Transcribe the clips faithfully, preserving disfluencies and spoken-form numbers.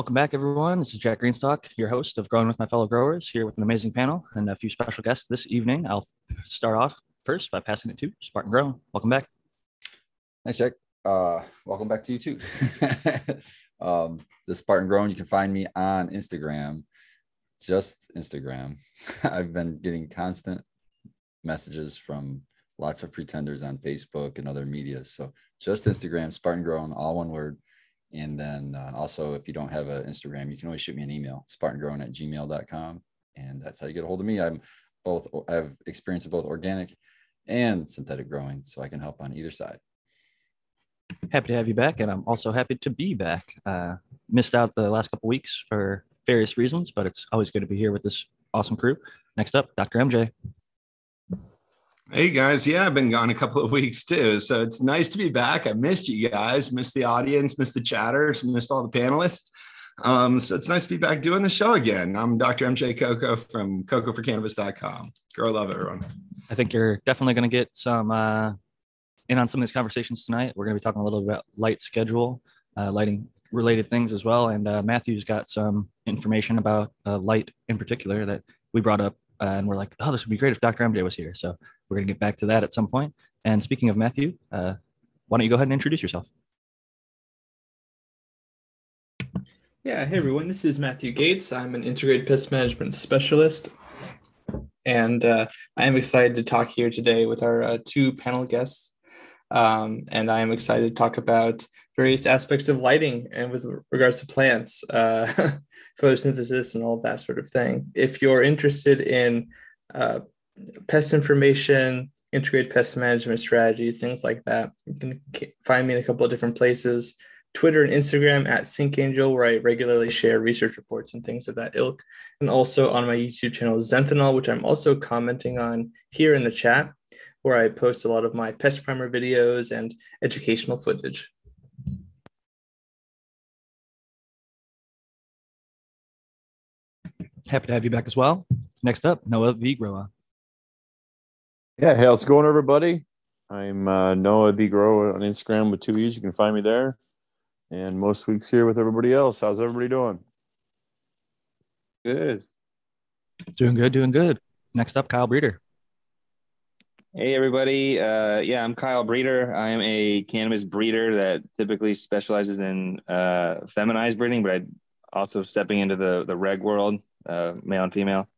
Welcome back, everyone. This is Jack Greenstock, your host of Growing with My Fellow Growers, here with an amazing panel and a few special guests this evening. I'll start off first by passing it to Spartan Grown. Welcome back. Thanks, Jack. Uh, welcome back to you, too. um, the Spartan Grown, you can find me on Instagram, just Instagram. I've been getting constant messages from lots of pretenders on Facebook and other media. So just Instagram, Spartan Grown, all one word. And then uh, also, if you don't have an Instagram, you can always shoot me an email, spartan grown at gmail dot com. And that's how you get a hold of me. I'm both, I have experience in both organic and synthetic growing, so I can help on either side. Happy to have you back. And I'm also happy to be back. Uh, missed out the last couple of weeks for various reasons, but it's always good to be here with this awesome crew. Next up, Doctor M J. Hey guys, yeah, I've been gone a couple of weeks too, so it's nice to be back. I missed you guys, missed the audience, missed the chatters, missed all the panelists. Um, so it's nice to be back doing the show again. I'm Doctor M J Coco from Coco for Cannabis dot com. Grow love, everyone. I think you're definitely going to get some uh, in on some of these conversations tonight. We're going to be talking a little bit about light schedule, uh, lighting related things as well. And uh, Matthew's got some information about uh, light in particular that we brought up. Uh, and we're like, oh, this would be great if Doctor M J was here. So we're going to get back to that at some point. And speaking of Matthew, uh, why don't you go ahead and introduce yourself? Yeah. Hey, everyone. This is Matthew Gates. I'm an integrated pest management specialist. And uh, I am excited to talk here today with our uh, two panel guests. Um, and I am excited to talk about various aspects of lighting and with regards to plants, uh, photosynthesis and all that sort of thing. If you're interested in uh, pest information, integrated pest management strategies, things like that, you can find me in a couple of different places, Twitter and Instagram at SyncAngel, where I regularly share research reports and things of that ilk. And also on my YouTube channel, Zentanol, which I'm also commenting on here in the chat, where I post a lot of my pest primer videos and educational footage. Happy to have you back as well. Next up, Noah V. Groa. Yeah, hey, how's it going, everybody? I'm uh, Noah V. Groa on Instagram with two E's. You can find me there. And most weeks here with everybody else. How's everybody doing? Good. Doing good, doing good. Next up, Kyle Breeder. Hey, everybody. Uh, yeah, I'm Kyle Breeder. I'm a cannabis breeder that typically specializes in uh, feminized breeding, but I'm also stepping into the, the reg world, uh, male and female.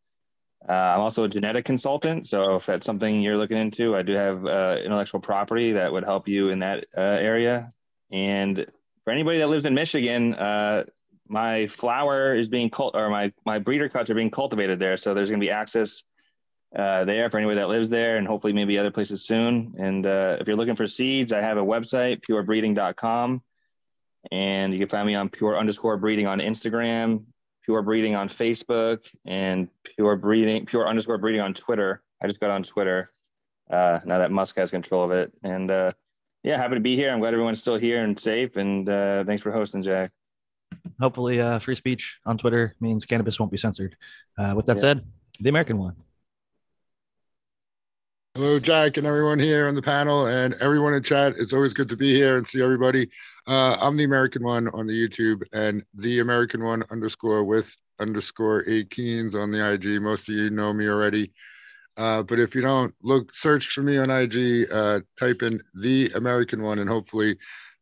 Uh, I'm also a genetic consultant. So if that's something you're looking into, I do have uh, intellectual property that would help you in that uh, area. And for anybody that lives in Michigan, uh, my flower is being cult- or my, my breeder cuts are being cultivated there. So there's going to be access Uh, there for anybody that lives there, and hopefully maybe other places soon. And uh, if you're looking for seeds, I have a website, pure breeding dot com, and you can find me on pure underscore breeding on Instagram, pure breeding on Facebook, and pure breeding, pure underscore breeding on Twitter. I just got on Twitter uh, now that Musk has control of it. And uh, yeah, happy to be here. I'm glad everyone's still here and safe. And uh, thanks for hosting, Jack. Hopefully, uh, free speech on Twitter means cannabis won't be censored. Uh, with that yeah. said, the American one. Hello, Jack, and everyone here on the panel and everyone in chat. It's always good to be here and see everybody. Uh, I'm the American one on the YouTube and the American one underscore with underscore eighteens on the I G. Most of you know me already. Uh, but if you don't, look, search for me on I G, uh, type in the American one, and hopefully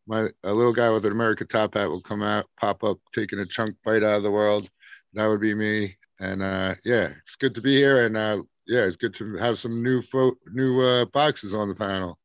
my a little guy with an America top hat will come out, pop up, taking a chunk bite out of the world. That would be me. And uh, yeah, it's good to be here. And uh, yeah, it's good to have some new fo- new uh, boxes on the panel.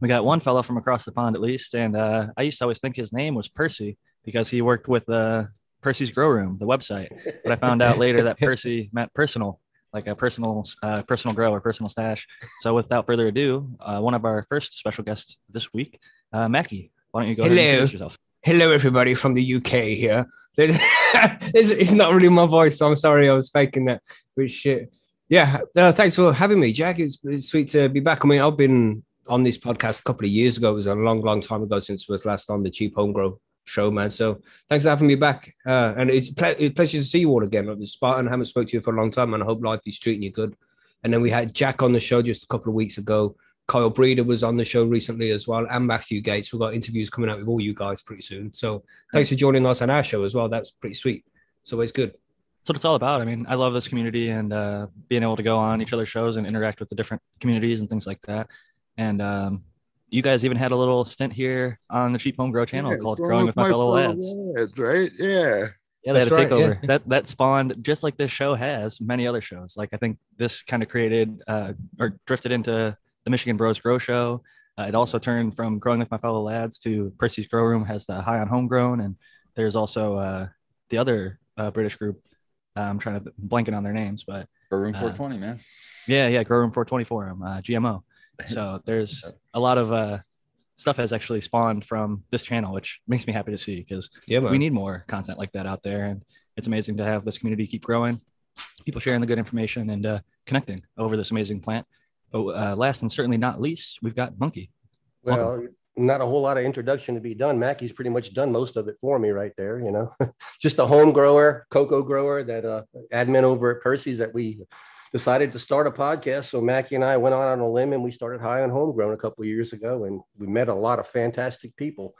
We got one fellow from across the pond, at least. And uh, I used to always think his name was Percy because he worked with uh, Percy's Grow Room, the website. But I found out later that Percy meant personal, like a personal uh, personal grow or personal stash. So without further ado, uh, one of our first special guests this week, uh, Mackie. Why don't you go Hello. ahead and introduce yourself? Hello, everybody from the U K here. it's, it's not really my voice, so I'm sorry I was faking that. But shit. Yeah, uh, thanks for having me, Jack. It's, it's sweet to be back. I mean, I've been on this podcast a couple of years ago. It was a long, long time ago since I was last on the Cheap Home Grow Show, man. So thanks for having me back. Uh, and it's a ple- pleasure to see you all again. I'm Spartan. I haven't spoken to you for a long time, and I hope life is treating you good. And then we had Jack on the show just a couple of weeks ago. Kyle Breeder was on the show recently as well, and Matthew Gates. We've got interviews coming out with all you guys pretty soon. So thanks for joining us on our show as well. That's pretty sweet. It's always good. That's what it's all about. I mean, I love this community, and uh, being able to go on each other's shows and interact with the different communities and things like that. And um, you guys even had a little stint here on the Cheap Home Grow channel yeah, called Growing with My Fellow Lads. Lads. Right? Yeah. Yeah, they That's had a takeover. Right, yeah. That that spawned, just like this show has, many other shows. Like, I think this kind of created uh, or drifted into the Michigan Bros Grow Show. Uh, it also turned from Growing with My Fellow Lads to Percy's Grow Room has the High on Homegrown. And there's also uh, the other uh, British group. Uh, I'm trying to blanking on their names, but Grow Room four twenty, uh, man. Yeah, yeah, Grow Room four twenty Forum, uh, G M O. So there's a lot of uh, stuff has actually spawned from this channel, which makes me happy to see, because yeah, we need more content like that out there. And it's amazing to have this community keep growing, people sharing the good information, and uh, connecting over this amazing plant. But uh, last and certainly not least, we've got Monkey. Well, Welcome. Not a whole lot of introduction to be done. Mackie's pretty much done most of it for me right there. You know, just a home grower, cocoa grower, that uh, admin over at Percy's that we decided to start a podcast. So Mackie and I went on, on a limb, and we started High on Homegrown a couple of years ago, and we met a lot of fantastic people.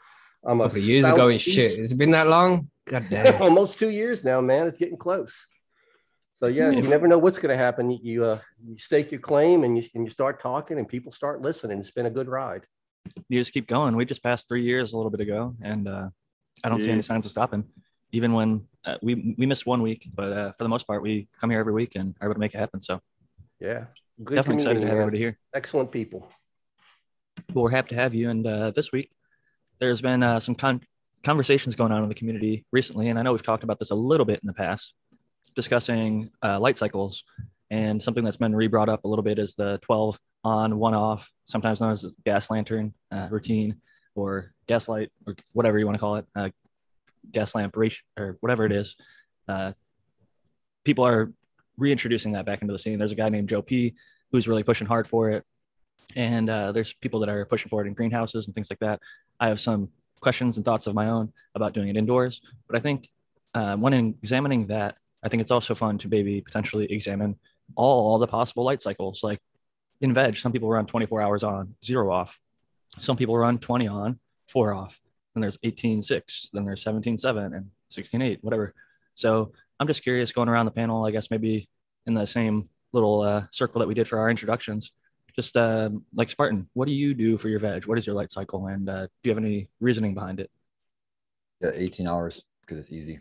I'm a couple years ago and shit. Has it been that long? God damn. Almost two years now, man. It's getting close. So yeah, you never know what's going to happen. You, you, uh, you stake your claim, and you, and you start talking, and people start listening. It's been a good ride. You just keep going. We just passed three years a little bit ago, and uh, I don't yeah. see any signs of stopping. Even when uh, we we missed one week, but uh, for the most part, we come here every week and are able to make it happen. So, yeah, good definitely excited to have man. everybody here. Excellent people. Well, we're happy to have you. And uh, this week, there's been uh, some con- conversations going on in the community recently, and I know we've talked about this a little bit in the past, discussing uh, light cycles. And something that's been re-brought up a little bit is the twelve on, one off, sometimes known as the gas lantern uh, routine, or gaslight, or whatever you want to call it, uh, gas lamp ratio, or whatever it is. Uh, people are reintroducing that back into the scene. There's a guy named Joe P who's really pushing hard for it. And uh, there's people that are pushing for it in greenhouses and things like that. I have some questions and thoughts of my own about doing it indoors. But I think uh, when examining that, I think it's also fun to maybe potentially examine all the possible light cycles. Like in veg, some people run twenty-four hours on, zero off. Some people run twenty on, four off. Then there's eighteen six, then there's seventeen seven, and sixteen eight, whatever. So I'm just curious, going around the panel, I guess maybe in the same little uh, circle that we did for our introductions, just uh, like Spartan, what do you do for your veg? What is your light cycle? And uh, do you have any reasoning behind it? Yeah, eighteen hours, because it's easy.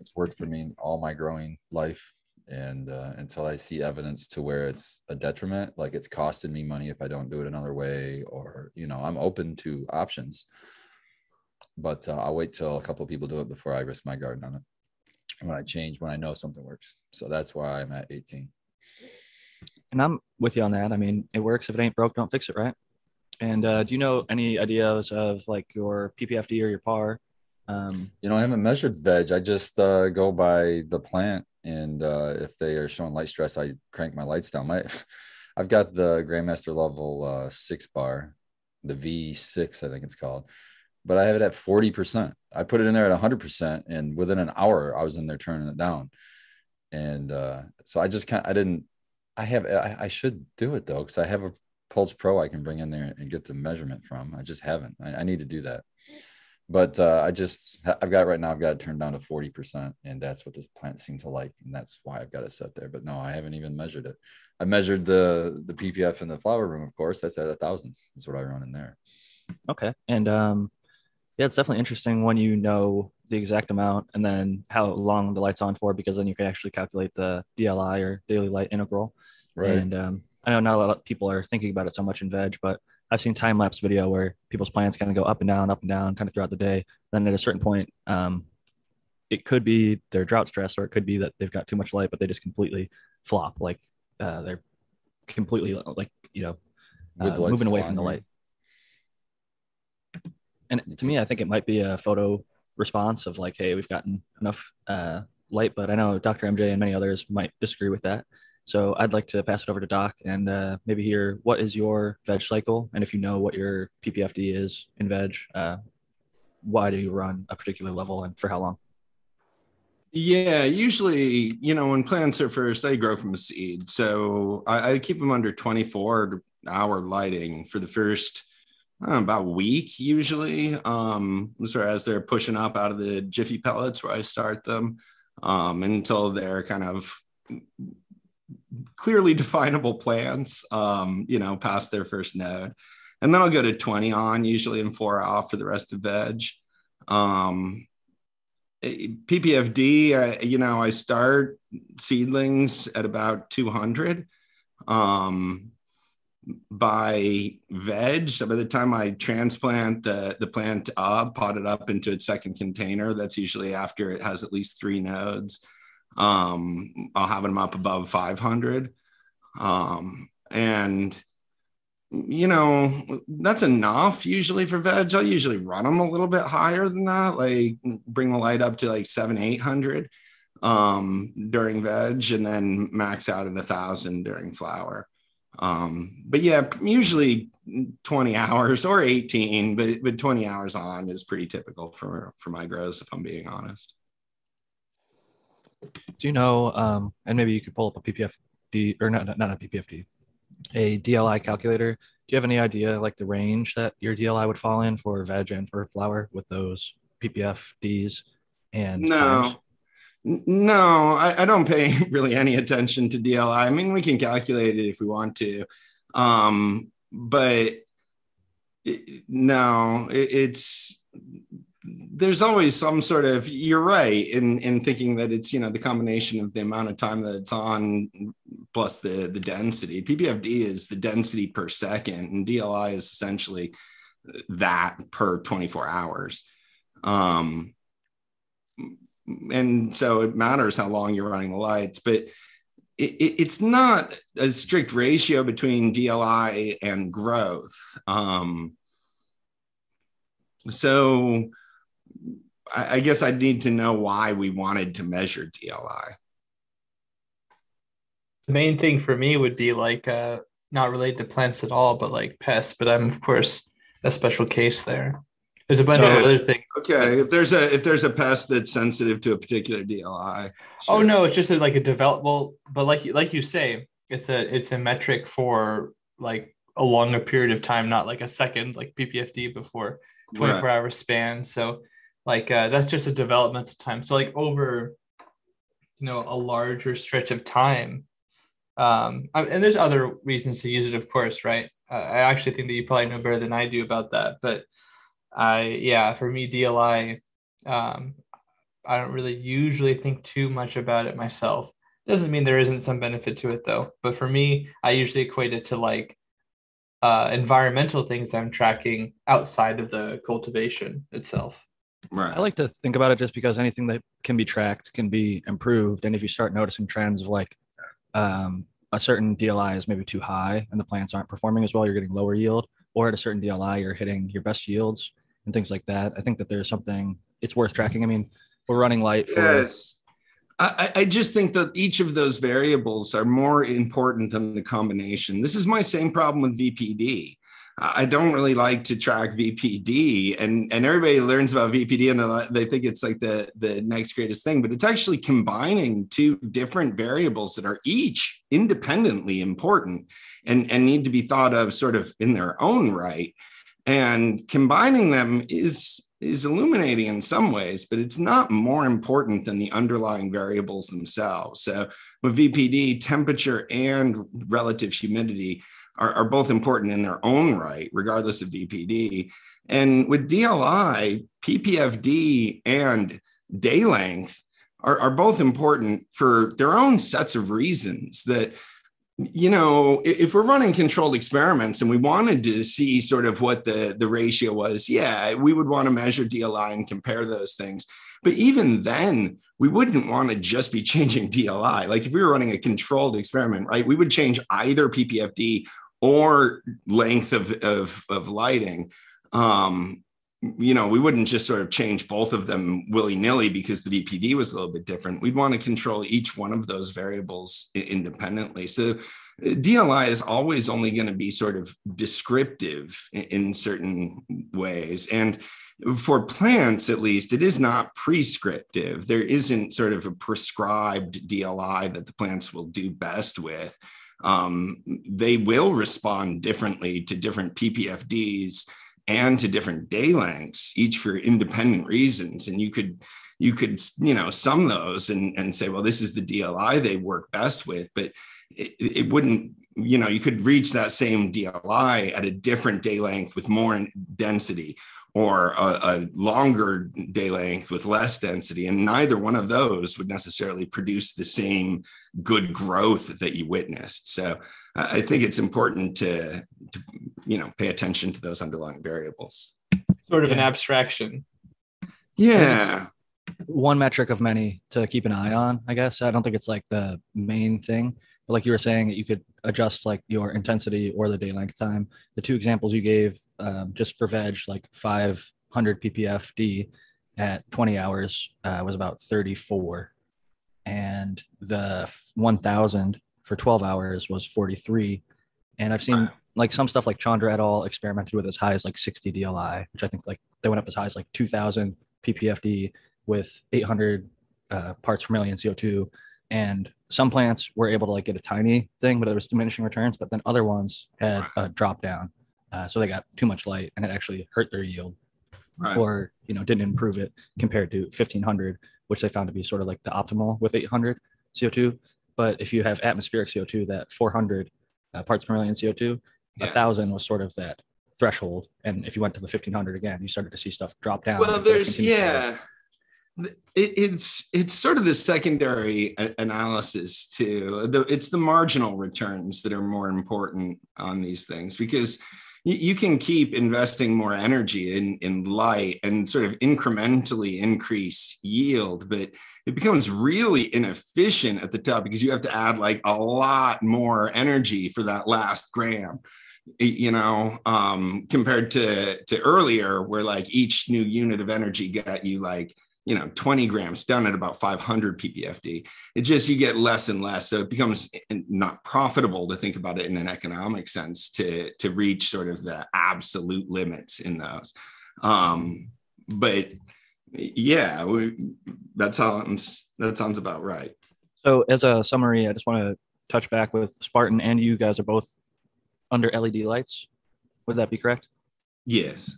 It's worked for me all my growing life. And uh, until I see evidence to where it's a detriment, like it's costing me money if I don't do it another way, or, you know, I'm open to options, but uh, I'll wait till a couple of people do it before I risk my garden on it. When I change, when I know something works. So that's why I'm at eighteen. And I'm with you on that. I mean, it works. If it ain't broke, don't fix it, right? And uh, do you know any ideas of like your P P F D or your P A R? Um, you know, I haven't measured veg. I just uh, go by the plant. And uh, if they are showing light stress, I crank my lights down. My, I've got the Grandmaster level uh, six bar, the V six, I think it's called. But I have it at forty percent. I put it in there at one hundred percent. And within an hour, I was in there turning it down. And uh, so I just kind of, I didn't, I have, I, I should do it though, because I have a Pulse Pro I can bring in there and get the measurement from. I just haven't. I, I need to do that. But uh, I just, I've got right now, I've got it turned down to forty percent, and that's what this plant seemed to like. And that's why I've got it set there. But no, I haven't even measured it. I measured the the P P F in the flower room, of course. That's at a thousand. That's what I run in there. Okay. And um, yeah, it's definitely interesting when you know the exact amount and then how long the light's on for, because then you can actually calculate the D L I, or daily light integral. Right. And um, I know not a lot of people are thinking about it so much in veg, but I've seen time-lapse video where people's plants kind of go up and down, up and down kind of throughout the day. Then at a certain point, um, it could be their drought stress, or it could be that they've got too much light, but they just completely flop. Like uh, they're completely like, you know, uh, moving away from the light. And to me, I think it might be a photo response of like, hey, we've gotten enough uh, light, but I know Doctor M J and many others might disagree with that. So I'd like to pass it over to Doc and uh, maybe hear what is your veg cycle, and if you know what your P P F D is in veg, uh, why do you run a particular level and for how long? Yeah, usually, you know, when plants are first, they grow from a seed. So I, I keep them under twenty-four hour lighting for the first uh, about week, usually. Um, so as they're pushing up out of the Jiffy pellets where I start them, um, until they're kind of clearly definable plants, um, you know, past their first node. And then I'll go to twenty on, usually, and four off for the rest of veg. Um, P P F D, I, you know, I start seedlings at about two hundred. Um, by veg, so by the time I transplant the, the plant up, pot it up into its second container, that's usually after it has at least three nodes. Um, I'll have them up above five hundred. Um, and you know, that's enough usually for veg. I'll usually run them a little bit higher than that, like bring the light up to like seven, eight hundred um, during veg, and then max out at a thousand during flower. Um, but yeah, usually twenty hours or eighteen, but, but twenty hours on is pretty typical for, for my grows, if I'm being honest. Do you know, um, and maybe you could pull up a P P F D or not, not a P P F D, a D L I calculator. Do you have any idea like the range that your D L I would fall in for veg and for flower with those P P F Ds? And no, times? no, I, I don't pay really any attention to D L I. I mean, we can calculate it if we want to, um, but it, no, it, it's there's always some sort of, you're right in, in thinking that it's, you know, the combination of the amount of time that it's on plus the, the density. P P F D is the density per second, and D L I is essentially that per twenty-four hours. Um, and so it matters how long you're running the lights, but it, it, it's not a strict ratio between D L I and growth. Um, so I guess I'd need to know why we wanted to measure D L I. The main thing for me would be like, uh, not related to plants at all, but like pests. But I'm, of course, a special case there. There's a bunch so, of other things. Okay, if there's a if there's a pest that's sensitive to a particular D L I. Sure. Oh no, it's just a, like a developable. But like like you say, it's a it's a metric for like a longer period of time, not like a second like P P F D before twenty-four right. hour span. So. Like uh, that's just a developmental time. So like over, you know, a larger stretch of time. Um, and there's other reasons to use it, of course, right? Uh, I actually think that you probably know better than I do about that. But I, yeah, for me, D L I, um, I don't really usually think too much about it myself. Doesn't mean there isn't some benefit to it though. But for me, I usually equate it to like uh, environmental things I'm tracking outside of the cultivation itself. Right. I like to think about it just because anything that can be tracked can be improved. And if you start noticing trends of like um, a certain D L I is maybe too high and the plants aren't performing as well, you're getting lower yield, or at a certain D L I, you're hitting your best yields and things like that. I think that there's something it's worth tracking. I mean, we're running light. For- yes. I, I just think that each of those variables are more important than the combination. This is my same problem with V P D. I don't really like to track V P D, and, and everybody learns about V P D and they think it's like the, the next greatest thing, but it's actually combining two different variables that are each independently important and, and need to be thought of sort of in their own right. And combining them is, is illuminating in some ways, but it's not more important than the underlying variables themselves. So with V P D, temperature and relative humidity are both important in their own right, regardless of V P D. And with D L I, P P F D and day length are, are both important for their own sets of reasons that, you know, if we're running controlled experiments and we wanted to see sort of what the, the ratio was, yeah, we would want to measure D L I and compare those things. But even then, we wouldn't want to just be changing D L I. Like if we were running a controlled experiment, right, we would change either P P F D or length of, of, of lighting. Um, you know, we wouldn't just sort of change both of them willy-nilly because the V P D was a little bit different. We'd want to control each one of those variables independently. So D L I is always only going to be sort of descriptive in, in certain ways. And for plants, at least, it is not prescriptive. There isn't sort of a prescribed D L I that the plants will do best with. Um, they will respond differently to different P P F Ds and to different day lengths, each for independent reasons. And you could, you could, you know, sum those and, and say, well, this is the D L I they work best with, but it, it wouldn't, you know, you could reach that same D L I at a different day length with more density, or a, a longer day length with less density. And neither one of those would necessarily produce the same good growth that you witnessed. So I think it's important to, to you know, pay attention to those underlying variables. Sort of yeah. an abstraction. Yeah. One metric of many to keep an eye on, I guess. I don't think it's like the main thing. But like you were saying, that you could adjust like your intensity or the day length time. The two examples you gave, um, just for veg, like five hundred P P F D at twenty hours uh, was about thirty-four. And the one thousand for twelve hours was forty-three. And I've seen like some stuff like Chandra et al experimented with as high as like sixty D L I, which I think like they went up as high as like two thousand P P F D with eight hundred uh, parts per million C O two. And some plants were able to like get a tiny thing, but it was diminishing returns. But then other ones had right. a drop down. Uh, so they got too much light and it actually hurt their yield right. or, you know, didn't improve it compared to fifteen hundred, which they found to be sort of like the optimal with eight hundred C O two. But if you have atmospheric C O two, that four hundred uh, parts per million C O two, yeah. one thousand was sort of that threshold. And if you went to the fifteen hundred again, you started to see stuff drop down. Well, there's, yeah. It, it's it's sort of the secondary analysis too. It's the marginal returns that are more important on these things, because you can keep investing more energy in, in light and sort of incrementally increase yield, but it becomes really inefficient at the top because you have to add like a lot more energy for that last gram. You know, um, compared to, to earlier where like each new unit of energy got you like, you know, twenty grams done at about five hundred P P F D. It just, you get less and less. So it becomes not profitable to think about it in an economic sense to, to reach sort of the absolute limits in those. Um, but yeah, we, that sounds, that sounds about right. So as a summary, I just want to touch back with Spartan and you guys are both under L E D lights. Would that be correct? Yes.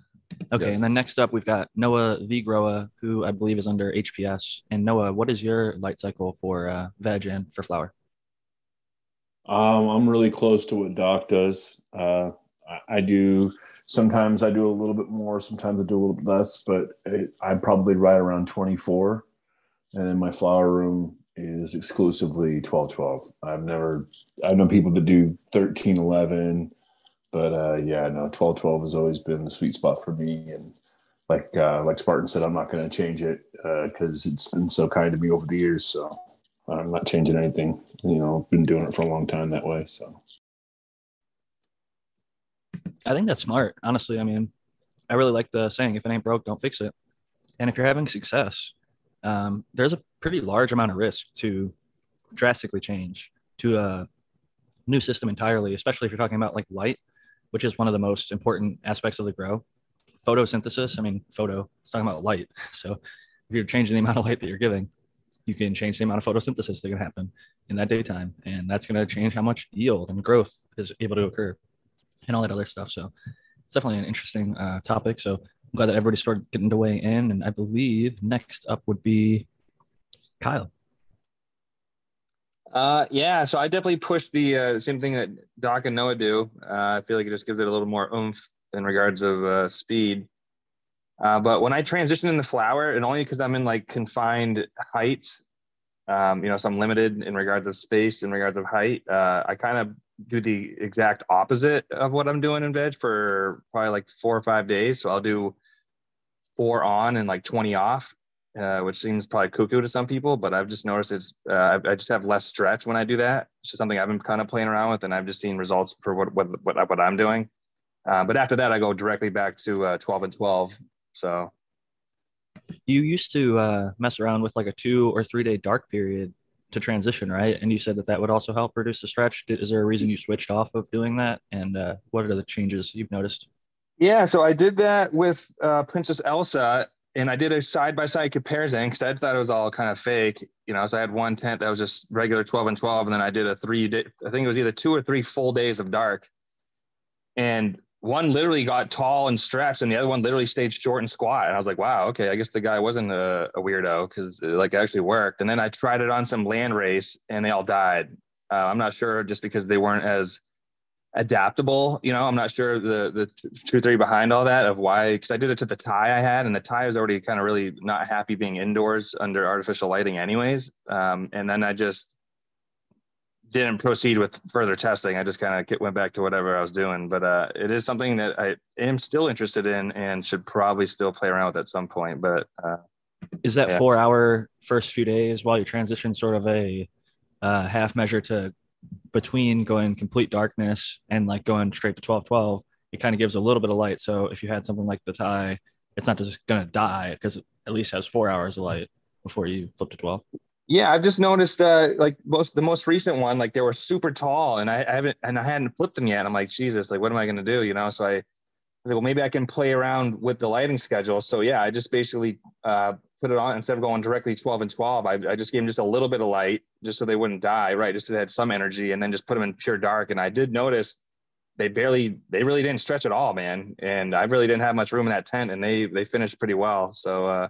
Okay, yes. And then next up, we've got Noah V. Groa, who I believe is under H P S. And Noah, what is your light cycle for uh, veg and for flower? Um, I'm really close to what Doc does. Uh, I, I do, sometimes I do a little bit more, sometimes I do a little bit less, but it, I'm probably right around twenty-four. And then my flower room is exclusively twelve twelve. I've never, I've known people that do thirteen eleven. But uh, yeah, no, twelve twelve has always been the sweet spot for me. And like uh, like Spartan said, I'm not going to change it because uh, it's been so kind to me over the years. So I'm not changing anything. You know, I've been doing it for a long time that way. So I think that's smart, honestly. I mean, I really like the saying, if it ain't broke, don't fix it. And if you're having success, um, there's a pretty large amount of risk to drastically change to a new system entirely, especially if you're talking about like light, which is one of the most important aspects of the grow. Photosynthesis, I mean, photo, it's talking about light. So if you're changing the amount of light that you're giving, you can change the amount of photosynthesis that can happen in that daytime. And that's going to change how much yield and growth is able to occur and all that other stuff. So it's definitely an interesting uh, topic. So I'm glad that everybody started getting to weigh in. And I believe next up would be Kyle. Uh, yeah, so I definitely push the uh, same thing that Doc and Noah do. Uh, I feel like it just gives it a little more oomph in regards of uh, speed. Uh, but when I transition in the flower, and only because I'm in like confined heights, um, you know, so I'm limited in regards of space, in regards of height, uh, I kind of do the exact opposite of what I'm doing in veg for probably like four or five days. So I'll do four on and like twenty off. Uh, which seems probably cuckoo to some people, but I've just noticed it's, uh, I, I just have less stretch when I do that. It's just something I've been kind of playing around with, and I've just seen results for what what what, what I'm doing. Uh, but after that, I go directly back to uh, twelve and twelve. So you used to uh, mess around with like a two or three day dark period to transition, right? And you said that that would also help reduce the stretch. Did, is there a reason you switched off of doing that? And uh, what are the changes you've noticed? Yeah, so I did that with uh, Princess Elsa, and I did a side-by-side comparison because I thought it was all kind of fake. You know, so I had one tent that was just regular twelve and twelve, and then I did a three, day, I think it was either two or three full days of dark. And one literally got tall and stretched, and the other one literally stayed short and squat. And I was like, wow, okay, I guess the guy wasn't a, a weirdo because it like, actually worked. And then I tried it on some land race, and they all died. Uh, I'm not sure just because they weren't as adaptable, you know. I'm not sure the the two three behind all that of why, because I did it to the tie I had, and the tie was already kind of really not happy being indoors under artificial lighting anyways, um and then I just didn't proceed with further testing. I just kind of went back to whatever I was doing, but uh it is something that I am still interested in and should probably still play around with at some point. But uh is that yeah. four hour first few days while you transition sort of a uh half measure to between going complete darkness and like going straight to twelve twelve, it kind of gives a little bit of light. So if you had something like the tie, it's not just going to die because it at least has four hours of light before you flip to twelve. Yeah, I've just noticed uh, like most the most recent one, like they were super tall, and I, I haven't and I hadn't flipped them yet. I'm like, Jesus, like what am I going to do? You know, so I, I was like, well, maybe I can play around with the lighting schedule. So yeah, I just basically uh, put it on instead of going directly twelve and twelve. I, I just gave them just a little bit of light just so they wouldn't die, right? Just so they had some energy, and then just put them in pure dark. And I did notice they barely, they really didn't stretch at all, man. And I really didn't have much room in that tent, and they, they finished pretty well. So, uh,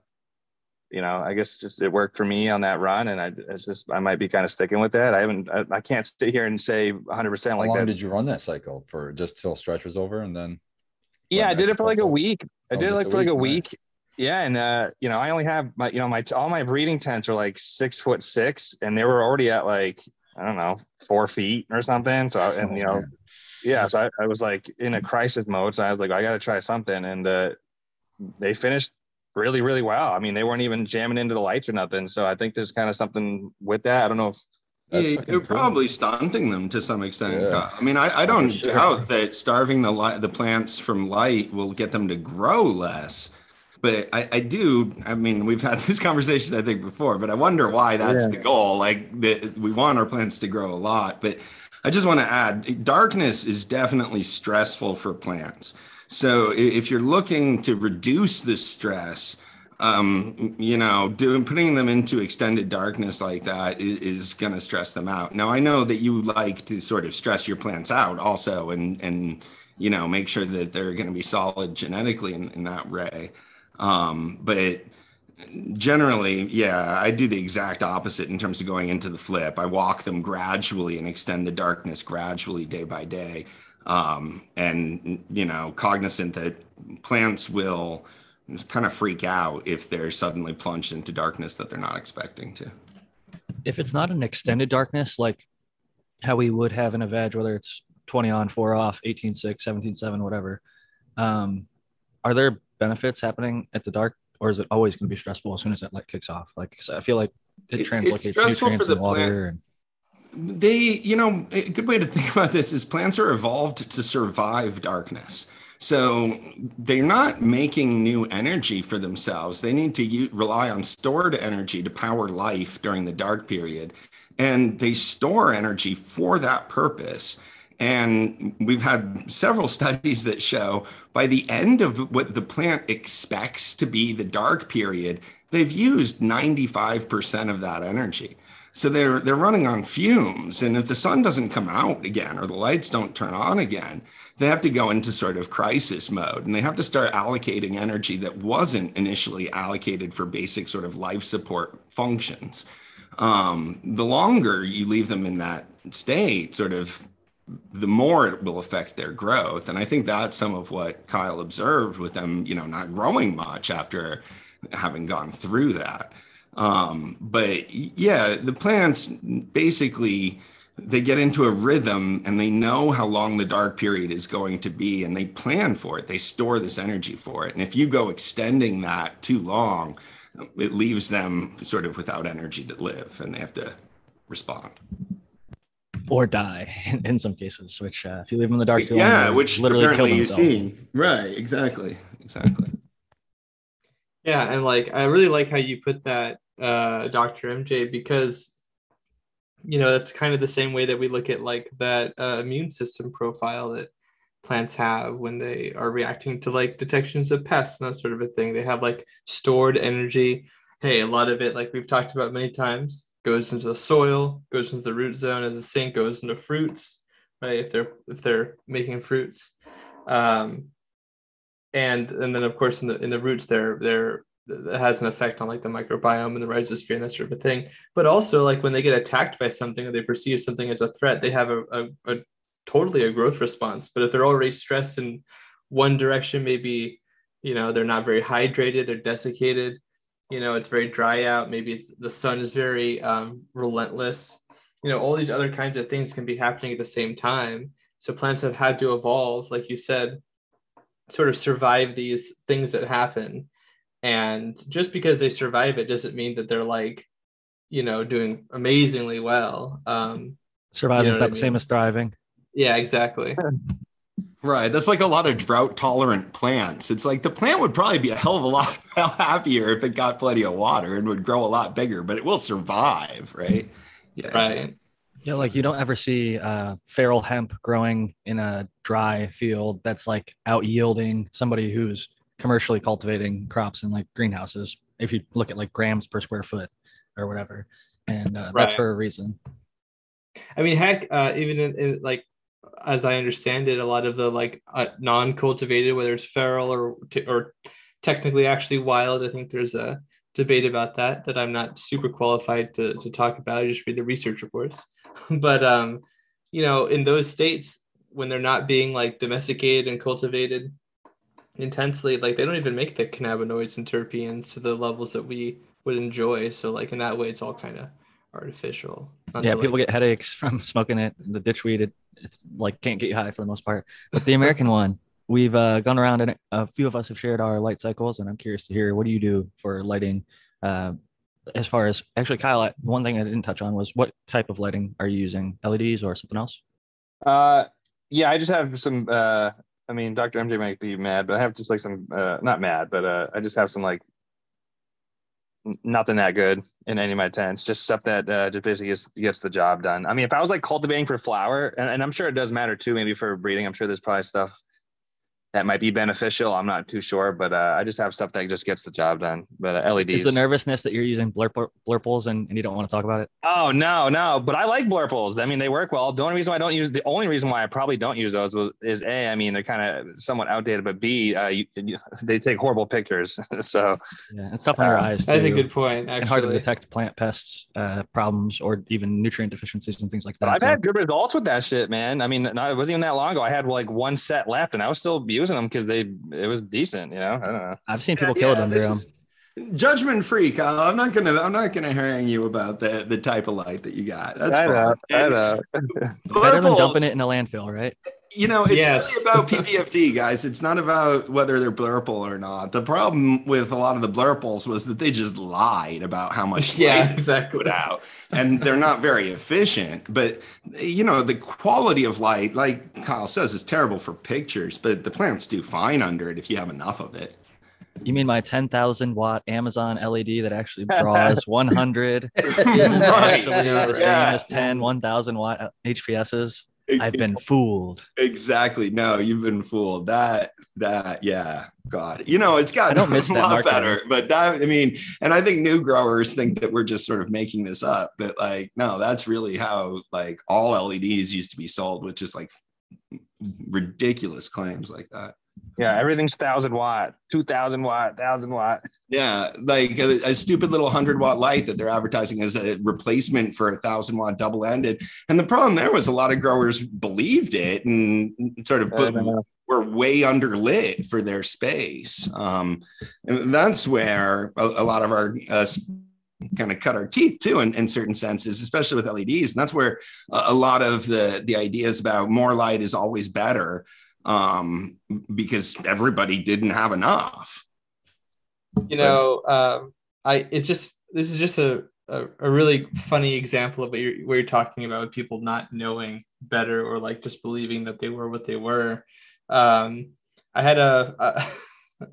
you know, I guess just, it worked for me on that run. And I, it's just, I might be kind of sticking with that. I haven't, I, I can't sit here and say one hundred percent like that. How long did you run that cycle for, just till stretch was over? And then. Yeah, I did it for like a week. I did it like for like a week. Yeah. And, uh, you know, I only have my, you know, my, all my breeding tents are like six foot six, and they were already at like, I don't know, four feet or something. So, and, you know, yeah, so I, I was like in a crisis mode. So I was like, I got to try something. And, uh, they finished really, really well. I mean, they weren't even jamming into the lights or nothing. So I think there's kind of something with that. I don't know if that's yeah, you're cool. probably stunting them to some extent. Yeah. I mean, I, I don't sure. doubt that starving the light, the plants from light will get them to grow less. But I, I do, I mean, we've had this conversation, I think, before, but I wonder why that's yeah. the goal. Like, the, we want our plants to grow a lot. But I just want to add, darkness is definitely stressful for plants. So if you're looking to reduce the stress, um, you know, doing putting them into extended darkness like that is, is going to stress them out. Now, I know that you like to sort of stress your plants out also, and, and you know, make sure that they're going to be solid genetically in, in that way. Um, but generally, yeah, I do the exact opposite in terms of going into the flip. I walk them gradually and extend the darkness gradually day by day. Um, and, you know, cognizant that plants will kind of freak out if they're suddenly plunged into darkness that they're not expecting to. If it's not an extended darkness, like how we would have in a veg, whether it's twenty on, four off, eighteen six, seventeen seven, whatever, um, are there benefits happening at the dark, or is it always going to be stressful as soon as that light kicks off? Like, cause I feel like it translocates it's stressful nutrients for the and water. Plant. And... They, you know, a good way to think about this is plants are evolved to survive darkness. So they're not making new energy for themselves. They need to u- rely on stored energy to power life during the dark period. And they store energy for that purpose. And we've had several studies that show by the end of what the plant expects to be the dark period, they've used ninety-five percent of that energy. So they're they're running on fumes. And if the sun doesn't come out again, or the lights don't turn on again, they have to go into sort of crisis mode, and they have to start allocating energy that wasn't initially allocated for basic sort of life support functions. Um, the longer you leave them in that state, sort of, the more it will affect their growth. And I think that's some of what Kyle observed with them, you know, not growing much after having gone through that. Um, but yeah, the plants basically, they get into a rhythm and they know how long the dark period is going to be, and they plan for it. They store this energy for it. And if you go extending that too long, it leaves them sort of without energy to live, and they have to respond. Or die in, in some cases, which uh, if you leave them in the dark too long, yeah, which literally apparently you see, right? Exactly, exactly. Yeah, and like I really like how you put that, uh, Doctor M J, because you know that's kind of the same way that we look at like that uh, immune system profile that plants have when they are reacting to like detections of pests and that sort of a thing. They have like stored energy. Hey, a lot of it, like we've talked about many times, goes into the soil, goes into the root zone as a sink, goes into fruits, right? If they're if they're making fruits, um, and and then of course in the in the roots there there that has an effect on like the microbiome and the rhizosphere and that sort of a thing. But also like when they get attacked by something or they perceive something as a threat, they have a a, a totally a growth response. But if they're already stressed in one direction, maybe, you know, they're not very hydrated, they're desiccated, you know, it's very dry out. Maybe it's, the sun is very um, relentless. You know, all these other kinds of things can be happening at the same time. So plants have had to evolve, like you said, sort of survive these things that happen. And just because they survive it doesn't mean that they're like, you know, doing amazingly well. Um, Surviving you know is not I mean? the same as thriving. Yeah, exactly. Right. That's like a lot of drought tolerant plants. It's like the plant would probably be a hell of a lot happier if it got plenty of water and would grow a lot bigger, but it will survive. Right. Yeah. Right. Exactly. Yeah. Like you don't ever see uh feral hemp growing in a dry field that's like out yielding somebody who's commercially cultivating crops in like greenhouses. If you look at like grams per square foot or whatever, and uh, right. that's for a reason. I mean, heck, uh, even in, in like, as I understand it, a lot of the like uh, non-cultivated, whether it's feral or t- or technically actually wild, I think there's a debate about that that I'm not super qualified to to talk about. I just read the research reports. But um, you know, in those states when they're not being like domesticated and cultivated intensely, like they don't even make the cannabinoids and terpenes to the levels that we would enjoy. So like in that way, it's all kind of artificial. Yeah, people like- get headaches from smoking it. The ditchweed, it, it's like can't get you high for the most part. But the American one, we've uh, gone around and a few of us have shared our light cycles, and I'm curious to hear, what do you do for lighting? Uh, as far as actually, Kyle, one thing I didn't touch on was what type of lighting are you using? L E Ds or something else? Uh, yeah, I just have some. Uh, I mean, Doctor M J might be mad, but I have just like some, uh, not mad, but uh, I just have some like. Nothing that good in any of my tents, just stuff that uh, just basically gets, gets the job done. I mean, if I was like cultivating for flower, and, and I'm sure it does matter too, maybe for breeding, I'm sure there's probably stuff that might be beneficial. I'm not too sure, but uh, I just have stuff that just gets the job done. But uh, L E Ds. Is the nervousness that you're using blurp, blurples and, and you don't want to talk about it? Oh, no, no. But I like blurples. I mean, they work well. The only reason why I don't use, the only reason why I probably don't use those was, is A, I mean, they're kind of somewhat outdated, but B, uh, you, you, they take horrible pictures. So yeah, and stuff under uh, eyes too. That's a good point, actually. And hard to detect plant pests, uh, problems, or even nutrient deficiencies and things like that. But I've so. had good results with that shit, man. I mean, not, it wasn't even that long ago. I had like one set left and I was still using them because they it was decent, you know. I don't know. I've seen people yeah, kill yeah, it under them. Judgment free, Kyle. I'm not gonna I'm not gonna harangue you about the, the type of light that you got. That's I know, I know. Better than dumping it in a landfill, right? You know, it's yes. really about P P F D, guys. It's not about whether they're blurple or not. The problem with a lot of the blurples was that they just lied about how much light yeah, exactly. they put out. And they're not very efficient. But, you know, the quality of light, like Kyle says, is terrible for pictures. But the plants do fine under it if you have enough of it. You mean my ten thousand watt Amazon L E D that actually draws one hundred? Right. The same as ten, one thousand watt H P S's. I've been fooled. Exactly. No, you've been fooled. That, that, yeah. God, you know, it's gotten a lot better, but that, I mean, and I think new growers think that we're just sort of making this up, but like, no, that's really how like all L E Ds used to be sold, with just like ridiculous claims like that. Yeah, everything's thousand watt, two thousand watt, thousand watt. Yeah, like a, a stupid little hundred watt light that they're advertising as a replacement for a thousand watt double ended. And the problem there was a lot of growers believed it and sort of put, were way underlit for their space. Um, and that's where a, a lot of our uh, kind of cut our teeth too, in, in certain senses, especially with L E Ds. And that's where a, a lot of the the ideas about more light is always better. Um, because everybody didn't have enough. You know, um, I it's just this is just a, a, a really funny example of what you're, what you're talking about with people not knowing better or like just believing that they were what they were. Um, I had a a,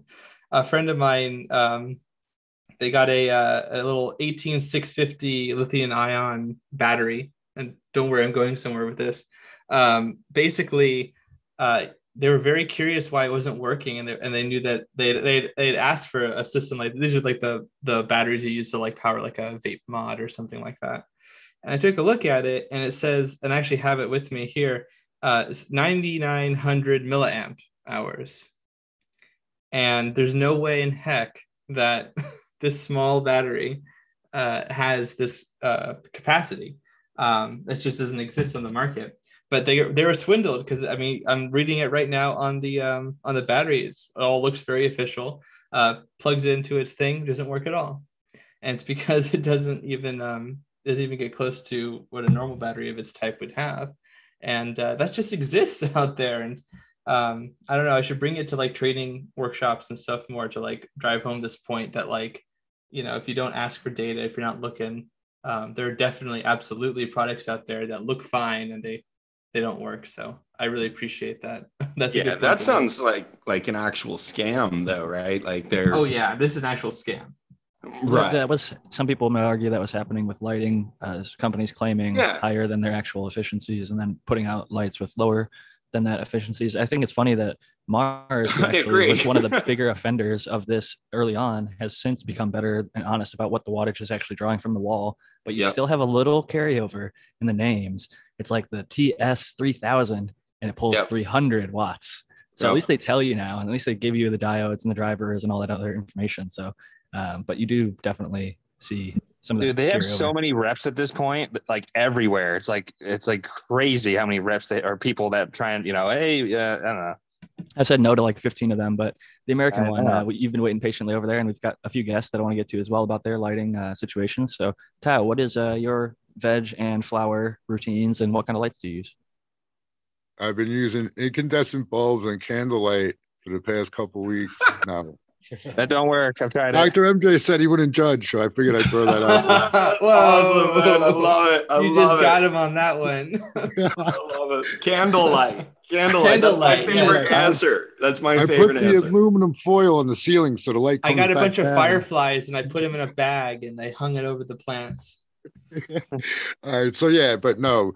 a friend of mine. Um, they got a a little eighteen six fifty lithium ion battery, and don't worry, I'm going somewhere with this. Um, basically. Uh, they were very curious why it wasn't working, and they, and they knew that they they they'd asked for a system like these are like the the batteries you use to like power like a vape mod or something like that. And I took a look at it, and it says, and I actually have it with me here, uh, it's nine thousand nine hundred milliamp hours, and there's no way in heck that this small battery uh, has this uh, capacity. Um, it just doesn't exist on the market. But they they were swindled because, I mean, I'm reading it right now on the um, on the battery. It's, it all looks very official. Uh, plugs into its thing, doesn't work at all, and it's because it doesn't even um, doesn't even get close to what a normal battery of its type would have, and uh, that just exists out there. And um, I don't know. I should bring it to like training workshops and stuff more to like drive home this point that like, you know, if you don't ask for data, if you're not looking, um, there are definitely absolutely products out there that look fine and they. They don't work. So I really appreciate that. That's yeah, that sounds like like an actual scam though, right? Like they're oh yeah, this is an actual scam. Right. That was, some people may argue that was happening with lighting, uh, companies claiming yeah. higher than their actual efficiencies and then putting out lights with lower than that efficiencies. I think it's funny that Mars actually was one of the bigger offenders of this early on, has since become better and honest about what the wattage is actually drawing from the wall, but you yep. still have a little carryover in the names. It's like the T S three thousand and it pulls yep. three hundred watts. So yep. at least they tell you now, and at least they give you the diodes and the drivers and all that other information. So, um, but you do definitely see some of the. Dude, they have so many reps at this point, like everywhere. It's like, it's like crazy how many reps they are, people that try and, you know, hey, uh, I don't know. I've said no to like fifteen of them, but the American one, uh, you've been waiting patiently over there, and we've got a few guests that I want to get to as well about their lighting uh, situations. So, Tao, what is uh, your veg and flower routines, and what kind of lights do you use? I've been using incandescent bulbs and candlelight for the past couple weeks now. That don't work. I've tried it. Doctor M J said he wouldn't judge, so I figured I'd throw that out. Well, awesome, I love it. I you love just it. Got him on that one. I love it. Candlelight. Candlelight. That's my favorite yes. answer. That's my I favorite answer. I put the answer. aluminum foil on the ceiling so the light comes I got a bunch down. Of fireflies, and I put them in a bag, and I hung it over the plants. All right. So, yeah, but no.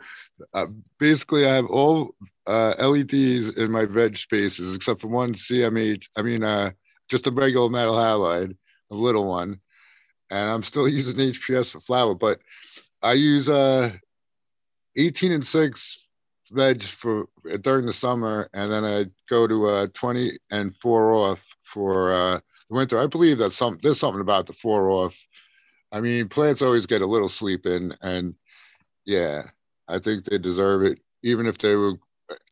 Uh, basically, I have all uh, L E Ds in my veg spaces except for one C M H. I mean, uh, just a regular metal halide, a little one. And I'm still using H P S for flower, but I use uh, eighteen and six veg for uh, during the summer. And then I go to uh, twenty and four off for uh, the winter. I believe that some, there's something about the four off. I mean, plants always get a little sleep in, and yeah, I think they deserve it. Even if they were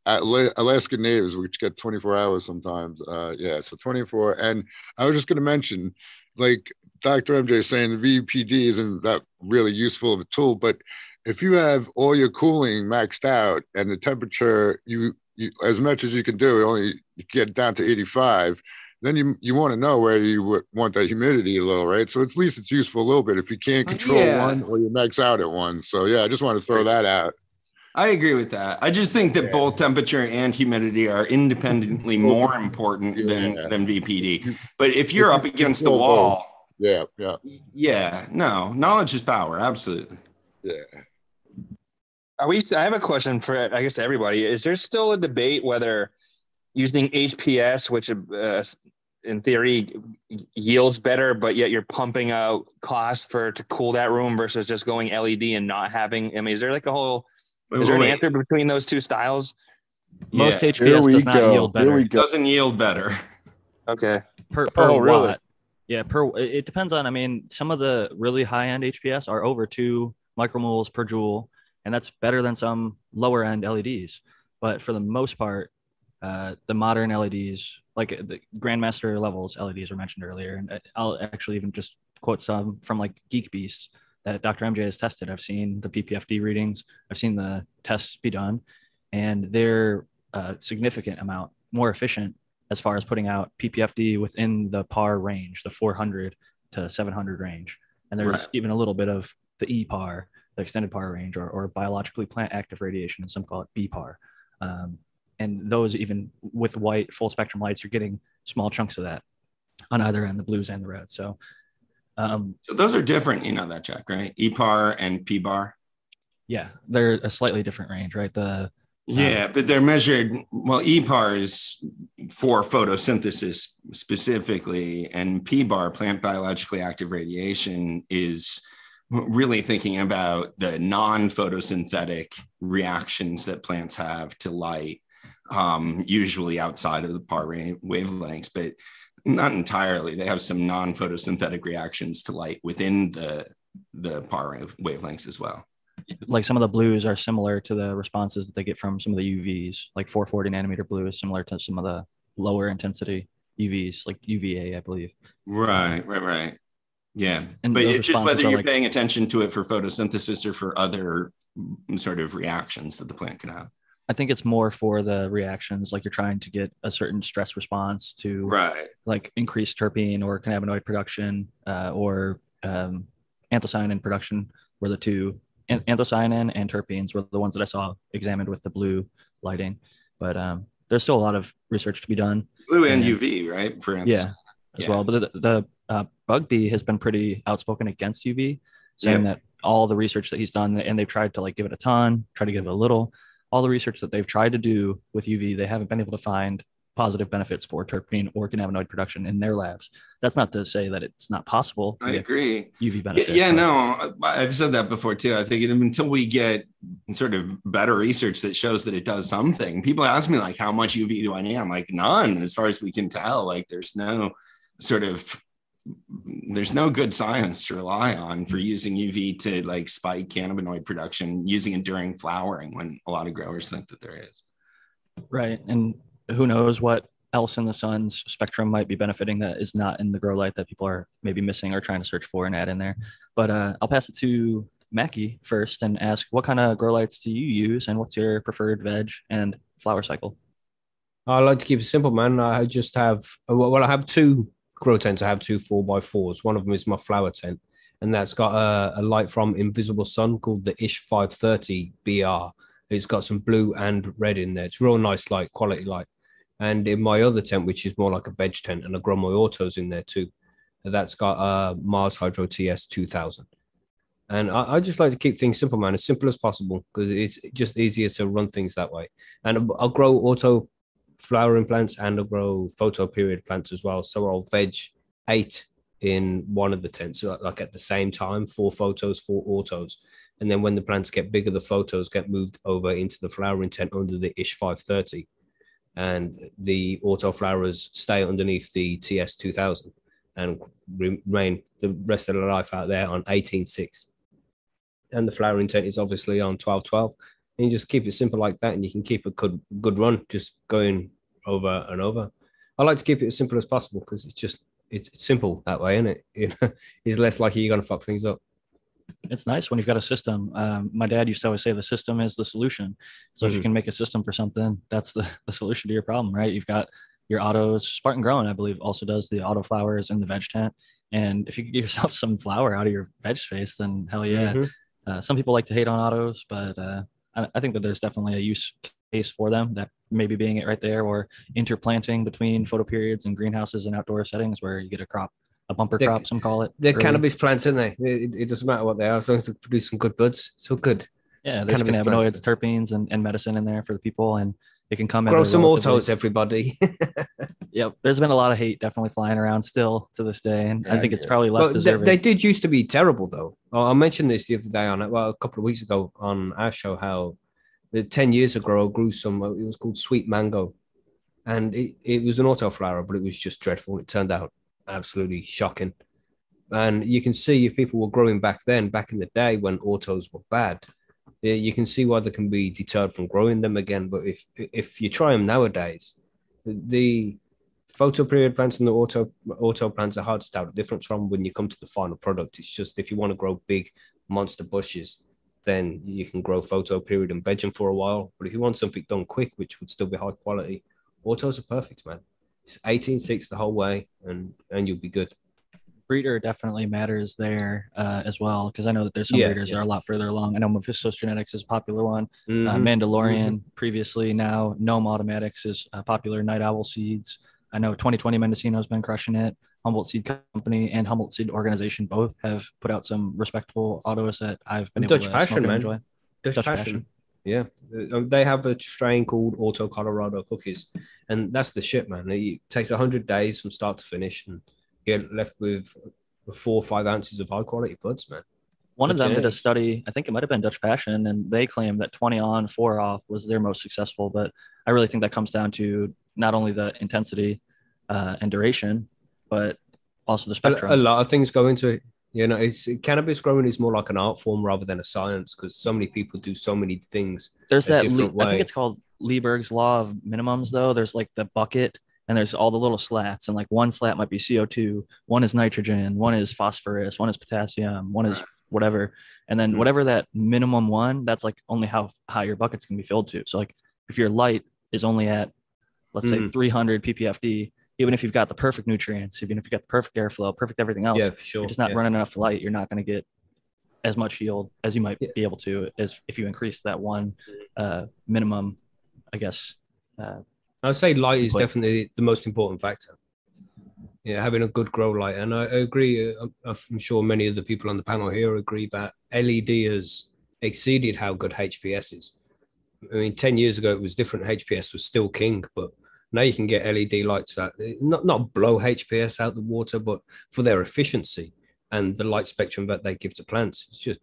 Alaskan natives, which get twenty-four hours sometimes. Uh, yeah, so twenty-four. And I was just going to mention, like Doctor M J saying, the V P D isn't that really useful of a tool, but if you have all your cooling maxed out and the temperature, you, you as much as you can do, it only you get down to eighty-five, then you you want to know where you want that humidity a little, right? So at least it's useful a little bit if you can't control yeah. one or you max out at one. So yeah, I just want to throw that out. I agree with that. I just think that yeah. both temperature and humidity are independently more important yeah. than, than V P D. But if you're up against the wall, yeah, yeah, yeah, no, knowledge is power, absolutely. Yeah. Are we? I have a question for, I guess, everybody. Is there still a debate whether using H P S, which uh, in theory yields better, but yet you're pumping out cost for to cool that room versus just going L E D and not having? I mean, is there like a whole Is there an answer between those two styles? Most yeah. H P S does not go. yield better. It doesn't yield better. Okay. Per, per oh, really? watt. Yeah, per, it depends on, I mean, some of the really high-end H P S are over two micromoles per joule, and that's better than some lower-end L E Ds. But for the most part, uh, the modern L E Ds, like the Grandmaster levels L E Ds were mentioned earlier, and I'll actually even just quote some from like Geek Beast. That Doctor M J has tested. I've seen the P P F D readings. I've seen the tests be done, and they're a significant amount more efficient as far as putting out P P F D within the par range, the four hundred to seven hundred range. And there's right. even a little bit of the E P A R, the extended par range, or, or biologically plant active radiation, and some call it B P A R. Um, and those, even with white full spectrum lights, you're getting small chunks of that on either end, the blues and the reds. So Um, so those are different, you know that, Jack, right? E P A R and P B A R. Yeah, they're a slightly different range, right? The Yeah, um, but they're measured, well, E P A R is for photosynthesis specifically, and P B A R, plant biologically active radiation, is really thinking about the non-photosynthetic reactions that plants have to light, um, usually outside of the P A R wavelengths, but not entirely. They have some non-photosynthetic reactions to light within the, the P A R wavelengths as well. Like some of the blues are similar to the responses that they get from some of the U Vs, like four forty nanometer blue is similar to some of the lower intensity U Vs, like U V A, I believe. Right, right, right. Yeah. And but it's just whether you're like, paying attention to it for photosynthesis or for other sort of reactions that the plant can have. I think it's more for the reactions, like you're trying to get a certain stress response to, right, like increased terpene or cannabinoid production uh, or um, anthocyanin production were the two. And anthocyanin and terpenes were the ones that I saw examined with the blue lighting, but um, there's still a lot of research to be done. Blue and, and U V, right? For yeah, as yeah. well. But the, the uh, Bugbee has been pretty outspoken against U V, saying yep. that all the research that he's done, and they've tried to like give it a ton, try to give it a little. All the research that they've tried to do with U V, they haven't been able to find positive benefits for terpene or cannabinoid production in their labs. That's not to say that it's not possible. I agree. U V benefits. Yeah, no, I've said that before too. I think until we get sort of better research that shows that it does something, people ask me like, how much U V do I need? I'm like, none, as far as we can tell. Like there's no sort of, there's no good science to rely on for using U V to like spike cannabinoid production, using it during flowering when a lot of growers think that there is. Right. And who knows what else in the sun's spectrum might be benefiting that is not in the grow light that people are maybe missing or trying to search for and add in there. But uh, I'll pass it to Mackie first and ask, what kind of grow lights do you use and what's your preferred veg and flower cycle? I like to keep it simple, man. I just have, well, I have two grow tents. I have two four by fours. One of them is my flower tent, and that's got a, a light from Invisible Sun called the Ish five thirty B R. It's got some blue and red in there. It's real nice light, quality light. And in my other tent, which is more like a veg tent, and I grow my autos in there too. That's got a uh, Mars Hydro T S two thousand. And I, I just like to keep things simple, man, as simple as possible, because it's just easier to run things that way. And I'll grow auto flowering plants and I'll grow photo period plants as well. So I'll veg eight in one of the tents, so like at the same time, four photos, four autos. And then when the plants get bigger, the photos get moved over into the flowering tent under the Ish five thirty. And the auto flowers stay underneath the T S two thousand and remain the rest of their life out there on eighteen six. And the flowering tent is obviously on twelve twelve. And you just keep it simple like that, and you can keep a good, good run just going over and over. I like to keep it as simple as possible because it's just it's simple that way, isn't it? It's less likely you're going to fuck things up. It's nice when you've got a system. Um, my dad used to always say the system is the solution. So mm-hmm. if you can make a system for something, that's the, the solution to your problem, right? You've got your autos. Spartan Grown, I believe, also does the auto flowers and the veg tent. And if you can get yourself some flower out of your veg space, then hell yeah. Mm-hmm. Uh, some people like to hate on autos, but uh, I, I think that there's definitely a use case for them, that maybe being it right there, or interplanting between photo periods and greenhouses and outdoor settings where you get a crop. A bumper crop, some call it. They're early cannabis plants, aren't they? It, it doesn't matter what they are, as long as they produce some good buds. It's all good. Yeah, there's cannabis cannabinoids, plants, terpenes, and, and medicine in there for the people, and it can come in. Grow some autos, everybody. Yep, there's been a lot of hate definitely flying around still to this day, and yeah, I think it's probably less well, deserving. They, they did used to be terrible, though. I mentioned this the other day on well, a couple of weeks ago on our show, how the ten years ago I grew some, it was called Sweet Mango, and it, it was an auto flower, but it was just dreadful. It turned out absolutely shocking. And you can see if people were growing back then, back in the day when autos were bad, you can see why they can be deterred from growing them again. But if if you try them nowadays, the photo period plants and the auto auto plants are hard to tell the difference from when you come to the final product. It's just if you want to grow big monster bushes, then you can grow photo period and veg them for a while. But if you want something done quick, which would still be high quality, autos are perfect, man. eighteen six the whole way, and and you'll be good. Breeder definitely matters there uh, as well, because I know that there's some yeah, breeders yeah. that are a lot further along. I know Mephisto's Genetics is a popular one. Mm-hmm. uh, Mandalorian mm-hmm. previously, now Gnome Automatics is uh, popular. Night Owl Seeds. I know twenty twenty Mendocino's been crushing it. Humboldt Seed Company and Humboldt Seed Organization both have put out some respectable autos that I've been Dutch able to Passion, man. Enjoy. Dutch, Dutch Passion. Passion. Yeah, they have a strain called Auto Colorado Cookies, and that's the shit, man. It takes one hundred days from start to finish, and you're left with four or five ounces of high quality buds, man. One of them did a study, I think it might have been Dutch Passion, and they claimed that twenty on, four off was their most successful. But I really think that comes down to not only the intensity uh, and duration, but also the spectrum. A, a lot of things go into it. You know, it's cannabis growing is more like an art form rather than a science, because so many people do so many things. There's that, Le- I think it's called Lieberg's law of minimums, though. There's like the bucket, and there's all the little slats, and like one slat might be C O two, one is nitrogen, one is phosphorus, one is potassium, one is whatever. And then whatever that minimum one, that's like only how high your buckets can be filled to. So like if your light is only at, let's mm. say three hundred P P F D, even if you've got the perfect nutrients, even if you've got the perfect airflow, perfect everything else, yeah, for sure. If you're just not yeah. running enough light, you're not going to get as much yield as you might yeah. be able to as if you increase that one uh, minimum, I guess. Uh, I would say light input. Is definitely the most important factor. Yeah, having a good grow light. And I agree, I'm sure many of the people on the panel here agree that L E D has exceeded how good H P S is. I mean, ten years ago, it was different. H P S was still king, but now you can get L E D lights that not, not blow H P S out the water, but for their efficiency and the light spectrum that they give to plants. It's just,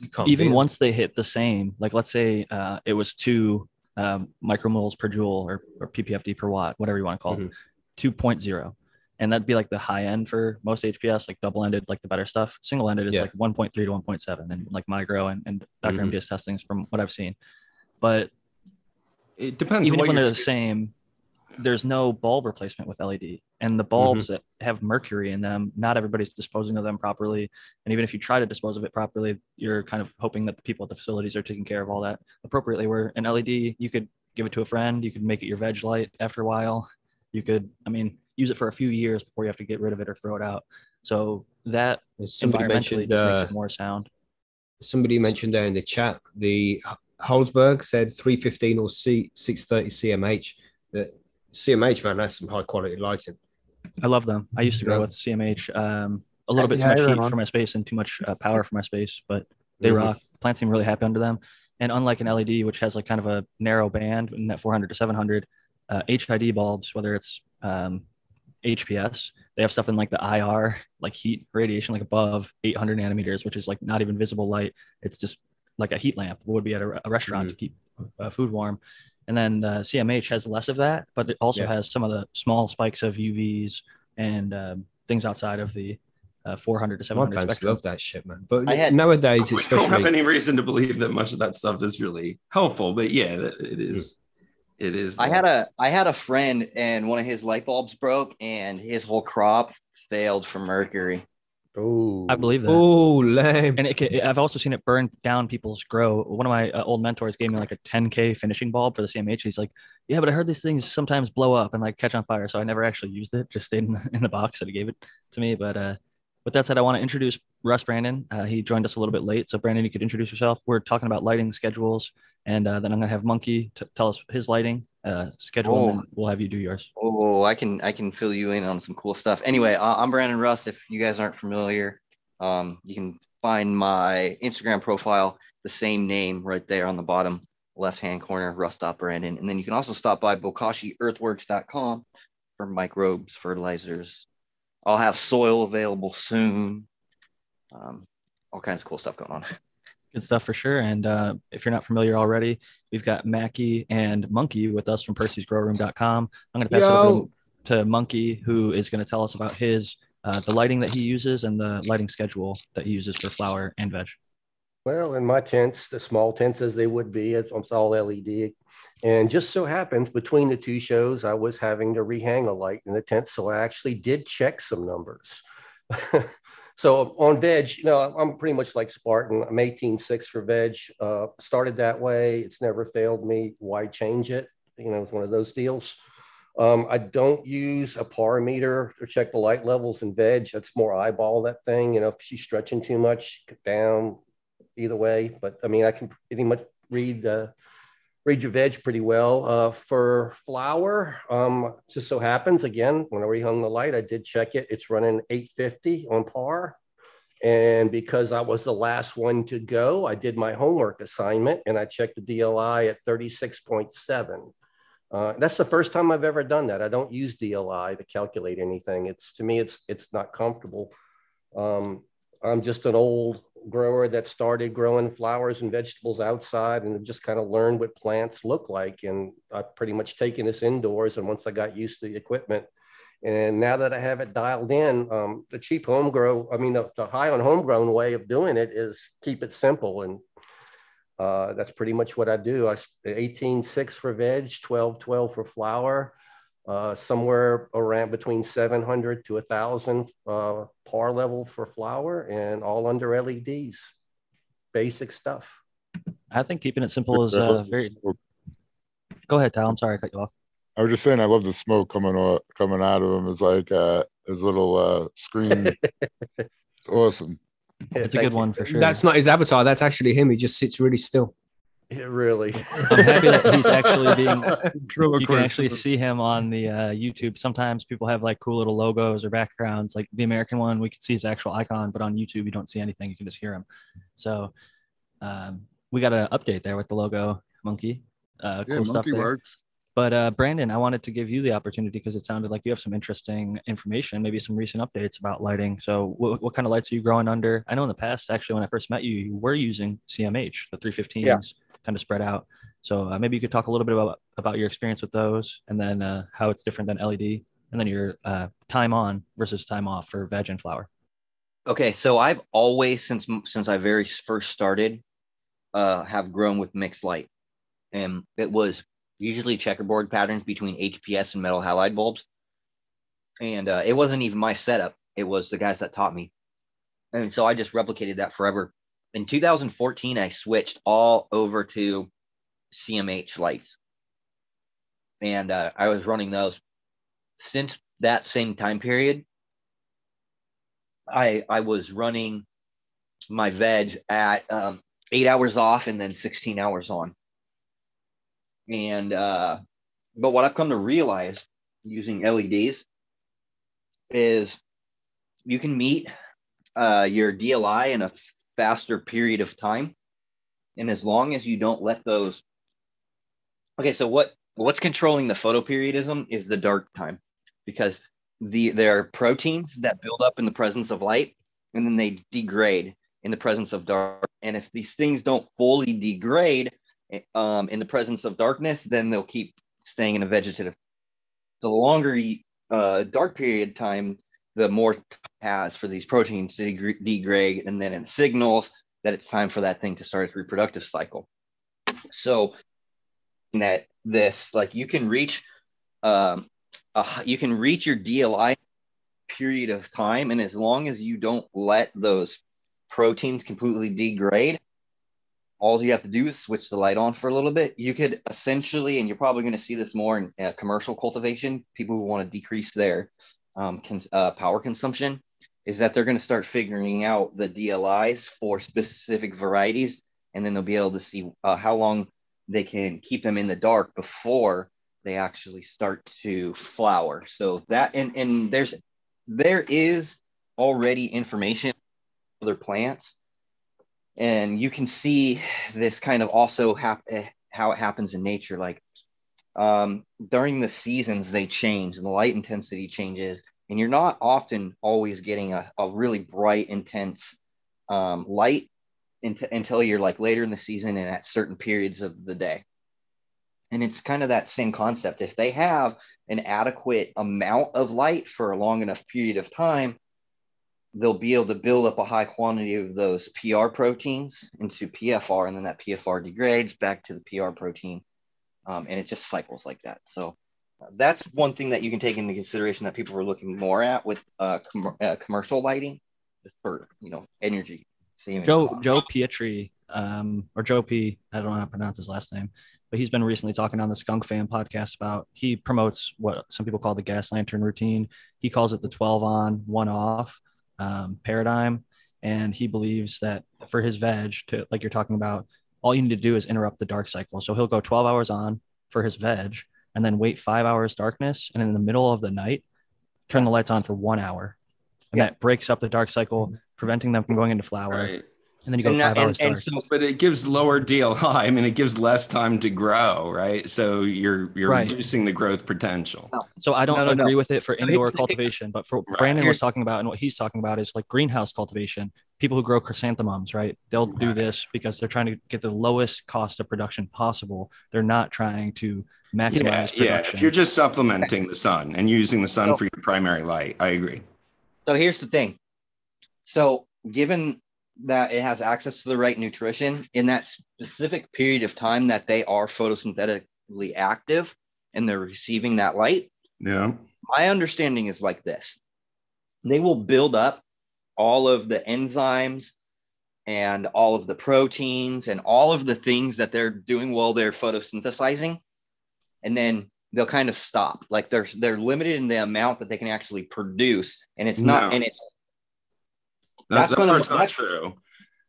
you can't even once they hit the same, like let's say uh, it was two um, micromoles per joule or, or P P F D per watt, whatever you want to call mm-hmm. it, two point oh. And that'd be like the high end for most H P S, like double ended, like the better stuff. Single ended is yeah. like one point three to one point seven, and like my grow and, and Doctor Mm-hmm. M J S testings from what I've seen. But it depends. Even if when they're the same, there's no bulb replacement with L E D, and the bulbs mm-hmm. that have mercury in them, not everybody's disposing of them properly. And even if you try to dispose of it properly, you're kind of hoping that the people at the facilities are taking care of all that appropriately. Where an L E D, you could give it to a friend, you could make it your veg light after a while. You could, I mean, use it for a few years before you have to get rid of it or throw it out. So that somebody environmentally just uh, makes it more sound. Somebody mentioned there in the chat, the Holzberg said three fifteen or C six thirty C M H. The C M H, man, that's some high quality lighting. I love them. I used to grow yeah. with C M H. Um, a little bit too much heat on. for my space and too much uh, power for my space, but they mm-hmm. rock. Plants seem really happy under them. And unlike an L E D, which has like kind of a narrow band in that four hundred to seven hundred, uh, H I D bulbs, whether it's um, H P S, they have stuff in like the I R, like heat radiation, like above eight hundred nanometers, which is like not even visible light. It's just like a heat lamp would be at a, a restaurant mm-hmm. to keep uh, food warm. And then the C M H has less of that, but it also yeah. has some of the small spikes of U Vs and um, things outside of the uh, four hundred to seven hundred My spectrum. I love that shit, man. But I had, nowadays, I especially... don't have any reason to believe that much of that stuff is really helpful, but yeah, it is. Mm-hmm. It is. I had a I had a friend, and one of his light bulbs broke, and his whole crop failed from mercury. Oh, I believe that. Oh, lame. And it can, I've also seen it burn down people's grow. One of my uh, old mentors gave me like a ten K finishing bulb for the C M H. He's like, yeah, but I heard these things sometimes blow up and like catch on fire, so I never actually used it. Just stayed in the, in the box that he gave it to me. But uh, with that said, I want to introduce Russ Brandon. Uh, he joined us a little bit late, so Brandon, you could introduce yourself. We're talking about lighting schedules. And uh, then I'm going to have Monkey t- tell us his lighting uh, schedule, oh. and then we'll have you do yours. Oh, I can I can fill you in on some cool stuff. Anyway, uh, I'm Brandon Rust. If you guys aren't familiar, um, you can find my Instagram profile, the same name right there on the bottom left-hand corner, Rust.Brandon. And then you can also stop by Bokashi Earthworks dot com for microbes, fertilizers. I'll have soil available soon. Um, all kinds of cool stuff going on. Good stuff for sure. And uh, if you're not familiar already, we've got Mackie and Monkey with us from Percy's Grow Room dot com. I'm going to pass Yo. it over to Monkey, who is going to tell us about his uh, the lighting that he uses and the lighting schedule that he uses for flower and veg. Well, in my tents, the small tents as they would be, it's all L E D. And just so happens between the two shows, I was having to rehang a light in the tent. So I actually did check some numbers. So on veg, you know, I'm pretty much like Spartan. I'm eighteen six for veg. Uh, started that way. It's never failed me. Why change it? You know, it's one of those deals. Um, I don't use a parameter to check the light levels in veg. That's more eyeball that thing. You know, if she's stretching too much, down either way. But I mean, I can pretty much read the read your veg pretty well. Uh, for flower, um, just so happens, again, when I rehung the light, I did check it. It's running eight fifty on par. And because I was the last one to go, I did my homework assignment and I checked the D L I at thirty-six point seven. Uh, that's the first time I've ever done that. I don't use D L I to calculate anything. It's, to me, it's, it's not comfortable. Um, I'm just an old grower that started growing flowers and vegetables outside and just kind of learned what plants look like. And I've pretty much taken this indoors. And once I got used to the equipment, and now that I have it dialed in, um, the cheap home grow, I mean, the, the high on homegrown way of doing it is keep it simple. And uh, that's pretty much what I do. I eighteen six for veg, twelve twelve for flower, uh, somewhere around between seven hundred to one thousand uh, par level for flower, and all under L E Ds, basic stuff. I think keeping it simple is uh, very, go ahead, Tal, I'm sorry I cut you off. I was just saying, I love the smoke coming out, coming out of him. It's like uh, his little uh, screen. It's awesome. Yeah, it's a good you. one for sure. That's not his avatar. That's actually him. He just sits really still. Yeah, really. I'm happy that he's actually being. You can actually see him on the uh, YouTube. Sometimes people have like cool little logos or backgrounds. Like the American one, we can see his actual icon, but on YouTube, you don't see anything. You can just hear him. So um, we got an update there with the logo, Monkey. Uh, cool yeah, stuff Monkey there. Works. But uh, Brandon, I wanted to give you the opportunity because it sounded like you have some interesting information, maybe some recent updates about lighting. So what, what kind of lights are you growing under? I know in the past, actually, when I first met you, you were using C M H, the three fifteens, yeah. kind of spread out. So uh, maybe you could talk a little bit about, about your experience with those, and then uh, how it's different than L E D, and then your uh, time on versus time off for veg and flower. Okay, so I've always, since, since I very first started, uh, have grown with mixed light. And it was usually checkerboard patterns between H P S and metal halide bulbs. And uh, it wasn't even my setup. It was the guys that taught me. And so I just replicated that forever. In two thousand fourteen, I switched all over to C M H lights. And uh, I was running those. Since that same time period, I, I was running my veg at um, eight hours off and then sixteen hours on. And, uh, but what I've come to realize using L E Ds is you can meet, uh, your D L I in a faster period of time. And as long as you don't let those, okay. So what, what's controlling the photoperiodism is the dark time, because the, there are proteins that build up in the presence of light and then they degrade in the presence of dark. And if these things don't fully degrade, Um, in the presence of darkness, then they'll keep staying in a vegetative. The longer uh, dark period time, the more time has for these proteins to deg degrade, and then it signals that it's time for that thing to start its reproductive cycle. So that this, like, you can reach, um, uh, you can reach your D L I period of time, and as long as you don't let those proteins completely degrade, all you have to do is switch the light on for a little bit. You could essentially, and you're probably going to see this more in uh, commercial cultivation, people who want to decrease their um, cons uh, power consumption, is that they're going to start figuring out the D L Is for specific varieties, and then they'll be able to see uh, how long they can keep them in the dark before they actually start to flower. So that, and, and there's, there is already information on other plants. And you can see this kind of also hap how it happens in nature. Like um, during the seasons, they change and the light intensity changes. And you're not often always getting a, a really bright, intense um, light in until you're like later in the season and at certain periods of the day. And it's kind of that same concept. If they have an adequate amount of light for a long enough period of time, they'll be able to build up a high quantity of those P R proteins into P F R, and then that P F R degrades back to the P R protein, um, and it just cycles like that. So uh, that's one thing that you can take into consideration that people are looking more at with uh, com uh, commercial lighting for, you know, energy. Joe, Joe Pietri, um, or Joe P, I don't know how to pronounce his last name, but he's been recently talking on the Skunk Fan podcast about, he promotes what some people call the gas lantern routine. He calls it the twelve on, one off. Um, paradigm, and he believes that for his veg, to like you're talking about, all you need to do is interrupt the dark cycle. So he'll go twelve hours on for his veg and then wait five hours darkness, and in the middle of the night turn the lights on for one hour, and yeah. that breaks up the dark cycle, preventing them from going into flower. Right. And then you go and, five hours. And, and so, but it gives lower D L I. I mean, it gives less time to grow, right? So you're you're right. reducing the growth potential. No. So I don't no, no, agree no. with it for indoor cultivation, but for right. Brandon was talking about, and what he's talking about is like greenhouse cultivation. People who grow chrysanthemums, right? They'll right. do this because they're trying to get the lowest cost of production possible. They're not trying to maximize yeah, production. Yeah, if you're just supplementing the sun and using the sun so, for your primary light, I agree. So here's the thing. So given that it has access to the right nutrition in that specific period of time that they are photosynthetically active and they're receiving that light. Yeah. My understanding is like this. They will build up all of the enzymes and all of the proteins and all of the things that they're doing while they're photosynthesizing. And then they'll kind of stop. Like they're, they're limited in the amount that they can actually produce. And it's not, no. and it's, That, that's that part's not true.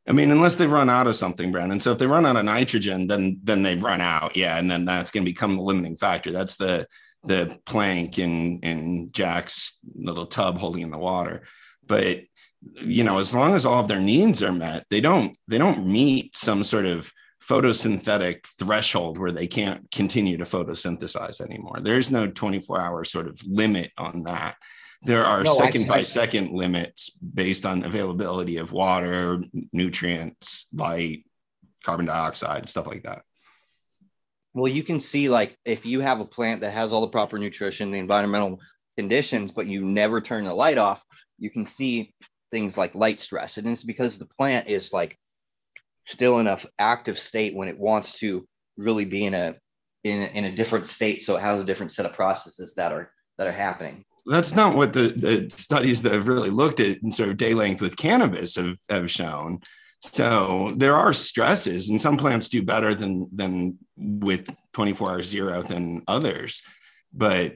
I mean, unless they run out of something, Brandon. So if they run out of nitrogen, then then they've run out. Yeah. And then that's going to become the limiting factor. That's the the plank in, in Jack's little tub holding in the water. But, you know, as long as all of their needs are met, they don't they don't meet some sort of photosynthetic threshold where they can't continue to photosynthesize anymore. There's no twenty-four hour sort of limit on that. There are no, second I, by I, second limits based on availability of water, nutrients, light, carbon dioxide, stuff like that. Well, you can see, like, if you have a plant that has all the proper nutrition, the environmental conditions, but you never turn the light off, you can see things like light stress. And it's because the plant is like still in an active state when it wants to really be in a, in, in a different state. So it has a different set of processes that are, that are happening. That's not what the, the studies that have really looked at in sort of day length with cannabis have, have shown. So there are stresses, and some plants do better than than with twenty-four hour zero than others. But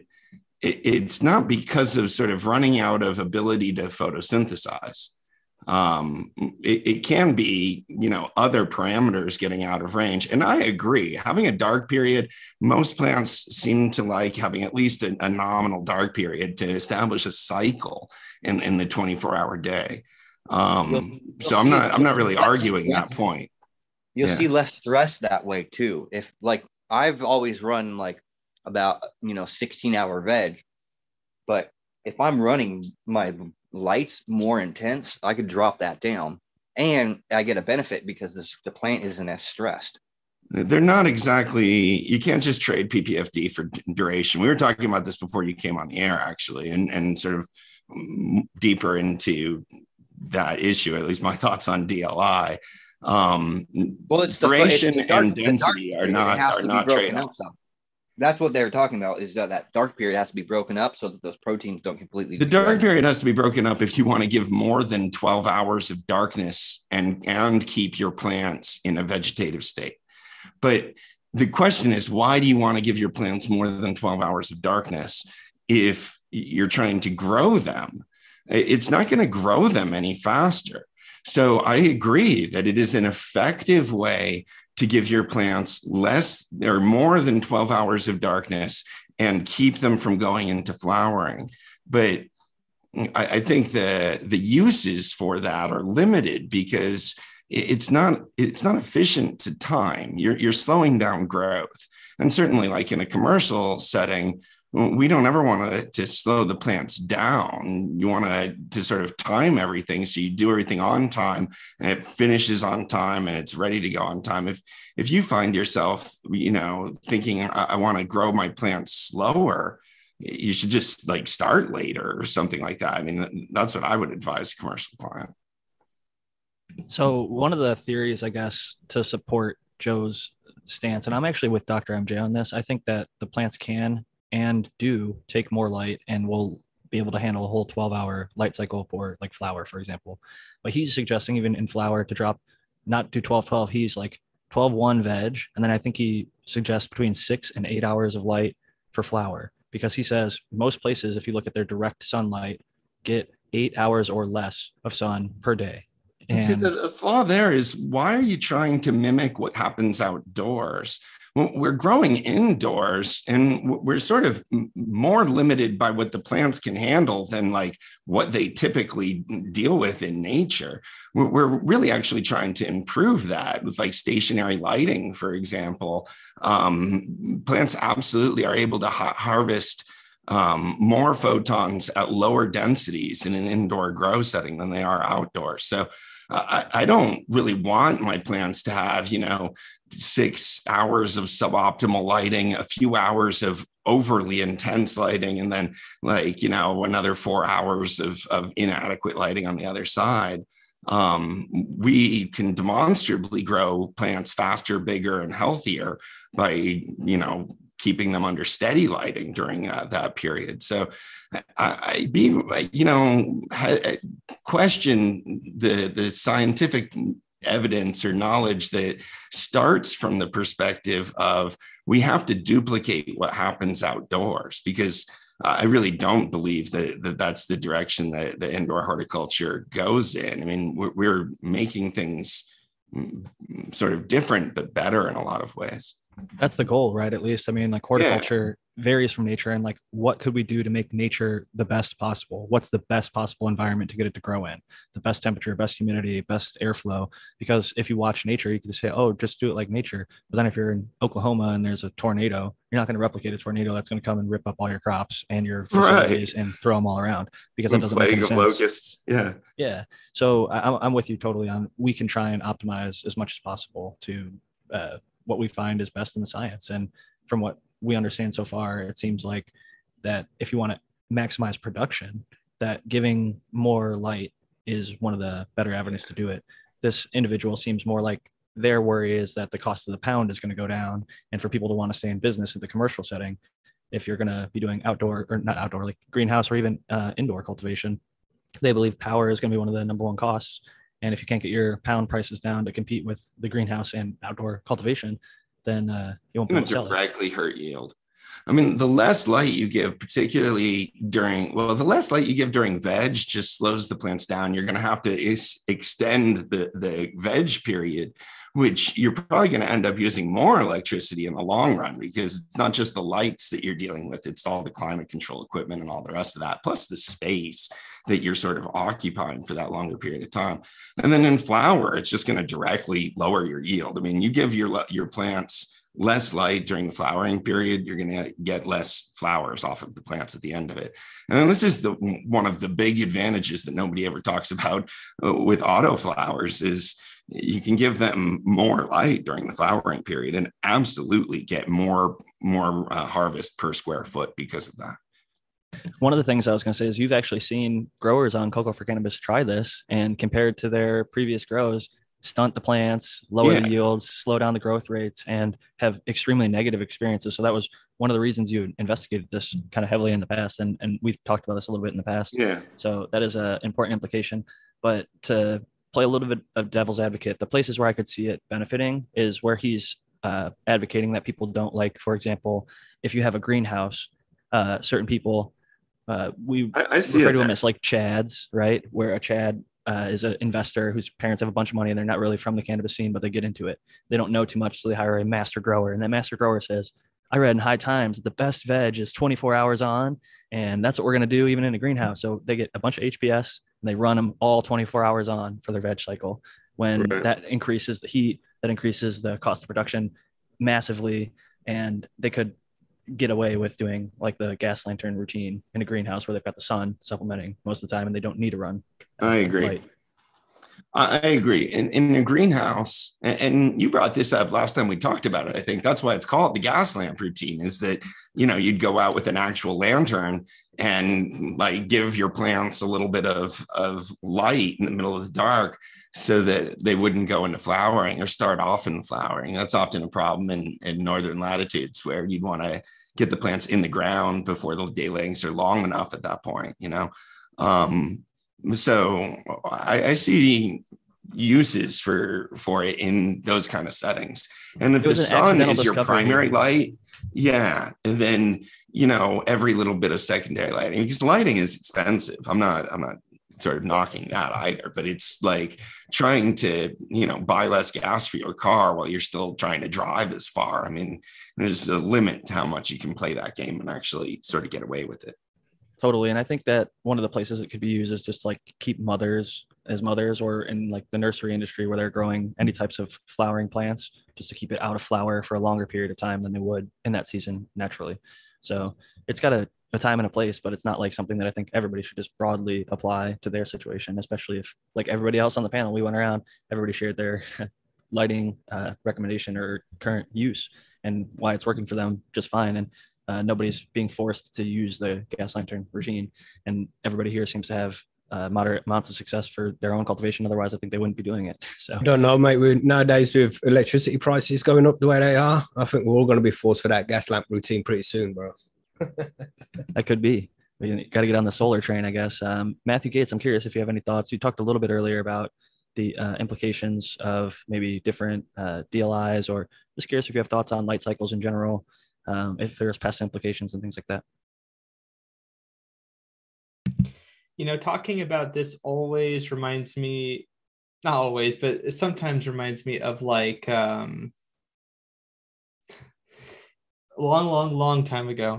it, it's not because of sort of running out of ability to photosynthesize. Um, it, it can be, you know, other parameters getting out of range. And I agree, having a dark period, most plants seem to like having at least a, a nominal dark period to establish a cycle in, in the twenty-four hour day. Um, you'll, you'll so I'm not, I'm not really arguing stress. that point. You'll yeah. see less stress that way too. If like, I've always run like about, you know, sixteen hour veg, but if I'm running my lights more intense, I could drop that down and I get a benefit because this, the plant isn't as stressed. They're not exactly, you can't just trade P P F D for duration. We were talking about this before you came on the air, actually, and, and sort of deeper into that issue, at least my thoughts on D L I. Um, well, it's the, duration it's the dark, and density are not, are not trade-offs. That's what they were talking about, is that that dark period has to be broken up so that those proteins don't completely. The dark period has to be broken up if you want to give more than twelve hours of darkness and, and keep your plants in a vegetative state. But the question is, why do you want to give your plants more than twelve hours of darkness if you're trying to grow them? It's not going to grow them any faster. So I agree that it is an effective way to give your plants less or more than twelve hours of darkness and keep them from going into flowering. But I, I think the, the uses for that are limited because it's not, it's not efficient to time. You're, you're slowing down growth. And certainly like in a commercial setting, we don't ever want to, to slow the plants down. You want to, to sort of time everything. So you do everything on time and it finishes on time and it's ready to go on time. If, if you find yourself, you know, thinking, I, I want to grow my plants slower, you should just like start later or something like that. I mean, that's what I would advise a commercial client. So one of the theories, I guess, to support Joe's stance, and I'm actually with Doctor M J on this. I think that the plants can and do take more light and will be able to handle a whole twelve hour light cycle for like flower, for example. But he's suggesting even in flower to drop, not do twelve twelve, he's like twelve one veg. And then I think he suggests between six and eight hours of light for flower, because he says most places, if you look at their direct sunlight, get eight hours or less of sun per day. And see, the flaw there is, why are you trying to mimic what happens outdoors we're growing indoors and we're sort of more limited by what the plants can handle than like what they typically deal with in nature. We're really actually trying to improve that with like stationary lighting, for example. Um, plants absolutely are able to ha- harvest um, more photons at lower densities in an indoor grow setting than they are outdoors. So I, I don't really want my plants to have, you know, six hours of suboptimal lighting, a few hours of overly intense lighting, and then like, you know, another four hours of, of inadequate lighting on the other side. Um, we can demonstrably grow plants faster, bigger, and healthier by, you know, keeping them under steady lighting during uh, that period. So I, I'd be, you know, ha- question the, the scientific evidence or knowledge that starts from the perspective of we have to duplicate what happens outdoors, because I really don't believe that, that that's the direction that the indoor horticulture goes in. I mean, we're, we're making things sort of different, but better in a lot of ways. That's the goal, right? At least, I mean, like horticulture yeah. varies from nature, and like, what could we do to make nature the best possible? What's the best possible environment to get it to grow in? The best temperature, best humidity, best airflow. Because if you watch nature, you can just say, oh, just do it like nature. But then if you're in Oklahoma and there's a tornado, you're not going to replicate a tornado that's going to come and rip up all your crops and your facilities right. and throw them all around, because that doesn't Plague make sense. Locusts. Yeah. Yeah. So I'm, I'm with you totally on, we can try and optimize as much as possible to, uh, what we find is best in the science. And from what we understand so far, it seems like that if you want to maximize production, that giving more light is one of the better avenues to do it. This individual seems more like their worry is that the cost of the pound is going to go down. And for people to want to stay in business in the commercial setting, if you're going to be doing outdoor or not outdoor, like greenhouse or even uh, indoor cultivation, they believe power is going to be one of the number one costs. And if you can't get your pound prices down to compete with the greenhouse and outdoor cultivation, then uh, you won't be able to sell it. It's going to directly hurt yield. I mean, the less light you give, particularly during, well, the less light you give during veg just slows the plants down. You're going to have to is, extend the, the veg period, which you're probably going to end up using more electricity in the long run, because it's not just the lights that you're dealing with, it's all the climate control equipment and all the rest of that, plus the space that you're sort of occupying for that longer period of time. And then in flower, it's just going to directly lower your yield. I mean, you give your, your plants less light during the flowering period, you're going to get less flowers off of the plants at the end of it. And this is the one of the big advantages that nobody ever talks about with autoflowers is you can give them more light during the flowering period and absolutely get more more uh, harvest per square foot because of that. One of the things I was going to say is you've actually seen growers on Coco for Cannabis try this and compared to their previous grows, stunt the plants, lower yeah. the yields, slow down the growth rates, and have extremely negative experiences. So that was one of the reasons you investigated this kind of heavily in the past. And, and we've talked about this a little bit in the past. Yeah. So that is an important implication. But to play a little bit of devil's advocate, the places where I could see it benefiting is where he's uh, advocating that people don't like, for example, if you have a greenhouse, uh, certain people, uh, we I, I see refer to them as like chads, right? Where a chad Uh, is an investor whose parents have a bunch of money and they're not really from the cannabis scene, but they get into it. They don't know too much, so they hire a master grower. And that master grower says, I read in High Times that the best veg is twenty-four hours on, and that's what we're going to do even in a greenhouse. So they get a bunch of H P S and they run them all twenty-four hours on for their veg cycle. When right. that increases the heat, that increases the cost of production massively, and they could get away with doing like the gas lantern routine in a greenhouse where they've got the sun supplementing most of the time and they don't need to run. I agree. Light. I agree. In, in a greenhouse, and you brought this up last time we talked about it, I think that's why it's called the gas lamp routine, is that, you know, you'd go out with an actual lantern and like give your plants a little bit of, of light in the middle of the dark so that they wouldn't go into flowering or start off in flowering. That's often a problem in, in northern latitudes where you'd want to get the plants in the ground before the day lengths are long enough at that point, you know? Um, so I, I see uses for, for it in those kind of settings. And if the sun is your primary light, yeah, and then, you know, every little bit of secondary lighting, because lighting is expensive. I'm not, I'm not sort of knocking that either, but it's like trying to, you know, buy less gas for your car while you're still trying to drive as far. I mean, there's a limit to how much you can play that game and actually sort of get away with it. Totally. And I think that one of the places it could be used is just like keep mothers as mothers, or in like the nursery industry where they're growing any types of flowering plants, just to keep it out of flower for a longer period of time than they would in that season naturally. So it's got a, a time and a place, but it's not like something that I think everybody should just broadly apply to their situation, especially if like everybody else on the panel, we went around, everybody shared their lighting uh, recommendation or current use and why it's working for them just fine. And Uh, nobody's being forced to use the gas lantern regime, and everybody here seems to have uh, moderate amounts of success for their own cultivation. Otherwise, I think they wouldn't be doing it. So I don't know, mate. We're, nowadays, with electricity prices going up the way they are, I think we're all going to be forced for that gas lamp routine pretty soon, bro. That could be. We got to get on the solar train, I guess. Um, Matthew Gates, I'm curious if you have any thoughts. You talked a little bit earlier about the uh, implications of maybe different uh, D L Is, or just curious if you have thoughts on light cycles in general. Um, if there's past implications and things like that. You know, talking about this always reminds me, not always, but it sometimes reminds me of like um, a long, long, long time ago,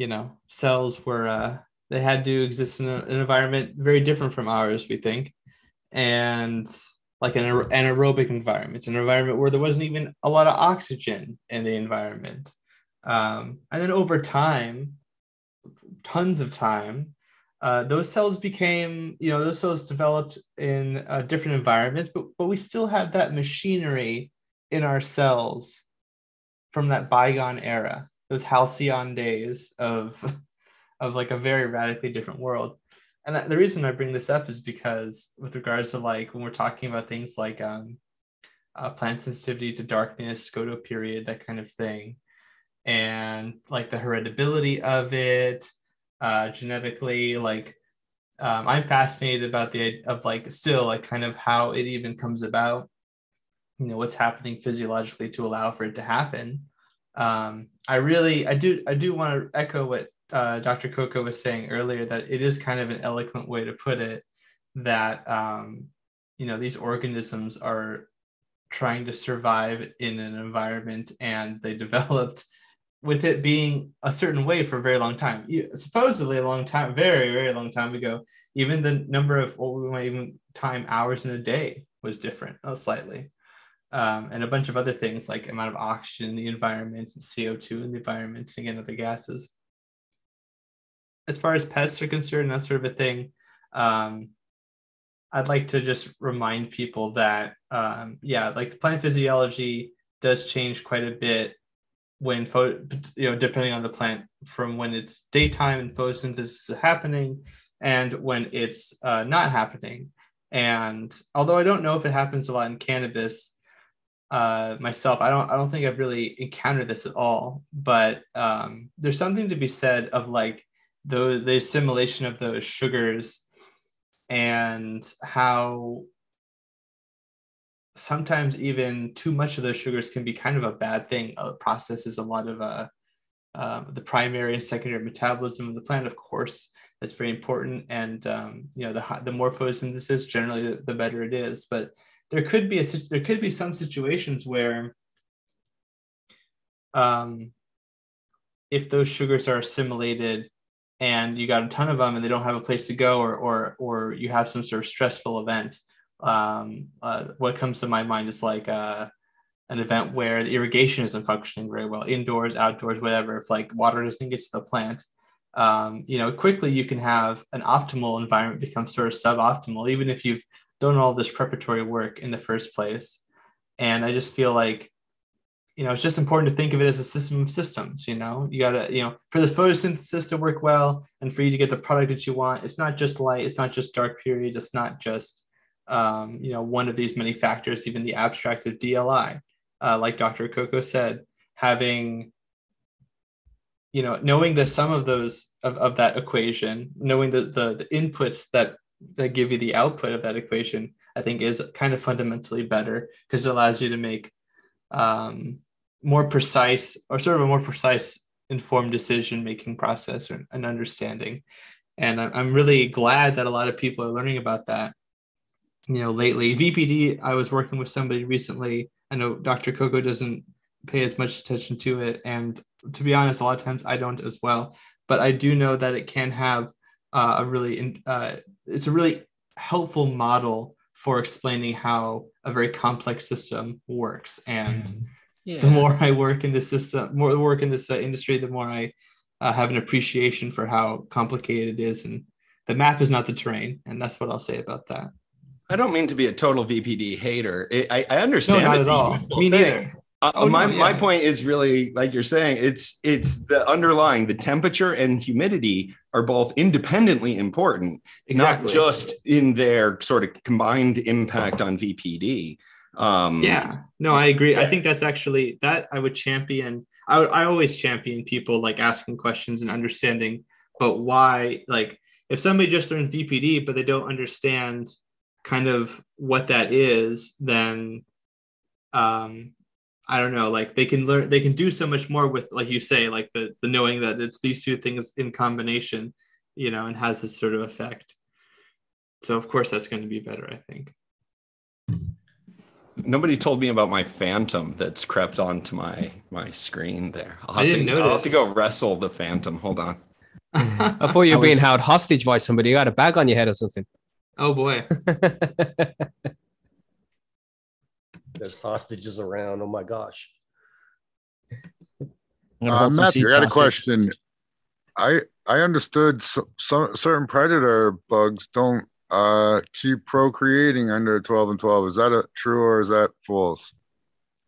you know, cells were, uh, they had to exist in a, an environment very different from ours, we think. And like an, aer- an aerobic environment, an environment where there wasn't even a lot of oxygen in the environment. Um, and then over time, tons of time, uh, those cells became, you know, those cells developed in uh, different environments, but, but we still have that machinery in our cells from that bygone era, those halcyon days of, of like a very radically different world. And that, the reason I bring this up is because with regards to like, when we're talking about things like um, uh, plant sensitivity to darkness, scotoperiod, that kind of thing, and like the heritability of it uh genetically, like um, I'm fascinated about the idea of like still like kind of how it even comes about, you know, what's happening physiologically to allow for it to happen. um I really I do I do want to echo what uh Doctor Coco was saying earlier, that it is kind of an eloquent way to put it, that um you know, these organisms are trying to survive in an environment, and they developed with it being a certain way for a very long time, supposedly a long time, very, very long time ago. Even the number of what we might even time hours in a day was different uh, slightly. Um, and a bunch of other things like amount of oxygen in the environment and C O two in the environment, and again, other gases. As far as pests are concerned, that sort of a thing, um, I'd like to just remind people that, um, yeah, like the plant physiology does change quite a bit when, pho- you know, depending on the plant, from when it's daytime and photosynthesis is happening and when it's uh, not happening. And although I don't know if it happens a lot in cannabis uh, myself, I don't, I don't think I've really encountered this at all, but um, there's something to be said of like those, the assimilation of those sugars, and how sometimes even too much of those sugars can be kind of a bad thing. It processes a lot of uh, uh, the primary and secondary metabolism of the plant, of course, that's very important. And um, you know, the the more photosynthesis, generally, the, the better it is. But there could be a there could be some situations where, um, if those sugars are assimilated, and you got a ton of them and they don't have a place to go, or or or you have some sort of stressful event. Um, uh, what comes to my mind is like uh, an event where the irrigation isn't functioning very well, indoors, outdoors, whatever. If like water doesn't get to the plant, um, you know, quickly you can have an optimal environment become sort of suboptimal, even if you've done all this preparatory work in the first place. And I just feel like, you know, it's just important to think of it as a system of systems. You know, you gotta, you know, for the photosynthesis to work well and for you to get the product that you want, it's not just light, it's not just dark period, it's not just, um, you know, one of these many factors. Even the abstract of D L I, uh, like Doctor Coco said, having, you know, knowing that some of those, of, of that equation, knowing the, the the inputs that that give you the output of that equation, I think is kind of fundamentally better, because it allows you to make um more precise, or sort of a more precise informed decision making process, or an understanding. And I'm really glad that a lot of people are learning about that, you know, lately. V P D, I was working with somebody recently. I know Doctor Coco doesn't pay as much attention to it. And to be honest, a lot of times I don't as well. But I do know that it can have uh, a really, uh, it's a really helpful model for explaining how a very complex system works. And mm. yeah. the more I work in this system, more work in this uh, industry, the more I uh, have an appreciation for how complicated it is. And the map is not the terrain. And that's what I'll say about that. I don't mean to be a total V P D hater. It, I, I understand. No, not at all. Me neither. Uh, oh, my no, yeah. my point is really, like you're saying, it's it's the underlying, the temperature and humidity are both independently important, exactly. not just in their sort of combined impact on V P D. Um, yeah, no, I agree. Yeah. I think that's actually that I would champion. I would, I always champion people like asking questions and understanding, but why? Like if somebody just learned V P D, but they don't understand kind of what that is, then um I don't know, like they can learn, they can do so much more with, like you say, like the the knowing that it's these two things in combination, you know, and has this sort of effect. So of course that's going to be better, I think. Nobody told me about my phantom that's crept onto my my screen there. I'll have I didn't to, notice. I'll have to go wrestle the phantom. Hold on. I thought you were being was... held hostage by somebody. You had a bag on your head or something. Oh boy. There's hostages around. Oh my gosh. Uh, Matthew, I got a question. I I understood some, some certain predator bugs don't uh, keep procreating under twelve and twelve. Is that a, true or is that false?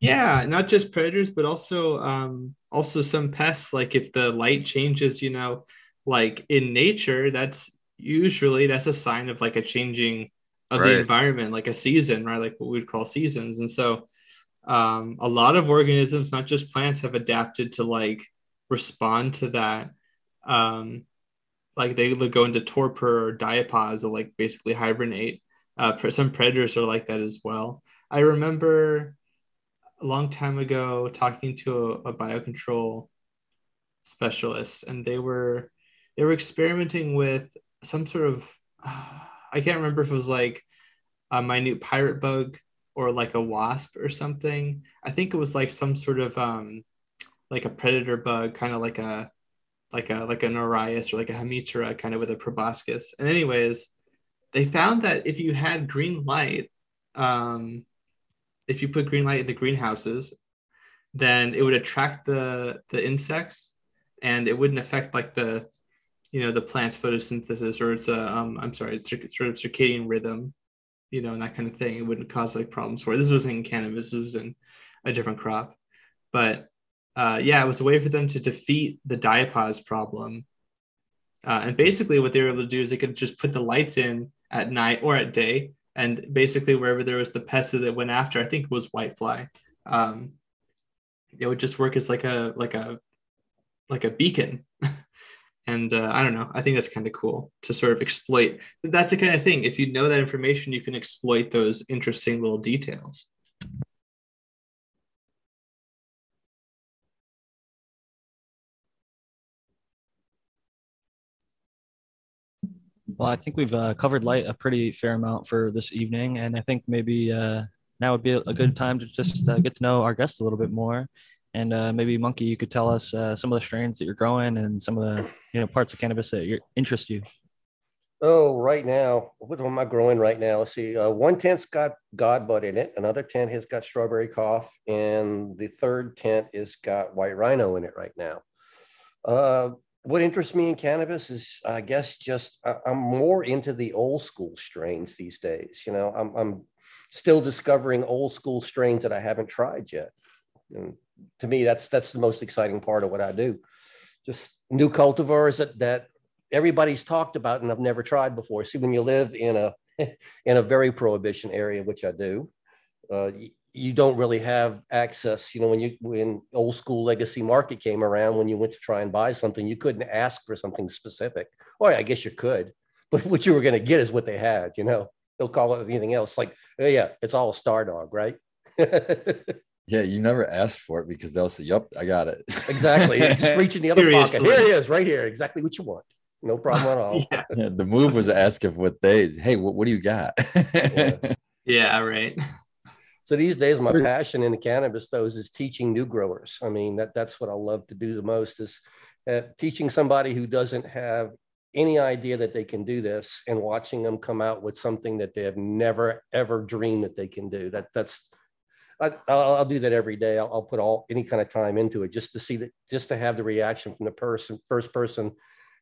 Yeah, not just predators, but also um, also some pests. Like if the light changes, you know, like in nature, that's usually that's a sign of like a changing of right. the environment, like a season, right? Like what we would call seasons. And so um, a lot of organisms, not just plants, have adapted to like respond to that. Um, like they go into torpor or diapause, or like basically hibernate. Uh, some predators are like that as well. I remember a long time ago talking to a, a biocontrol specialist, and they were, they were experimenting with some sort of, uh, I can't remember if it was like a minute pirate bug or like a wasp or something. I think it was like some sort of um, like a predator bug, kind of like a, like a, like an Orias or like a Hemiptera kind of with a proboscis. And anyways, they found that if you had green light, um, if you put green light in the greenhouses, then it would attract the, the insects and it wouldn't affect like the, you know, the plant's photosynthesis or it's a, um, I'm sorry, it's sort of circadian rhythm, you know, and that kind of thing. It wouldn't cause like problems for it. This wasn't in cannabis, this was in a different crop. But uh, yeah, it was a way for them to defeat the diapause problem. Uh, and basically what they were able to do is they could just put the lights in at night or at day. And basically wherever there was the pest that went after, I think it was whitefly. Um, it would just work as like a, like a, like a beacon. And uh, I don't know, I think that's kind of cool to sort of exploit. That's the kind of thing. If you know that information, you can exploit those interesting little details. Well, I think we've uh, covered light a pretty fair amount for this evening. And I think maybe uh, now would be a good time to just uh, get to know our guests a little bit more. And uh, maybe Monkey, you could tell us uh, some of the strains that you're growing and some of the you know parts of cannabis that you're, interest you. Oh, right now, what am I growing right now? Let's see. Uh, one tent's got God Bud in it. Another tent has got strawberry cough, and the third tent has got white rhino in it right now. Uh, what interests me in cannabis is, I guess, just I, I'm more into the old school strains these days. You know, I'm, I'm still discovering old school strains that I haven't tried yet. And to me, that's that's the most exciting part of what I do. Just new cultivars that, that everybody's talked about and I've never tried before. See, when you live in a in a very prohibition area, which I do, uh, you, you don't really have access. You know, when you when old school legacy market came around, when you went to try and buy something, you couldn't ask for something specific. Or I guess you could, but what you were going to get is what they had. You know, they'll call it anything else. Like, oh yeah, it's all Star Dog, right? Yeah, you never asked for it because they'll say, "Yep, I got it." Exactly. Just reach in the other Seriously. pocket. Here it is, right here. Exactly what you want. No problem at all. Yes. Yeah, the move was to ask if what they, hey, what, what do you got? Yes. Yeah, right. So these days, my passion in the cannabis, though, is, is teaching new growers. I mean, that that's what I love to do the most, is uh, teaching somebody who doesn't have any idea that they can do this and watching them come out with something that they have never, ever dreamed that they can do. That that's, I, I'll, I'll do that every day. I'll, I'll put all any kind of time into it just to see that, just to have the reaction from the person, first person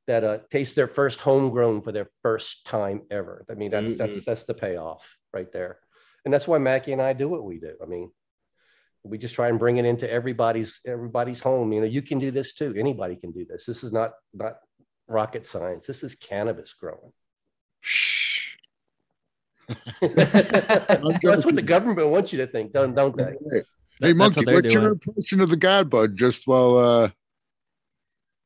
that uh, tastes their first homegrown for their first time ever. I mean, that's, mm-hmm. that's, that's the payoff right there. And that's why Mackie and I do what we do. I mean, we just try and bring it into everybody's, everybody's home. You know, you can do this too. Anybody can do this. This is not, not rocket science. This is cannabis growing. Shh. That's what the government wants you to think, don't, don't they? Hey, that, Monkey, what what's doing. Your impression of the God Bud just while... Uh...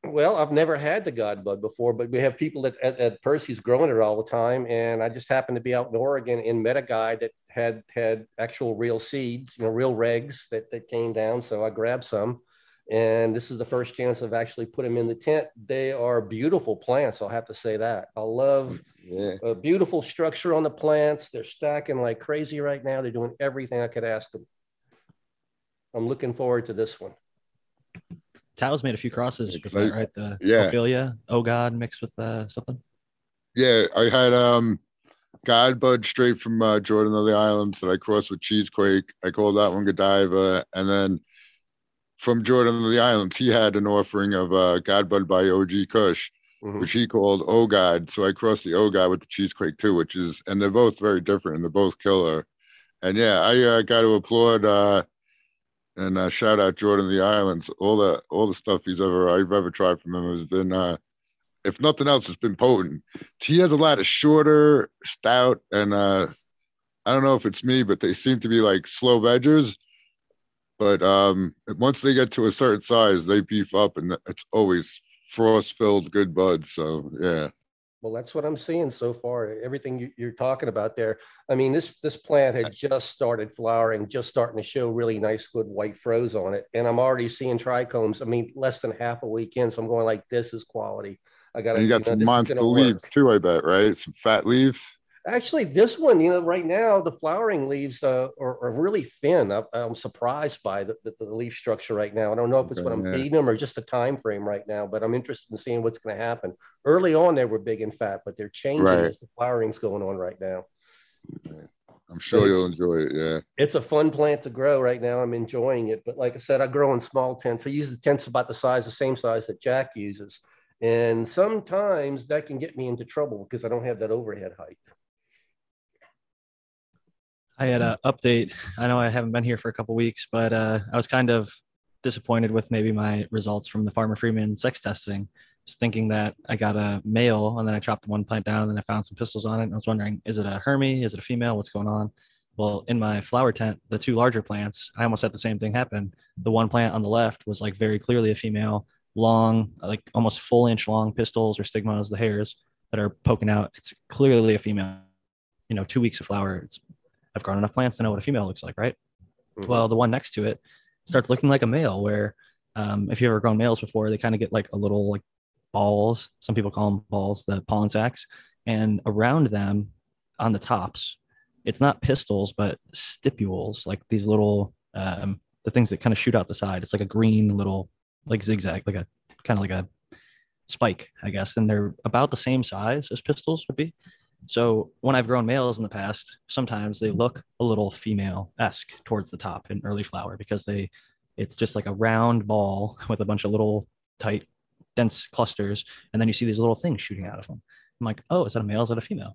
Well, I've never had the God Bud before, but we have people at, at, at Percy's growing it all the time. And I just happened to be out in Oregon and met a guy that had had actual real seeds, you know, real regs that, that came down. So I grabbed some. And this is the first chance I've actually put them in the tent. They are beautiful plants, I'll have to say that. I love yeah. a beautiful structure on the plants. They're stacking like crazy right now. They're doing everything I could ask them. I'm looking forward to this one. Tao's made a few crosses, that, right? The yeah. Ophelia, O-God mixed with uh, something. Yeah, I had um, God Bud straight from uh, Jordan of the Islands that I crossed with Cheesequake. I called that one Godiva, and then from Jordan of the Islands, he had an offering of uh, God Bud by O G Kush, mm-hmm. which he called O-God. So I crossed the O-God with the Cheesequake too, which is, and they're both very different, and they're both killer. And yeah, I uh, got to applaud uh, and uh, shout out Jordan of the Islands. All the all the stuff he's ever I've ever tried from him has been, uh, if nothing else, it's been potent. He has a lot of shorter, stout, and uh, I don't know if it's me, but they seem to be like slow veggers. But um, once they get to a certain size, they beef up, and it's always frost-filled good buds. So, yeah. Well, that's what I'm seeing so far. Everything you, you're talking about there. I mean, this this plant had just started flowering, just starting to show really nice, good white froze on it. And I'm already seeing trichomes. I mean, less than half a week in, so I'm going like, this is quality. I gotta, and you got you know, some monster leaves, too, I bet, right? Some fat leaves. Actually, this one, you know, right now, the flowering leaves uh, are, are really thin. I, I'm surprised by the, the, the leaf structure right now. I don't know if it's okay, what I'm yeah. feeding them or just the time frame right now, but I'm interested in seeing what's going to happen. Early on, they were big and fat, but they're changing right. as the flowering's going on right now. I'm sure you'll enjoy it, yeah. It's a fun plant to grow right now. I'm enjoying it. But like I said, I grow in small tents. I use the tents about the size, the same size that Jack uses. And sometimes that can get me into trouble because I don't have that overhead height. I had an update. I know I haven't been here for a couple of weeks, but uh, I was kind of disappointed with maybe my results from the Farmer Freeman sex testing. Just thinking that I got a male, and then I chopped one plant down, and then I found some pistils on it. And I was wondering, is it a Hermie? Is it a female? What's going on? Well, in my flower tent, the two larger plants, I almost had the same thing happen. The one plant on the left was like very clearly a female, long, like almost full inch long pistils or stigmas, the hairs that are poking out. It's clearly a female. You know, two weeks of flower. It's I've grown enough plants to know what a female looks like, right? Mm-hmm. Well, the one next to it starts looking like a male where um, if you've ever grown males before, they kind of get like a little like balls. Some people call them balls, the pollen sacs. And around them on the tops, it's not pistils, but stipules, like these little, um, the things that kind of shoot out the side. It's like a green little like zigzag, like a kind of like a spike, I guess. And they're about the same size as pistils would be. So when I've grown males in the past, sometimes they look a little female-esque towards the top in early flower because they, it's just like a round ball with a bunch of little tight, dense clusters. And then you see these little things shooting out of them. I'm like, oh, is that a male? Is that a female?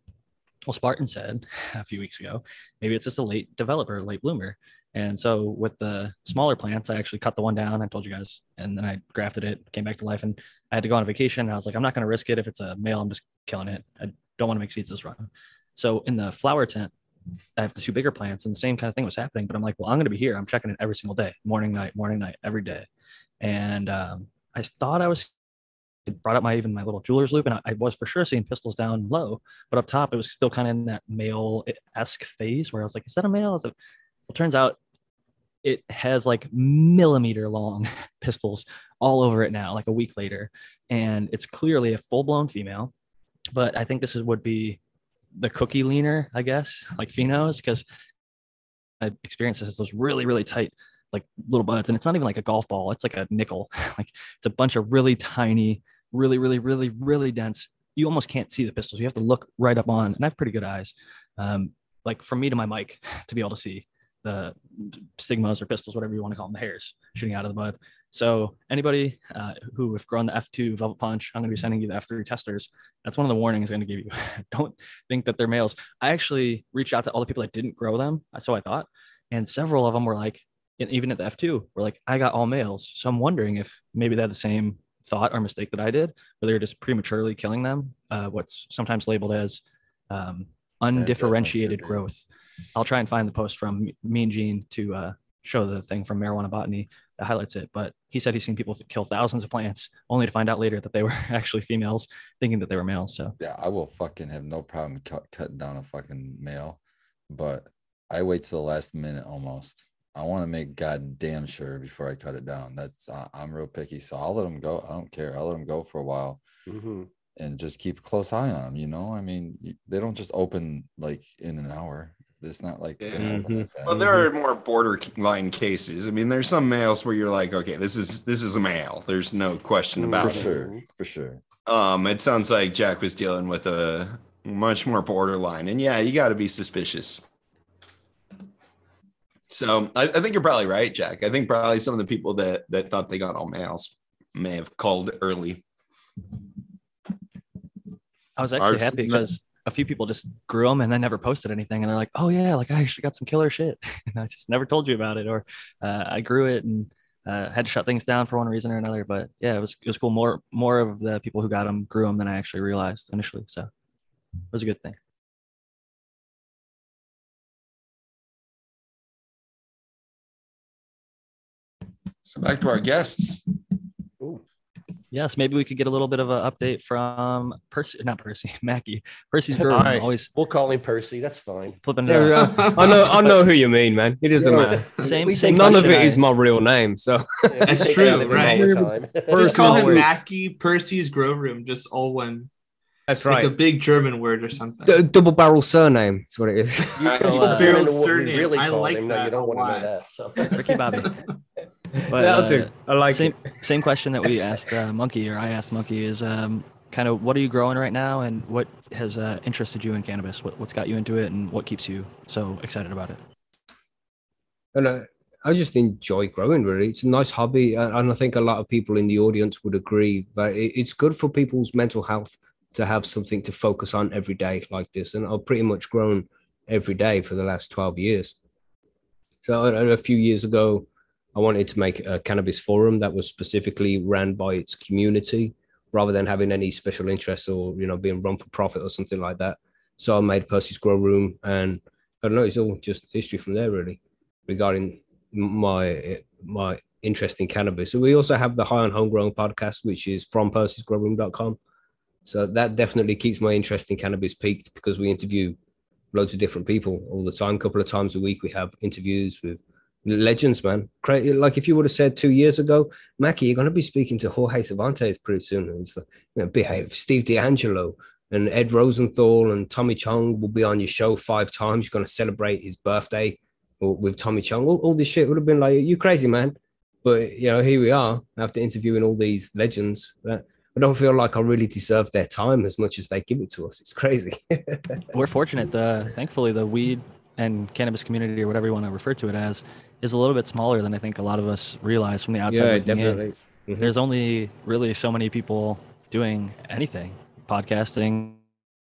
Well, Spartan said a few weeks ago, maybe it's just a late developer, late bloomer. And so with the smaller plants, I actually cut the one down. I told you guys, and then I grafted it, came back to life, and I had to go on a vacation. And I was like, I'm not going to risk it. If it's a male, I'm just killing it. I, don't want to make seeds this run. So in the flower tent, I have the two bigger plants, and the same kind of thing was happening, but I'm like, well, I'm going to be here. I'm checking it every single day, morning, night, morning, night, every day. And um, I thought I was, it brought up my, even my little jeweler's loop, and I, I was for sure seeing pistils down low, but up top, it was still kind of in that male-esque phase where I was like, is that a male? Is it? Well, turns out it has like millimeter long pistils all over it now, like a week later. And it's clearly a full blown female, but I think this is, would be the cookie leaner, I guess, like phenos, because I experienced this, those really, really tight, like little buds. And it's not even like a golf ball. It's like a nickel. Like it's a bunch of really tiny, really, really, really, really dense. You almost can't see the pistils. You have to look right up on, and I have pretty good eyes. Um, like from me to my mic to be able to see the stigmas or pistils, whatever you want to call them, the hairs shooting out of the bud. So anybody uh, who have grown the F two Velvet Punch, I'm going to be sending you the F three testers. That's one of the warnings I'm going to give you. Don't think that they're males. I actually reached out to all the people that didn't grow them. So I thought, and several of them were like, even at the F two, were like, I got all males. So I'm wondering if maybe they had the same thought or mistake that I did, or they're just prematurely killing them. Uh, what's sometimes labeled as um, undifferentiated growth. I'll try and find the post from me and Gene to uh, show the thing from Marijuana Botany that highlights it. But he said he's seen people kill thousands of plants only to find out later that they were actually females thinking that they were males. So yeah, I will fucking have no problem cut, cutting down a fucking male, but I wait to the last minute almost. I want to make goddamn sure before I cut it down. That's uh, I'm real picky, so I'll let them go. I don't care. I'll let them go for a while. Mm-hmm. And just keep a close eye on them, you know? I mean, they don't just open like in an hour. It's not like, yeah. Mm-hmm. Well, there are more borderline cases. I mean, there's some males where you're like, okay, this is, this is a male. There's no question about for it. For sure. For sure. Um, it sounds like Jack was dealing with a much more borderline, and yeah, you got to be suspicious. So I, I think you're probably right, Jack. I think probably some of the people that, that thought they got all males may have called early. I was actually Our, happy because a few people just grew them and then never posted anything. And they're like, oh yeah, like I actually got some killer shit. And I just never told you about it. Or uh, I grew it and uh, had to shut things down for one reason or another. But yeah, it was, it was cool. More, more of the people who got them grew them than I actually realized initially. So it was a good thing. So back to our guests. Ooh. Yes, maybe we could get a little bit of an update from Percy, not Percy, Mackie. Percy's Grow Room. Right. Always, we'll call him Percy. That's fine. Flipping it out. I know, I know who you mean, man. It doesn't yeah. matter. Same, same. None of it I... is my real name, so yeah, that's true, right? Just call him Mackie. Percy's Grow Room, just all one. That's right. Like a big German word or something. D- double barrel surname is what it is. Double uh, barrel surname. Really I like him. That. No, you don't want to know that. So. Ricky Bobby. But, that'll uh, do. I like same, it. Same question that we asked uh, Monkey, or I asked Monkey, is um, kind of what are you growing right now, and what has uh, interested you in cannabis? What, what's got you into it, and what keeps you so excited about it? And uh, I just enjoy growing, really. It's a nice hobby, and I think a lot of people in the audience would agree that it's good for people's mental health to have something to focus on every day like this. And I've pretty much grown every day for the last twelve years. So a few years ago, I wanted to make a cannabis forum that was specifically ran by its community rather than having any special interests or, you know, being run for profit or something like that. So I made Percy's Grow Room, and I don't know, it's all just history from there, really, regarding my my interest in cannabis. So we also have the High on Homegrown podcast, which is from Percy's Grow Room dot com. So that definitely keeps my interest in cannabis peaked, because we interview loads of different people all the time. A couple of times a week, we have interviews with legends, man. Like if you would have said two years ago, Mackie, you're going to be speaking to Jorge Cervantes pretty soon. And it's like, you know, behave. Steve D'Angelo and Ed Rosenthal and Tommy Chong will be on your show five times. You're going to celebrate his birthday with Tommy Chong. All, all this shit would have been like, you crazy, man. But, you know, here we are after interviewing all these legends. That I don't feel like I really deserve their time as much as they give it to us. It's crazy. We're fortunate. Uh, thankfully, the weed and cannabis community, or whatever you want to refer to it as, is a little bit smaller than I think a lot of us realize from the outside. Yeah, definitely. Mm-hmm. There's only really so many people doing anything, podcasting,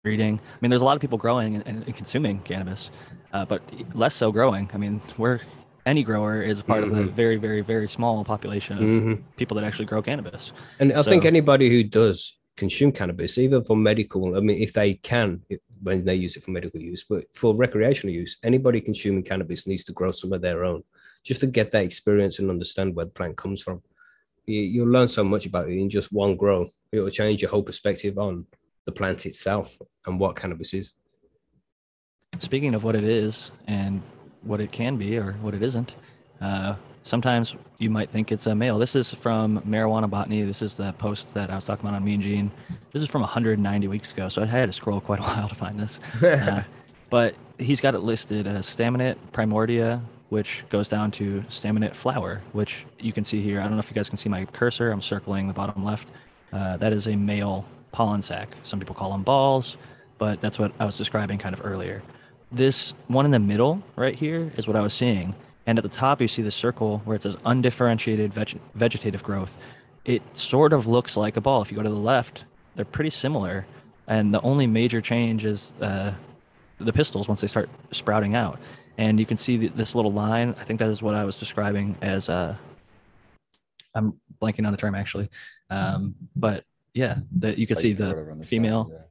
reading. I mean, there's a lot of people growing and, and consuming cannabis, uh, but less so growing. I mean, we're any grower is part mm-hmm. of the very, very, very small population of mm-hmm. people that actually grow cannabis. And I so, think anybody who does consume cannabis, even for medical, I mean, if they can, it, when they use it for medical use, but for recreational use, anybody consuming cannabis needs to grow some of their own, just to get that experience and understand where the plant comes from. You, you'll learn so much about it in just one grow. It will change your whole perspective on the plant itself and what cannabis is. Speaking of what it is and what it can be or what it isn't, Uh, sometimes you might think it's a male. This is from Marijuana Botany. This is the post that I was talking about on Me and Gene. This is from one hundred ninety weeks ago, so I had to scroll quite a while to find this. Uh, but he's got it listed as Staminate Primordia, which goes down to Staminate Flower, which you can see here. I don't know if you guys can see my cursor. I'm circling the bottom left. Uh, that is a male pollen sac. Some people call them balls, but that's what I was describing kind of earlier. This one in the middle right here is what I was seeing. And at the top, you see the circle where it says undifferentiated veg vegetative growth. It sort of looks like a ball. If you go to the left, they're pretty similar. And the only major change is uh, the pistils once they start sprouting out. And you can see th this little line. I think that is what I was describing as, uh, I'm blanking on the term actually. Um, but yeah, that you can like see the, the female. Side, yeah.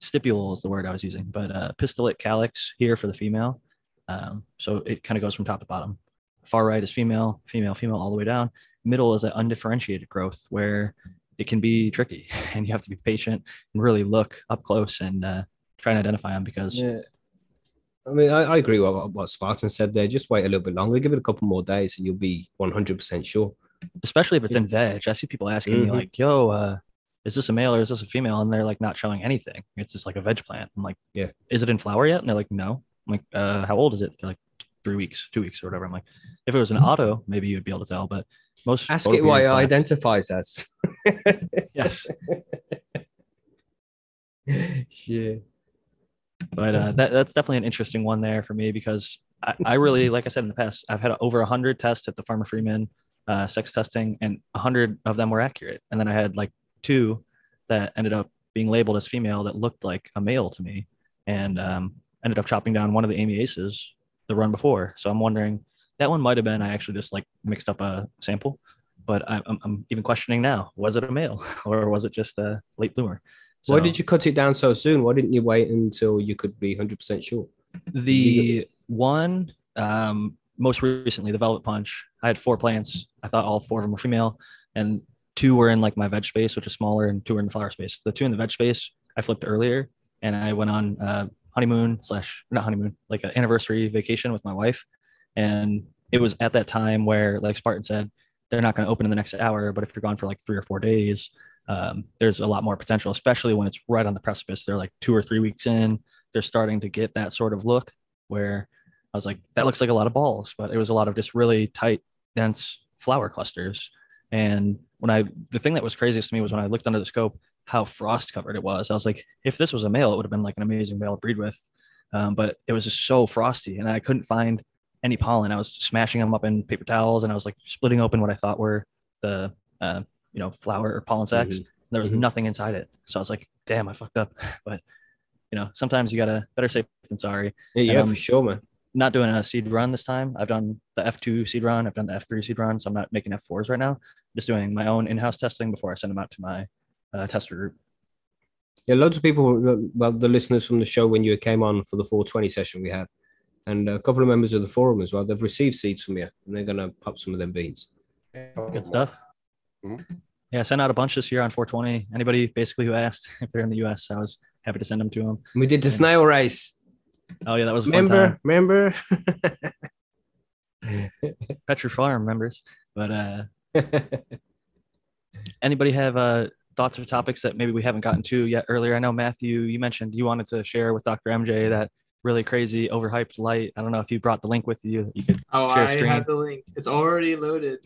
Stipule is the word I was using, but uh, pistillate calyx here for the female. Um, so it kind of goes from top to bottom. Far right is female, female, female, all the way down. Middle is that undifferentiated growth where it can be tricky and you have to be patient and really look up close and uh, try and identify them because... Yeah. I mean, I, I agree with what, what Spartan said there. Just wait a little bit longer. Give it a couple more days and you'll be one hundred percent sure. Especially if it's in veg. I see people asking mm-hmm. me like, yo, uh, is this a male or is this a female? And they're like not showing anything. It's just like a veg plant. I'm like, yeah, is it in flower yet? And they're like, no. I'm like, uh, how old is it? They're like three weeks, two weeks or whatever. I'm like, if it was an auto, maybe you'd be able to tell. But most ask it why it identifies as. Yes. Yeah. But uh, that, that's definitely an interesting one there for me because I, I really, like I said in the past, I've had over one hundred tests at the Farmer Freeman uh, sex testing and one hundred of them were accurate. And then I had like two that ended up being labeled as female that looked like a male to me and um, ended up chopping down one of the amiaces the run before. So I'm wondering, that one might have been, I actually just like mixed up a sample, but I'm, I'm even questioning now, was it a male or was it just a late bloomer? So, why did you cut it down so soon? Why didn't you wait until you could be one hundred percent sure? The one, um, most recently, the Velvet Punch, I had four plants. I thought all four of them were female and two were in like my veg space, which is smaller, and two were in the flower space. The two in the veg space, I flipped earlier and I went on uh, honeymoon slash, not honeymoon, like an anniversary vacation with my wife. And it was at that time where, like Spartan said, they're not going to open in the next hour, but if you're gone for like three or four days, Um, there's a lot more potential, especially when it's right on the precipice. They're like two or three weeks in. They're starting to get that sort of look where I was like, that looks like a lot of balls, but it was a lot of just really tight, dense flower clusters. And when I, the thing that was craziest to me was when I looked under the scope, how frost covered it was. I was like, if this was a male, it would have been like an amazing male to breed with. Um, but it was just so frosty and I couldn't find any pollen. I was smashing them up in paper towels and I was like splitting open what I thought were the, uh, you know, flower or pollen sacks. Mm-hmm. There was mm-hmm. nothing inside it. So I was like, damn, I fucked up. But, you know, sometimes you got to better safe than sorry. Yeah, yeah, for sure, man. Not doing a seed run this time. I've done the F two seed run. I've done the F three seed run. So I'm not making F fours right now. I'm just doing my own in-house testing before I send them out to my uh, tester group. Yeah, loads of people, well, the listeners from the show when you came on for the four twenty session we had, and a couple of members of the forum as well, they've received seeds from you and they're going to pop some of them beans. Good stuff. Mm-hmm. Yeah, I sent out a bunch this year on four twenty. Anybody basically who asked if they're in the U S, I was happy to send them to them. We did the and, snail race. Oh yeah, that was remember, fun remember. Petro Farm members, but uh, anybody have uh, thoughts or topics that maybe we haven't gotten to yet earlier? I know Matthew, you mentioned you wanted to share with Doctor M J that really crazy, overhyped light. I don't know if you brought the link with you. You could. Oh, share I screen. Have the link. It's already loaded.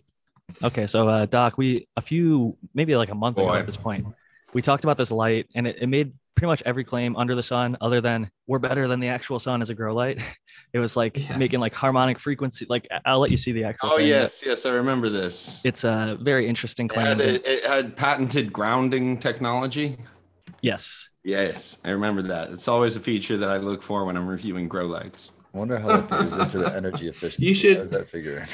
Okay, so uh, Doc, we a few, maybe like a month Boy. ago at this point, we talked about this light, and it, it made pretty much every claim under the sun, other than we're better than the actual sun as a grow light. It was like yeah. making like harmonic frequency. Like I'll let you see the actual. Oh thing. yes, yes, I remember this. It's a very interesting claim. It had, a, it had patented grounding technology. Yes. Yes, I remember that. It's always a feature that I look for when I'm reviewing grow lights. I wonder how that figures into the energy efficiency. You should, how does that figure?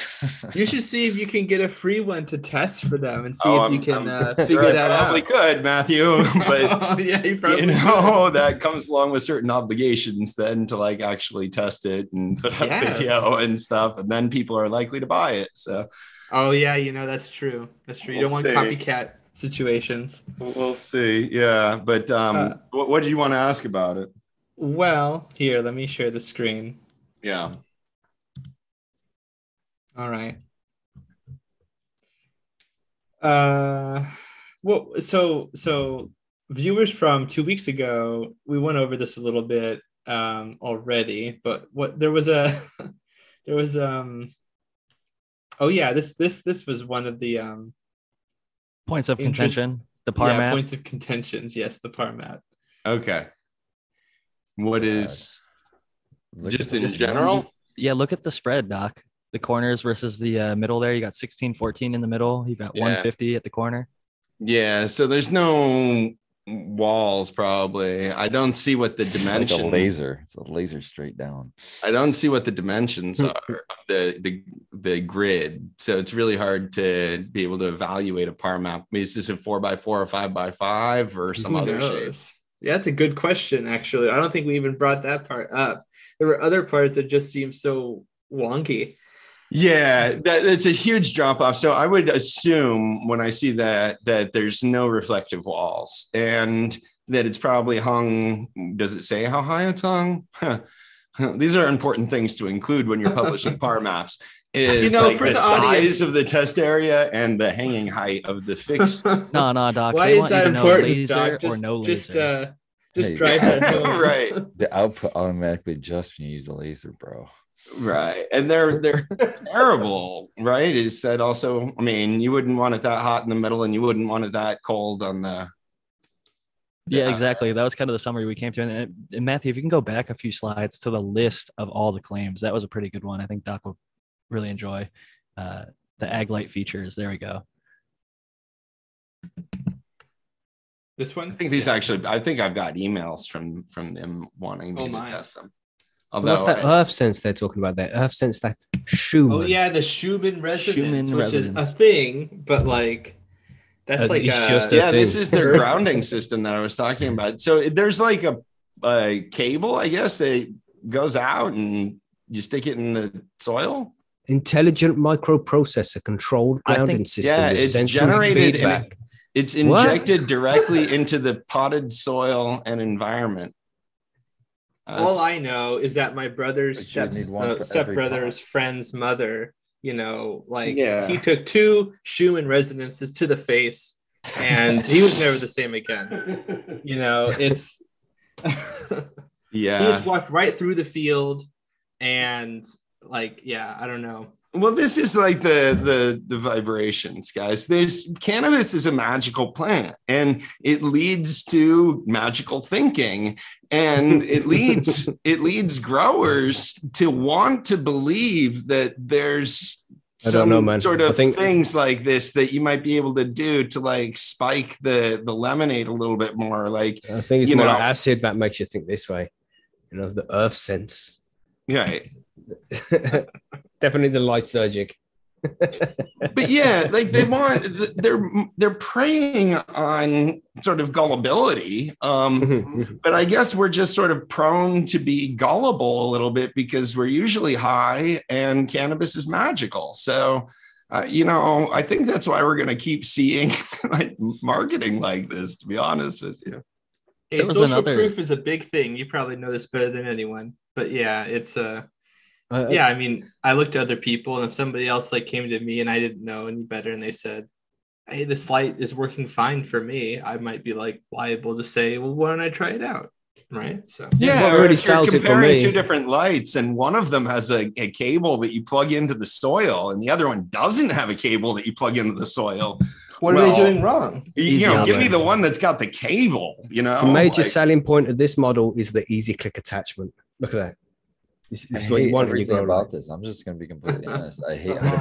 You should see if you can get a free one to test for them and see oh, if I'm, you can uh, figure sure that I probably out. Probably could, Matthew, but oh, yeah, you, probably you know could. That comes along with certain obligations then to like actually test it and put up yes. video and stuff, and then people are likely to buy it. So, oh yeah, you know that's true. That's true. You we'll don't see. want copycat situations. We'll see. Yeah, but um, uh, what, what do you want to ask about it? Well, here, let me share the screen. Yeah. All right. Uh, well, so so viewers from two weeks ago, we went over this a little bit um, already, but what there was a there was um oh yeah this this this was one of the um points of interest, contention the par yeah, map points of contentions yes the par map. Okay, what yeah. is look just in general? Yeah, look at the spread, Doc. The corners versus the uh, middle there. You got sixteen, fourteen in the middle. You got yeah. one fifty at the corner. Yeah. So there's no walls, probably. I don't see what the dimensions. It's like a laser. It's a laser straight down. I don't see what the dimensions are of the, the the grid. So it's really hard to be able to evaluate a par map. I mean, is this a four by four or five by five or some Who other knows? shapes? Yeah, that's a good question. Actually, I don't think we even brought that part up. There were other parts that just seemed so wonky. Yeah, that, that's a huge drop off. So I would assume when I see that, that there's no reflective walls and that it's probably hung. Does it say how high it's hung? Huh. These are important things to include when you're publishing par maps. Is you know, like for the, the audience, size of the test area and the hanging height of the fixed. No, no, Doc. Why is that important? Laser Doc? Just, or no laser. Just, uh, just hey, drive that home. Right. The output automatically adjusts when you use the laser, bro. Right, and they're they're terrible, right? Is that also? I mean, you wouldn't want it that hot in the middle, and you wouldn't want it that cold on the. the yeah, exactly. That was kind of the summary we came to. And, and Matthew, if you can go back a few slides to the list of all the claims, that was a pretty good one. I think Doc will really enjoy uh, the ag light features. There we go. This one, I think these yeah. actually. I think I've got emails from from them wanting me oh, to test them. Although what's that I, earth sense they're talking about there? Earth sense, that Schumann. Oh, yeah, the Schumann resonance, Schumann which resonance. is a thing, but like, that's At like, a, just a yeah, thing. This is the grounding system that I was talking about. So there's like a, a cable, I guess, that goes out and you stick it in the soil. Intelligent microprocessor controlled grounding think, system. Yeah, it's generated, in, it's injected what? directly into the potted soil and environment. Uh, All I know is that my brother's step, uh, stepbrother's friend's mother, you know, like yeah. he took two Schumann resonances to the face and he was never the same again. You know, it's, yeah, he just walked right through the field and like, yeah, I don't know. Well, this is like the, the, the vibrations, guys. There's cannabis is a magical plant and it leads to magical thinking and it leads, it leads growers to want to believe that there's I some don't know, sort of think... things like this that you might be able to do to like spike the, the lemonade a little bit more. Like, I think it's you more know, like acid that makes you think this way, you know, the earth sense. Right. Definitely the light surgic. But yeah, like they want, they're they're preying on sort of gullibility. Um, but I guess we're just sort of prone to be gullible a little bit because we're usually high and cannabis is magical. So, uh, you know, I think that's why we're going to keep seeing like marketing like this, to be honest with you. Hey, social another... proof is a big thing. You probably know this better than anyone. But yeah, it's a... Uh... Uh, yeah, I mean, I looked to other people, and if somebody else like came to me and I didn't know any better, and they said, "Hey, this light is working fine for me," I might be like liable to say, "Well, why don't I try it out?" Right? So yeah, well, already if you're comparing it two different lights, and one of them has a, a cable that you plug into the soil, and the other one doesn't have a cable that you plug into the soil. What well, are they doing wrong? You know, give me the one that's got the cable. You know, the major like, selling point of this model is the easy click attachment. Look at that. This is what you want everything about right. this. I'm just going to be completely honest. I hate how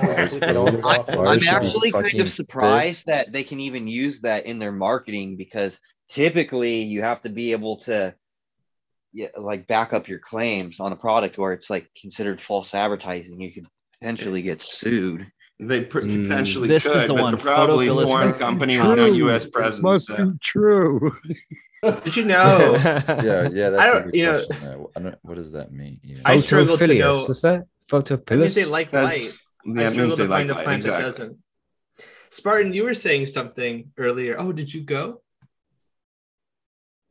I'm actually kind of surprised fixed. that they can even use that in their marketing because typically you have to be able to yeah, like back up your claims on a product or it's like considered false advertising. You could potentially get sued. They potentially mm, this could, is the but one. probably a foreign company with no U S presence. It must so. be true. Did you know? Yeah, yeah. That's I don't. You know, I don't, what does that mean? Even? I struggle to know. What's that? Photophilia. It means they like that's, light. That I means they like light. Exactly. That doesn't. Spartan, you were saying something earlier. Oh, did you go?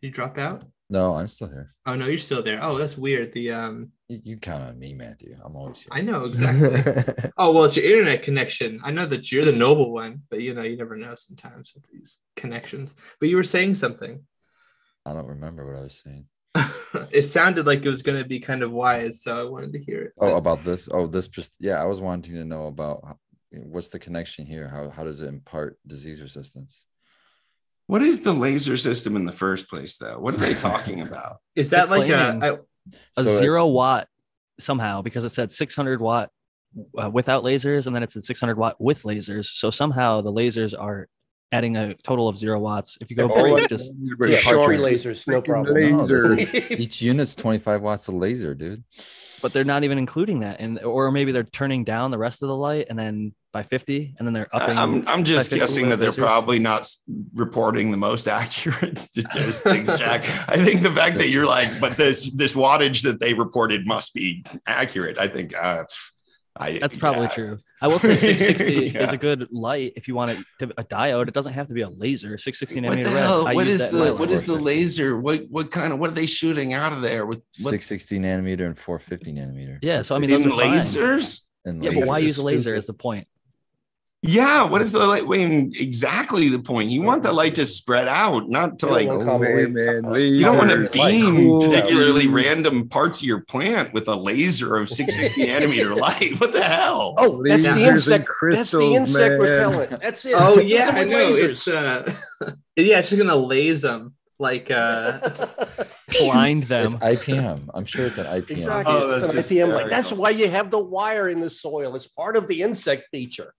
Did you drop out? No, I'm still here. Oh, no, you're still there. Oh, that's weird. The um, You, you count on me, Matthew. I'm always here. I know, exactly. Oh, well, it's your internet connection. I know that you're the noble one, but, you know, you never know sometimes with these connections. But you were saying something. I don't remember what I was saying. It sounded like it was going to be kind of wise, so I wanted to hear it. But... Oh, about this? Oh, this just, yeah, I was wanting to know about what's the connection here? How, how does it impart disease resistance? What is the laser system in the first place, though? What are they talking about? Is that like a, a, a so zero watt somehow? Because it said six hundred watt uh, without lasers, and then it's at six hundred watt with lasers. So somehow the lasers are adding a total of zero watts. If you go over like just yeah, sure, lasers, no problem. Lasers. No, each unit's twenty-five watts of laser, dude. But they're not even including that, and or maybe they're turning down the rest of the light, and then. By fifty, and then they're upping. I'm, I'm just guessing that they're probably not reporting the most accurate statistics, Jack. I think the fact that you're like, but this this wattage that they reported must be accurate. I think uh, I, that's probably yeah. true. I will say six sixty yeah. is a good light if you want it to a diode. It doesn't have to be a laser. six sixty nanometer red. What is the what is the laser? What what kind of what are they shooting out of there with what? six sixty nanometer and four fifty nanometer? Yeah. So I mean, in lasers. And yeah, lasers. But why use a laser? Is the point. Yeah, what is the light? I mean, exactly the point. You want the light to spread out, not to you like. Don't away, man. You don't want to beam cool. particularly random parts of your plant with a laser of six hundred fifty nanometer light. What the hell? Oh, that's the insect. That's the insect man. repellent. That's it. Oh yeah, I know. Lasers. It's uh, yeah, it's just gonna laze them. Like uh blind them. It's I P M. I'm sure it's an I P M. Exactly. Oh, that's it's I P M light. That's why you have the wire in the soil. It's part of the insect feature.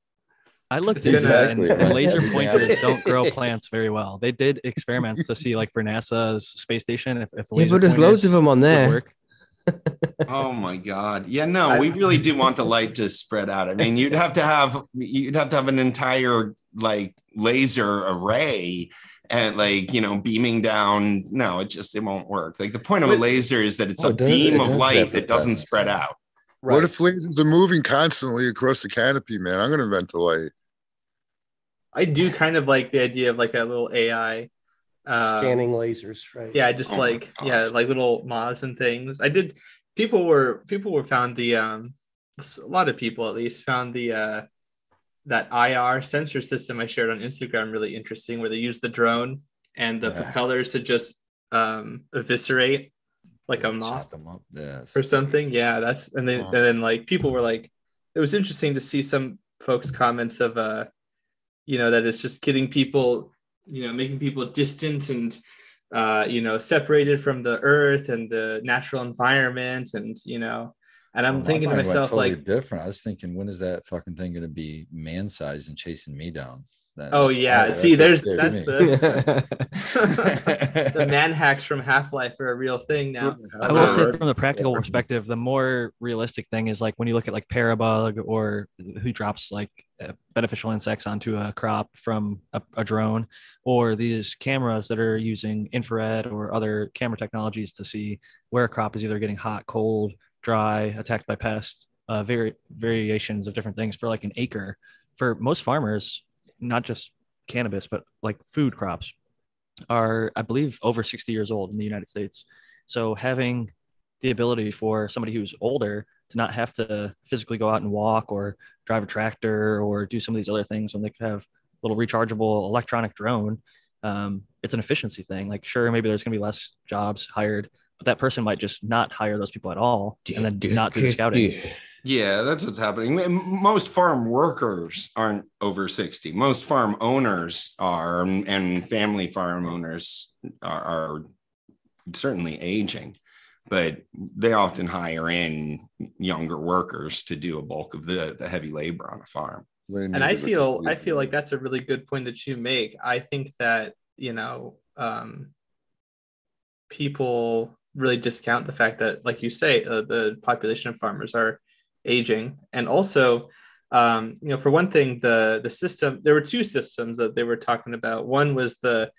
I looked into that, and right. laser pointers don't grow plants very well. They did experiments to see, like for NASA's space station, if, if laser yeah, but there's loads of them on there. Oh my God! Yeah, no, we really do want the light to spread out. I mean, you'd have to have you'd have to have an entire like laser array. And like, you know, beaming down. No, it just, it won't work. Like the point of a laser is that it's oh, a does, beam of light that doesn't spread out. Right. What if lasers are moving constantly across the canopy, man? I'm going to invent the light. I do kind of like the idea of like a little A I. Um, Scanning lasers, right? Yeah, just oh like, yeah, like little moths and things. I did, people were, people were found the, um, a lot of people at least found the, uh, that I R sensor system I shared on Instagram really interesting, where they use the drone and the yeah. propellers to just um, eviscerate like they a moth them up. Yes. or something. Yeah, that's and then oh. and then like people were like, it was interesting to see some folks' comments of uh, you know, that it's just getting people, you know, making people distant and uh, you know, separated from the earth and the natural environment, and you know. And I'm well, thinking to myself, totally like, different. I was thinking, when is that fucking thing going to be man-sized and chasing me down? That oh yeah, oh, see, there's that's the the man hacks from Half-Life are a real thing now. I will say, from the practical perspective, the more realistic thing is like when you look at like Parabug or who drops like beneficial insects onto a crop from a, a drone, or these cameras that are using infrared or other camera technologies to see where a crop is either getting hot, cold, dry, attacked by pests, uh, vari- variations of different things for like an acre for most farmers, not just cannabis, but like food crops are, I believe, over sixty years old in the United States. So having the ability for somebody who's older to not have to physically go out and walk or drive a tractor or do some of these other things when they could have a little rechargeable electronic drone, um, it's an efficiency thing. Like, sure, maybe there's going to be less jobs hired, but that person might just not hire those people at all and then do not do scouting. Yeah, that's what's happening. Most farm workers aren't over sixty. Most farm owners are, and family farm owners are, are certainly aging, but they often hire in younger workers to do a bulk of the, the heavy labor on a farm. And I feel, I feel like that's a really good point that you make. I think that, you know, um, people really discount the fact that, like you say, uh, the population of farmers are aging. And also, um, you know, for one thing, the the system, there were two systems that they were talking about. One was the,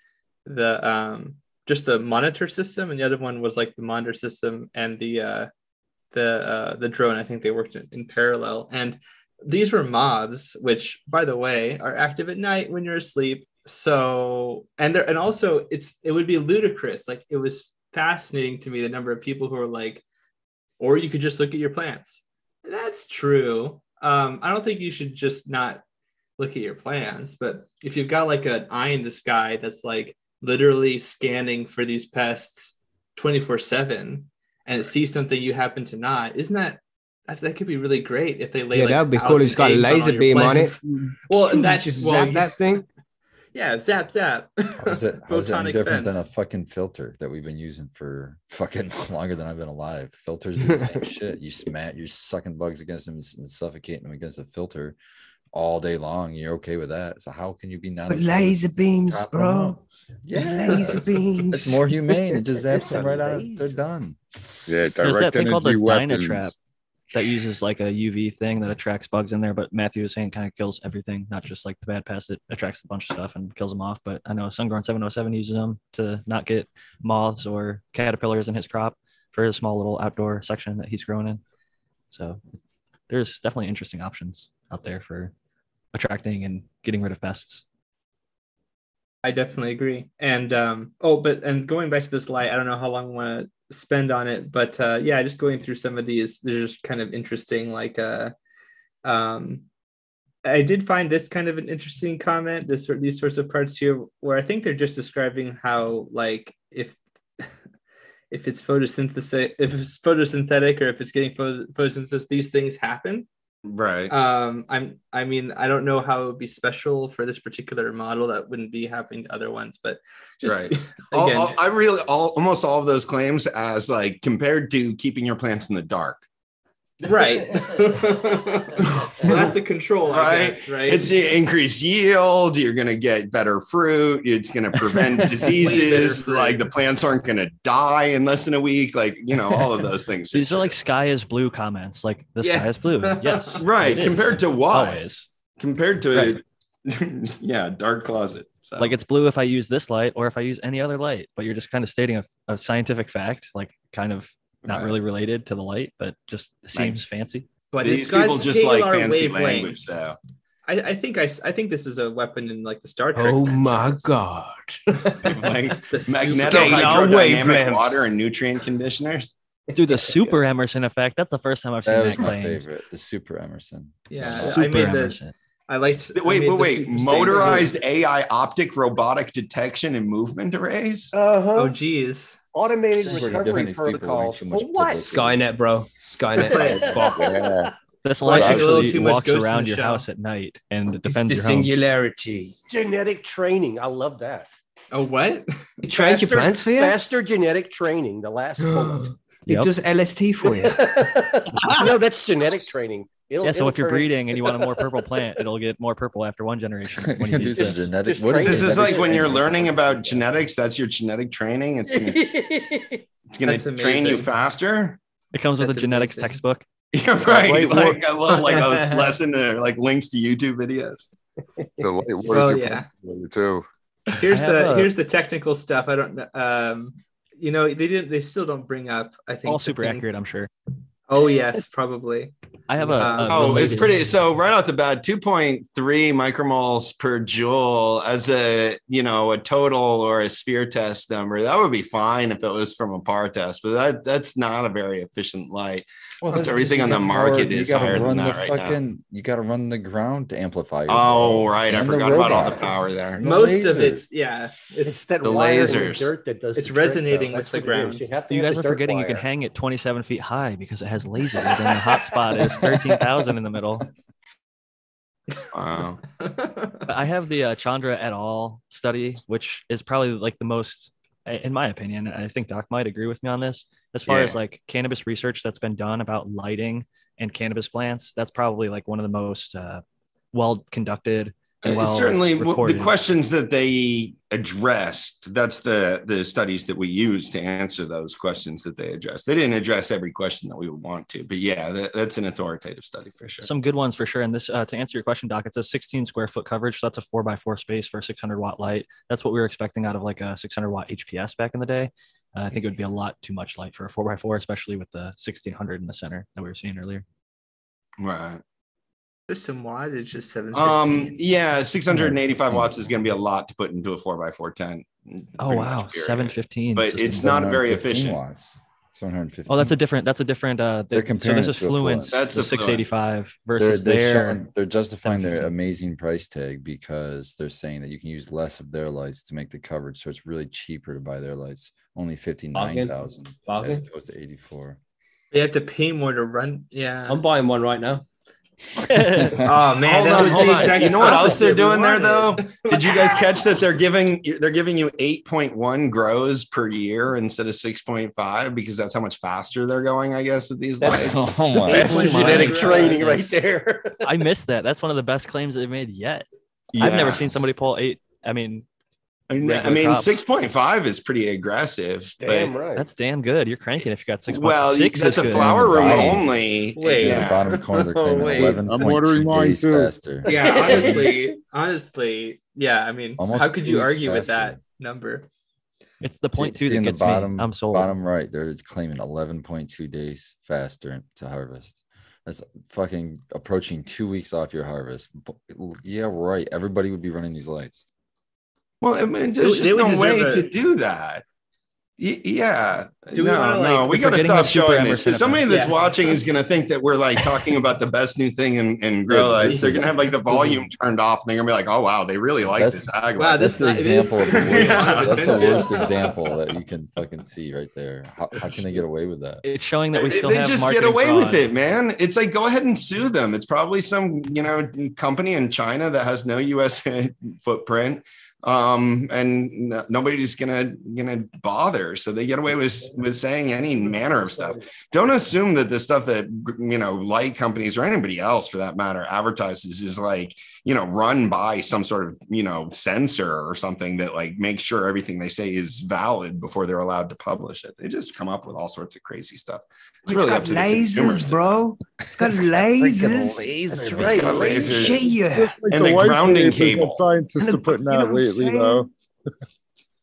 the um, just the monitor system, and the other one was like the monitor system and the, uh, the, uh, the drone. I think they worked in, in parallel. And these were moths, which, by the way, are active at night when you're asleep. So, and there, and also it's, it would be ludicrous. Like it was fascinating to me, the number of people who are like, or you could just look at your plants. That's true. Um, I don't think you should just not look at your plants, but if you've got like an eye in the sky that's like literally scanning for these pests twenty-four seven and it sees something you happen to not, isn't that, that could be really great if they lay. Yeah, like that would be cool. It's got a laser beam plants. on it. Well, that's just well, zap that thing. Yeah, zap, zap. How is it, how is it any different fence. than a fucking filter that we've been using for fucking longer than I've been alive? Filters do the same shit. You smack, you're sucking bugs against them and suffocating them against a filter all day long. You're okay with that. So how can you be not? But laser beams, bro. Yeah, laser beams. It's more humane. It just zaps them right out. They're done. Yeah, direct There's that thing called the Dynatrap that uses like a U V thing that attracts bugs in there, but Matthew was saying kind of kills everything, not just like the bad pest. It attracts a bunch of stuff and kills them off. But I know SunGrown seven oh seven uses them to not get moths or caterpillars in his crop for his small little outdoor section that he's growing in. So there's definitely interesting options out there for attracting and getting rid of pests. I definitely agree. And um, oh, but and going back to this light, I don't know how long I want to spend on it, but uh yeah, just going through some of these, they're just kind of interesting. Like uh um I did find this kind of an interesting comment, this or these sorts of parts here where I think they're just describing how, like, if if it's photosynthesis, if it's photosynthetic or if it's getting pho- photosynthesis, these things happen, right? um I'm I mean I don't know how it would be special for this particular model that wouldn't be happening to other ones, but just right. again, all, all, I really all almost all of those claims as like compared to keeping your plants in the dark, right? That's the control, right? I guess, right, it's the increased yield, you're gonna get better fruit, it's gonna prevent diseases, like the plants aren't gonna die in less than a week, like, you know, all of those things. These are, are like sky is blue comments, like the yes. sky is blue. Yes, right, compared is. to what Always. compared to right. yeah, dark closet. So like it's blue if I use this light or if I use any other light, but you're just kind of stating a, a scientific fact, like kind of not right. really related to the light, but just seems nice. fancy. But these people just like fancy language, though. I, I think I, I think this is a weapon in like the Star Trek. Oh my god! Magnetohydrodynamic water and nutrient conditioners. Dude, the super Emerson effect. That's the first time I've seen that. That was my favorite. The super Emerson. Yeah, super I made Emerson. The, I liked. Wait, I wait, wait! Motorized A I optic robotic detection and movement arrays. Uh-huh. Oh, geez. Automated recovery protocols. So what? Skynet, bro. Skynet. yeah. This light actually walks around your house at night and it defends your home. It's the singularity. Genetic training. I love that. Oh, what? You train your plants for you? Faster genetic training. The last point. It yep. does L S T for you. No, that's genetic training. It'll, yeah, so if you're breeding and you want a more purple plant, it'll get more purple after one generation. When you do this. Genetic, what is this? This is like when you're learning about genetics, that's your genetic training. It's gonna, it's gonna train you faster. It comes that's with a amazing. genetics textbook. Yeah, right. Wait, like I love like a lesson there, like links to YouTube videos. So, what is oh, your yeah. to? Here's the a, here's the technical stuff. I don't um you know, they didn't they still don't bring up, I think all super things. accurate, I'm sure. Oh, yes, probably. I have a. a oh, it's pretty. So right off the bat, two point three micromoles per joule as a, you know, a total or a sphere test number. That would be fine if it was from a par test, but that that's not a very efficient light. Well, that's everything on the market more, is higher than that right fucking, now. You got to run the ground to amplify. Your oh, power. right. And I forgot about all the power there. The Most lasers. of it's, yeah. It's, it's that the wire lasers. Dirt that does it's the resonating with the ground. You, you guys are forgetting wire. you can hang it twenty-seven feet high because it has lasers and the hot spot is thirteen thousand in the middle. Wow. I have the uh, Chandra et al study, which is probably like the most, in my opinion, I think Doc might agree with me on this, as far yeah. as like cannabis research that's been done about lighting and cannabis plants. That's probably like one of the most uh, well conducted. Well, certainly recorded. The questions that they addressed, that's the the studies that we use to answer those questions that they addressed. They didn't address every question that we would want to, but yeah, that, that's an authoritative study for sure. Some good ones for sure. And this uh, to answer your question, Doc, it's a sixteen square foot coverage. So that's a four by four space for a six hundred watt light. That's what we were expecting out of like a six hundred watt H P S back in the day. Uh, I think it would be a lot too much light for a four by four, especially with the sixteen hundred in the center that we were seeing earlier. Right. system wide, it's just seven. Um, yeah, six hundred and eighty-five watts is going to be a lot to put into a four by four tent. Oh wow, seven fifteen. But it's not very efficient. Watts. seven fifteen. Oh, that's a different. That's a different. Uh, they're comparing. So this is Fluence. That's the six eighty-five versus they're, they're their. Showing, they're justifying their amazing price tag because they're saying that you can use less of their lights to make the coverage, so it's really cheaper to buy their lights. Only fifty-nine thousand as opposed to eighty-four. You have to pay more to run. Yeah, I'm buying one right now. Oh man, hold that on, was hold the exact. You know what else they're doing there though? Did you guys catch that they're giving they're giving you eight point one grows per year instead of six point five because that's how much faster they're going, I guess, with these that's, lights. Oh my, that's my genetic grows. Training right there. I missed that. That's one of the best claims they've made yet. Yeah. I've never seen somebody pull eight. I mean, I mean, six point five is pretty aggressive. Damn right. That's damn good. You're cranking if you got six. Well, six that's a flower room only. Wait, yeah. In the bottom corner. Oh, wait. I'm ordering mine too. Faster. Yeah, honestly, honestly, yeah. I mean, almost how could you argue faster. With that number? It's the point two that gets the bottom, me. I'm sold. Bottom right, they're claiming eleven point two days faster to harvest. That's fucking approaching two weeks off your harvest. Yeah, right. Everybody would be running these lights. Well, I mean, there's just no way a... to do that. Y- yeah. Do we no, wanna, like, no, we got to stop showing this. Somebody that's yes. watching is going to think that we're like talking about the best new thing in, in grow lights. They're going to have like the volume turned off and they're going to be like, oh, wow, they really like that's, this. Wow, wow, that's, that's the example. Of the worst, yeah. That's the worst example that you can fucking see right there. How, how can they get away with that? It's showing that we still they, have They just get away fraud. With it, man. It's like, go ahead and sue them. It's probably some, you know, company in China that has no U S footprint. Um, and nobody's gonna gonna bother, so they get away with with saying any manner of stuff. Don't assume that the stuff that, you know, light companies or anybody else for that matter advertises is like, you know, run by some sort of, you know, censor or something that like makes sure everything they say is valid before they're allowed to publish it. They just come up with all sorts of crazy stuff. It's, it's really got lasers, bro. It's got lasers. Laser. That's right. It's got lasers. Yeah, yeah. Just like and the, the grounding cable. Scientists are putting out lately, though.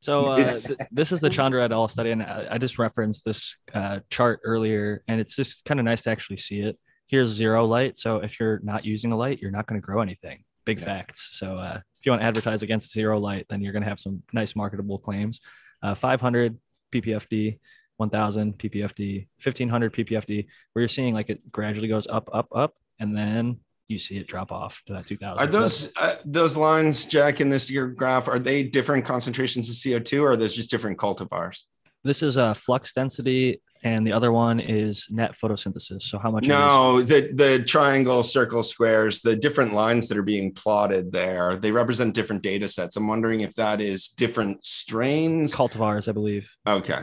So uh, th- this is the Chandra et al. Study, and I, I just referenced this uh, chart earlier, and it's just kind of nice to actually see it. Here's zero light, so if you're not using a light, you're not going to grow anything. Big yeah. facts. So uh, if you want to advertise against zero light, then you're going to have some nice marketable claims. Uh, five hundred P P F D, one thousand P P F D, fifteen hundred P P F D, where you're seeing like it gradually goes up, up, up, and then you see it drop off to that two thousand. Are those uh, those lines, Jack, in this graph, are they different concentrations of C O two, or are those just different cultivars? This is a flux density, and the other one is net photosynthesis. So how much? No, the, the triangle, circle, squares, the different lines that are being plotted there, they represent different data sets. I'm wondering if that is different strains. Cultivars, I believe. Okay.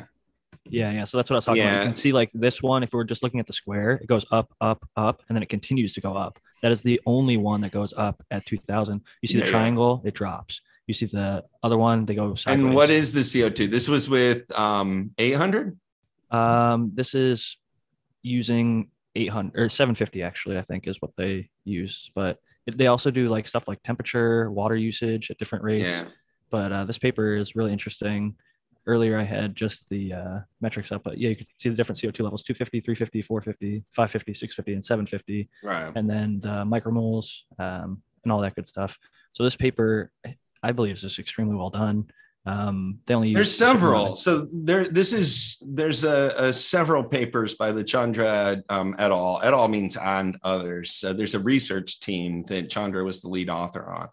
Yeah, yeah. So that's what I was talking yeah. about. You can see like this one, if we're just looking at the square, it goes up, up, up, and then it continues to go up. That is the only one that goes up at two thousand. You see yeah, the triangle, yeah. it drops. You see the other one, they go sideways. And what is the C O two? This was with um, eight hundred? Um, this is using eight hundred or seven fifty, actually, I think is what they use. But it, they also do like stuff like temperature, water usage at different rates. Yeah. But uh, this paper is really interesting. Earlier, I had just the uh, metrics up, but yeah, you can see the different C O two levels, two fifty, three fifty, four fifty, five fifty, six fifty, and seven fifty. Right. And then the micromoles um, and all that good stuff. So this paper, I believe, is just extremely well done. Um, they only there's several. So there, this is, there's a, a several papers by the Chandra um, et al. Et al means and others. So there's a research team that Chandra was the lead author on.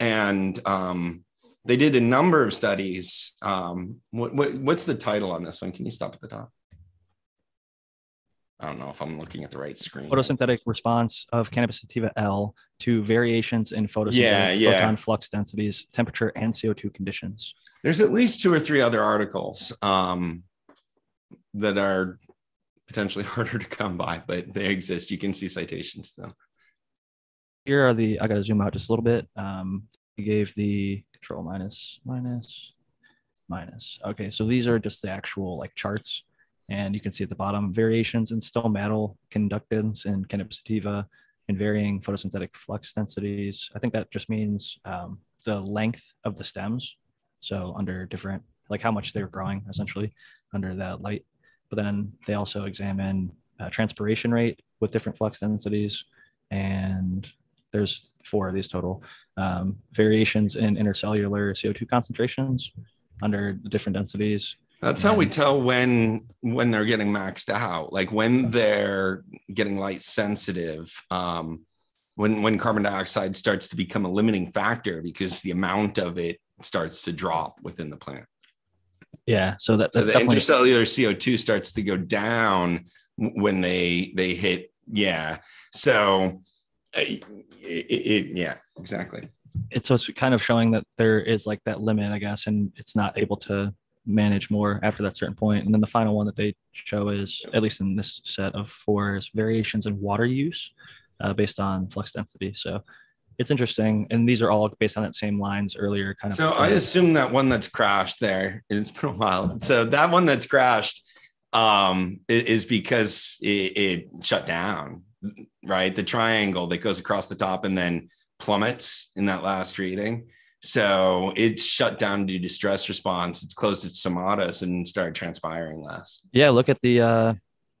And um, they did a number of studies. Um, what, what, what's the title on this one? Can you stop at the top? I don't know if I'm looking at the right screen. Photosynthetic response of cannabis sativa L to variations in photosynthetic yeah, yeah. photon flux densities, temperature, and C O two conditions. There's at least two or three other articles um, that are potentially harder to come by, but they exist. You can see citations though. Here are the, I got to zoom out just a little bit. Um, I gave the control minus, minus, minus. Okay, so these are just the actual like charts. And you can see at the bottom, variations in stomatical conductance in cannabis sativa and varying photosynthetic flux densities. I think that just means um, the length of the stems. So under different, like how much they were growing, essentially, under that light. But then they also examine uh, transpiration rate with different flux densities and There's four of these total. Um, variations in intercellular C O two concentrations under the different densities. That's how we tell when when they're getting maxed out, like when they're getting light sensitive, um, when, when carbon dioxide starts to become a limiting factor because the amount of it starts to drop within the plant. Yeah, so that that's so the definitely... intercellular C O two starts to go down when they they hit. Yeah, so it, it, yeah, exactly. It's so it's kind of showing that there is like that limit, I guess, and it's not able to manage more after that certain point. And then the final one that they show is, at least in this set of four, is variations in water use uh, based on flux density. So it's interesting. And these are all based on that same lines earlier. Kind of. So I assume that one that's crashed there, it's been a while. So that one that's crashed um, is because it, it shut down, right? The triangle that goes across the top and then plummets in that last reading. So it's shut down due to stress response. It's closed its somatas and started transpiring less. Yeah, look at the uh,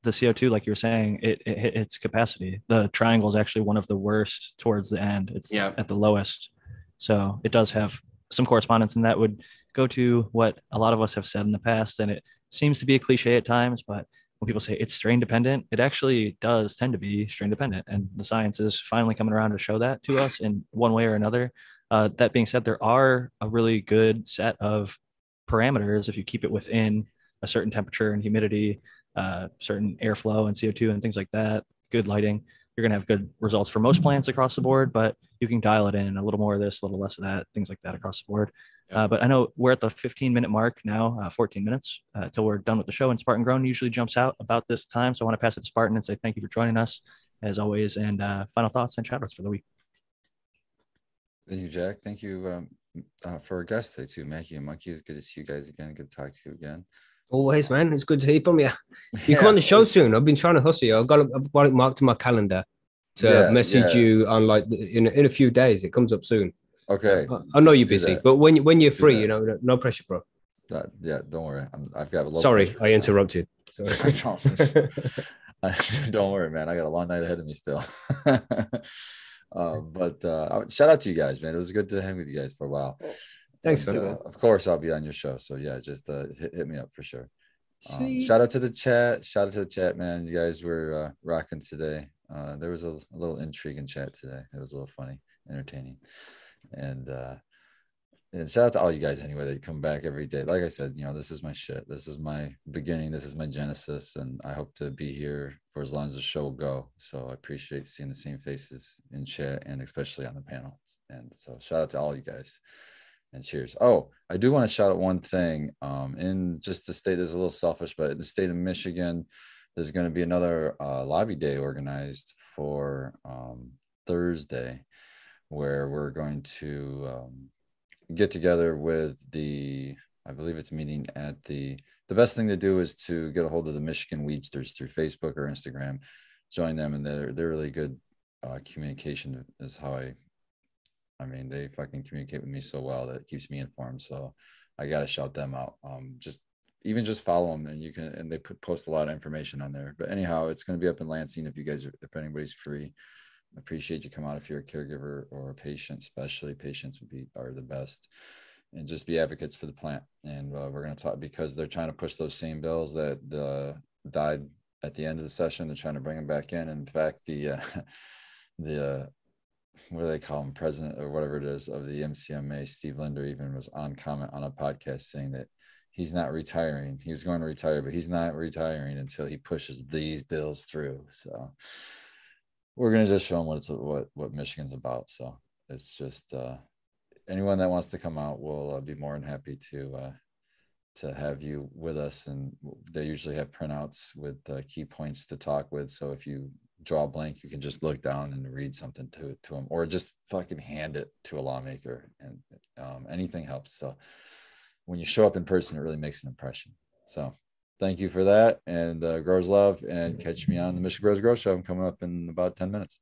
the C O two, like you were saying, it, it hit its capacity. The triangle is actually one of the worst towards the end. It's yeah. at the lowest. So it does have some correspondence, and that would go to what a lot of us have said in the past, and it seems to be a cliche at times, but when people say it's strain dependent, it actually does tend to be strain dependent, and the science is finally coming around to show that to us in one way or another. Uh, that being said, there are a really good set of parameters if you keep it within a certain temperature and humidity, uh, certain airflow and C O two and things like that, good lighting. You're going to have good results for most plants across the board, but you can dial it in a little more of this, a little less of that, things like that across the board. Yeah. Uh, but I know we're at the fifteen minute mark now, uh, fourteen minutes uh, till we're done with the show. And Spartan Grown usually jumps out about this time. So I want to pass it to Spartan and say thank you for joining us as always. And uh, final thoughts and shout outs for the week. Thank you, Jack. Thank you um, uh, for our guests today, too. Mackie and Monkey, it's good to see you guys again. Good to talk to you again. Always, man. It's good to hear from you. You yeah. come on the show soon. I've been trying to hustle you. I've got, I've got it marked in my calendar to yeah, message yeah. you on like in, in a few days. It comes up soon. Okay. I, I know you're busy, but when, when you're free, you know, no pressure, bro. That, yeah, don't worry. I'm, I've got a lot. Sorry, pressure. I interrupted. Sorry. Don't worry, man. I got a long night ahead of me still. Uh, but uh, shout out to you guys, man. It was good to hang with you guys for a while. Thanks, and, man. Uh, of course, I'll be on your show. So yeah, just uh, hit, hit me up for sure. Um, shout out to the chat. Shout out to the chat, man. You guys were uh, rocking today. Uh, there was a, a little intrigue in chat today. It was a little funny, entertaining, and uh, and shout out to all you guys anyway that come back every day. Like I said, you know, this is my shit. This is my beginning. This is my genesis, and I hope to be here for as long as the show go. So I appreciate seeing the same faces in chat and especially on the panel. And so shout out to all you guys and cheers. Oh, I do want to shout out one thing. Um, in just the state is a little selfish, but in the state of Michigan, there's going to be another uh, lobby day organized for um, Thursday, where we're going to um, get together with the, I believe it's meeting at the, the best thing to do is to get a hold of the Michigan Weedsters through Facebook or Instagram, join them. And they're, they're really good uh, communication is how I, I mean, they fucking communicate with me so well that it keeps me informed. So I got to shout them out. Um, just even just follow them and you can, and they post a lot of information on there, but anyhow, it's going to be up in Lansing. If you guys are, if anybody's free, I appreciate you come out if you're a caregiver or a patient, especially patients would be, are the best. And just be advocates for the plant. And uh, we're going to talk because they're trying to push those same bills that uh, died at the end of the session. They're trying to bring them back in. In fact, the, uh, the uh, what do they call him, president or whatever it is of the M C M A, Steve Linder, even was on comment on a podcast saying that he's not retiring. He was going to retire, but he's not retiring until he pushes these bills through. So we're going to just show them what, it's, what, what Michigan's about. So it's just... Uh, anyone that wants to come out will uh, be more than happy to uh, to have you with us. And they usually have printouts with uh, key points to talk with. So if you draw blank, you can just look down and read something to, to them or just fucking hand it to a lawmaker and um, anything helps. So when you show up in person, it really makes an impression. So thank you for that. And uh, growers love and catch me on the Michigan Bros Grow Show. I'm coming up in about ten minutes.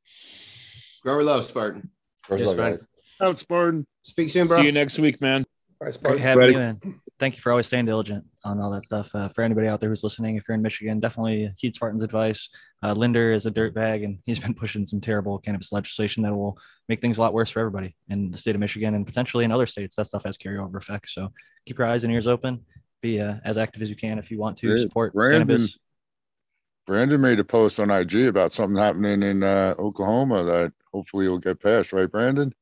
Grower love, Spartan. Growers yes, love, guys. Out, Spartan. Speak soon, bro. See you next week, man. All right, Spartan. Great having you, man. thank you for always staying diligent on all that stuff. Uh, for anybody out there who's listening, if you're in Michigan, definitely heed Spartan's advice. Uh, Linder is a dirtbag, and he's been pushing some terrible cannabis legislation that will make things a lot worse for everybody in the state of Michigan and potentially in other states. That stuff has carryover effects. So keep your eyes and ears open. Be uh, as active as you can if you want to hey, support Brandon, cannabis. Brandon made a post on I G about something happening in uh, Oklahoma that hopefully will get passed, right, Brandon?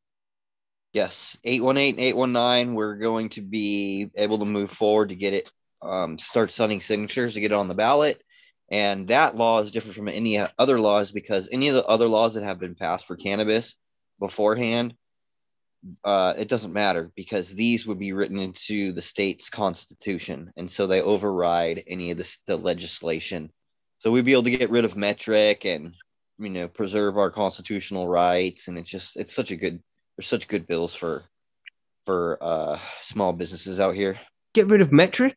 Yes, eight one eight and eight one nine, we're going to be able to move forward to get it, um, start sending signatures to get it on the ballot. And that law is different from any other laws because any of the other laws that have been passed for cannabis beforehand, uh, it doesn't matter because these would be written into the state's constitution. And so they override any of the, the legislation. So we'd be able to get rid of metric and, you know, preserve our constitutional rights. And it's just, it's such a good There's such good bills for for uh, small businesses out here. Get rid of metric?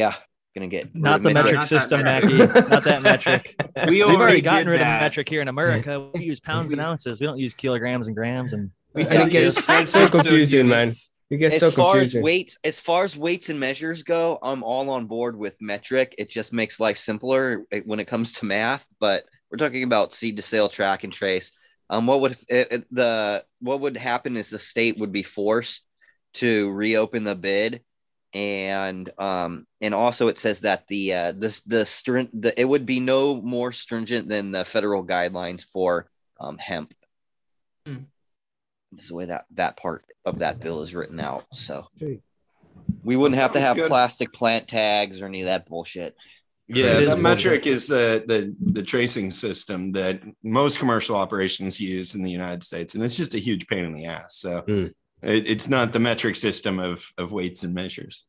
Yeah, gonna get not the metric, metric system, not Mackie. Not that metric. We We've already gotten rid that. of metric here in America. We use pounds and ounces. We don't use kilograms and grams. And we still get so, so confusing, man. You get as so far confusing. As weights, as far as weights and measures go, I'm all on board with metric. It just makes life simpler when it comes to math. But we're talking about seed to sale, track and trace. Um, what would it, it, the what would happen is the state would be forced to reopen the bid, and um, and also it says that the uh, this the, string, the it would be no more stringent than the federal guidelines for um, hemp. Mm. This is the way that that part of that bill is written out. So we wouldn't have to have Good. plastic plant tags or any of that bullshit. Yeah, that metric is the, the the tracing system that most commercial operations use in the United States, and it's just a huge pain in the ass. So mm. it, it's not the metric system of of weights and measures.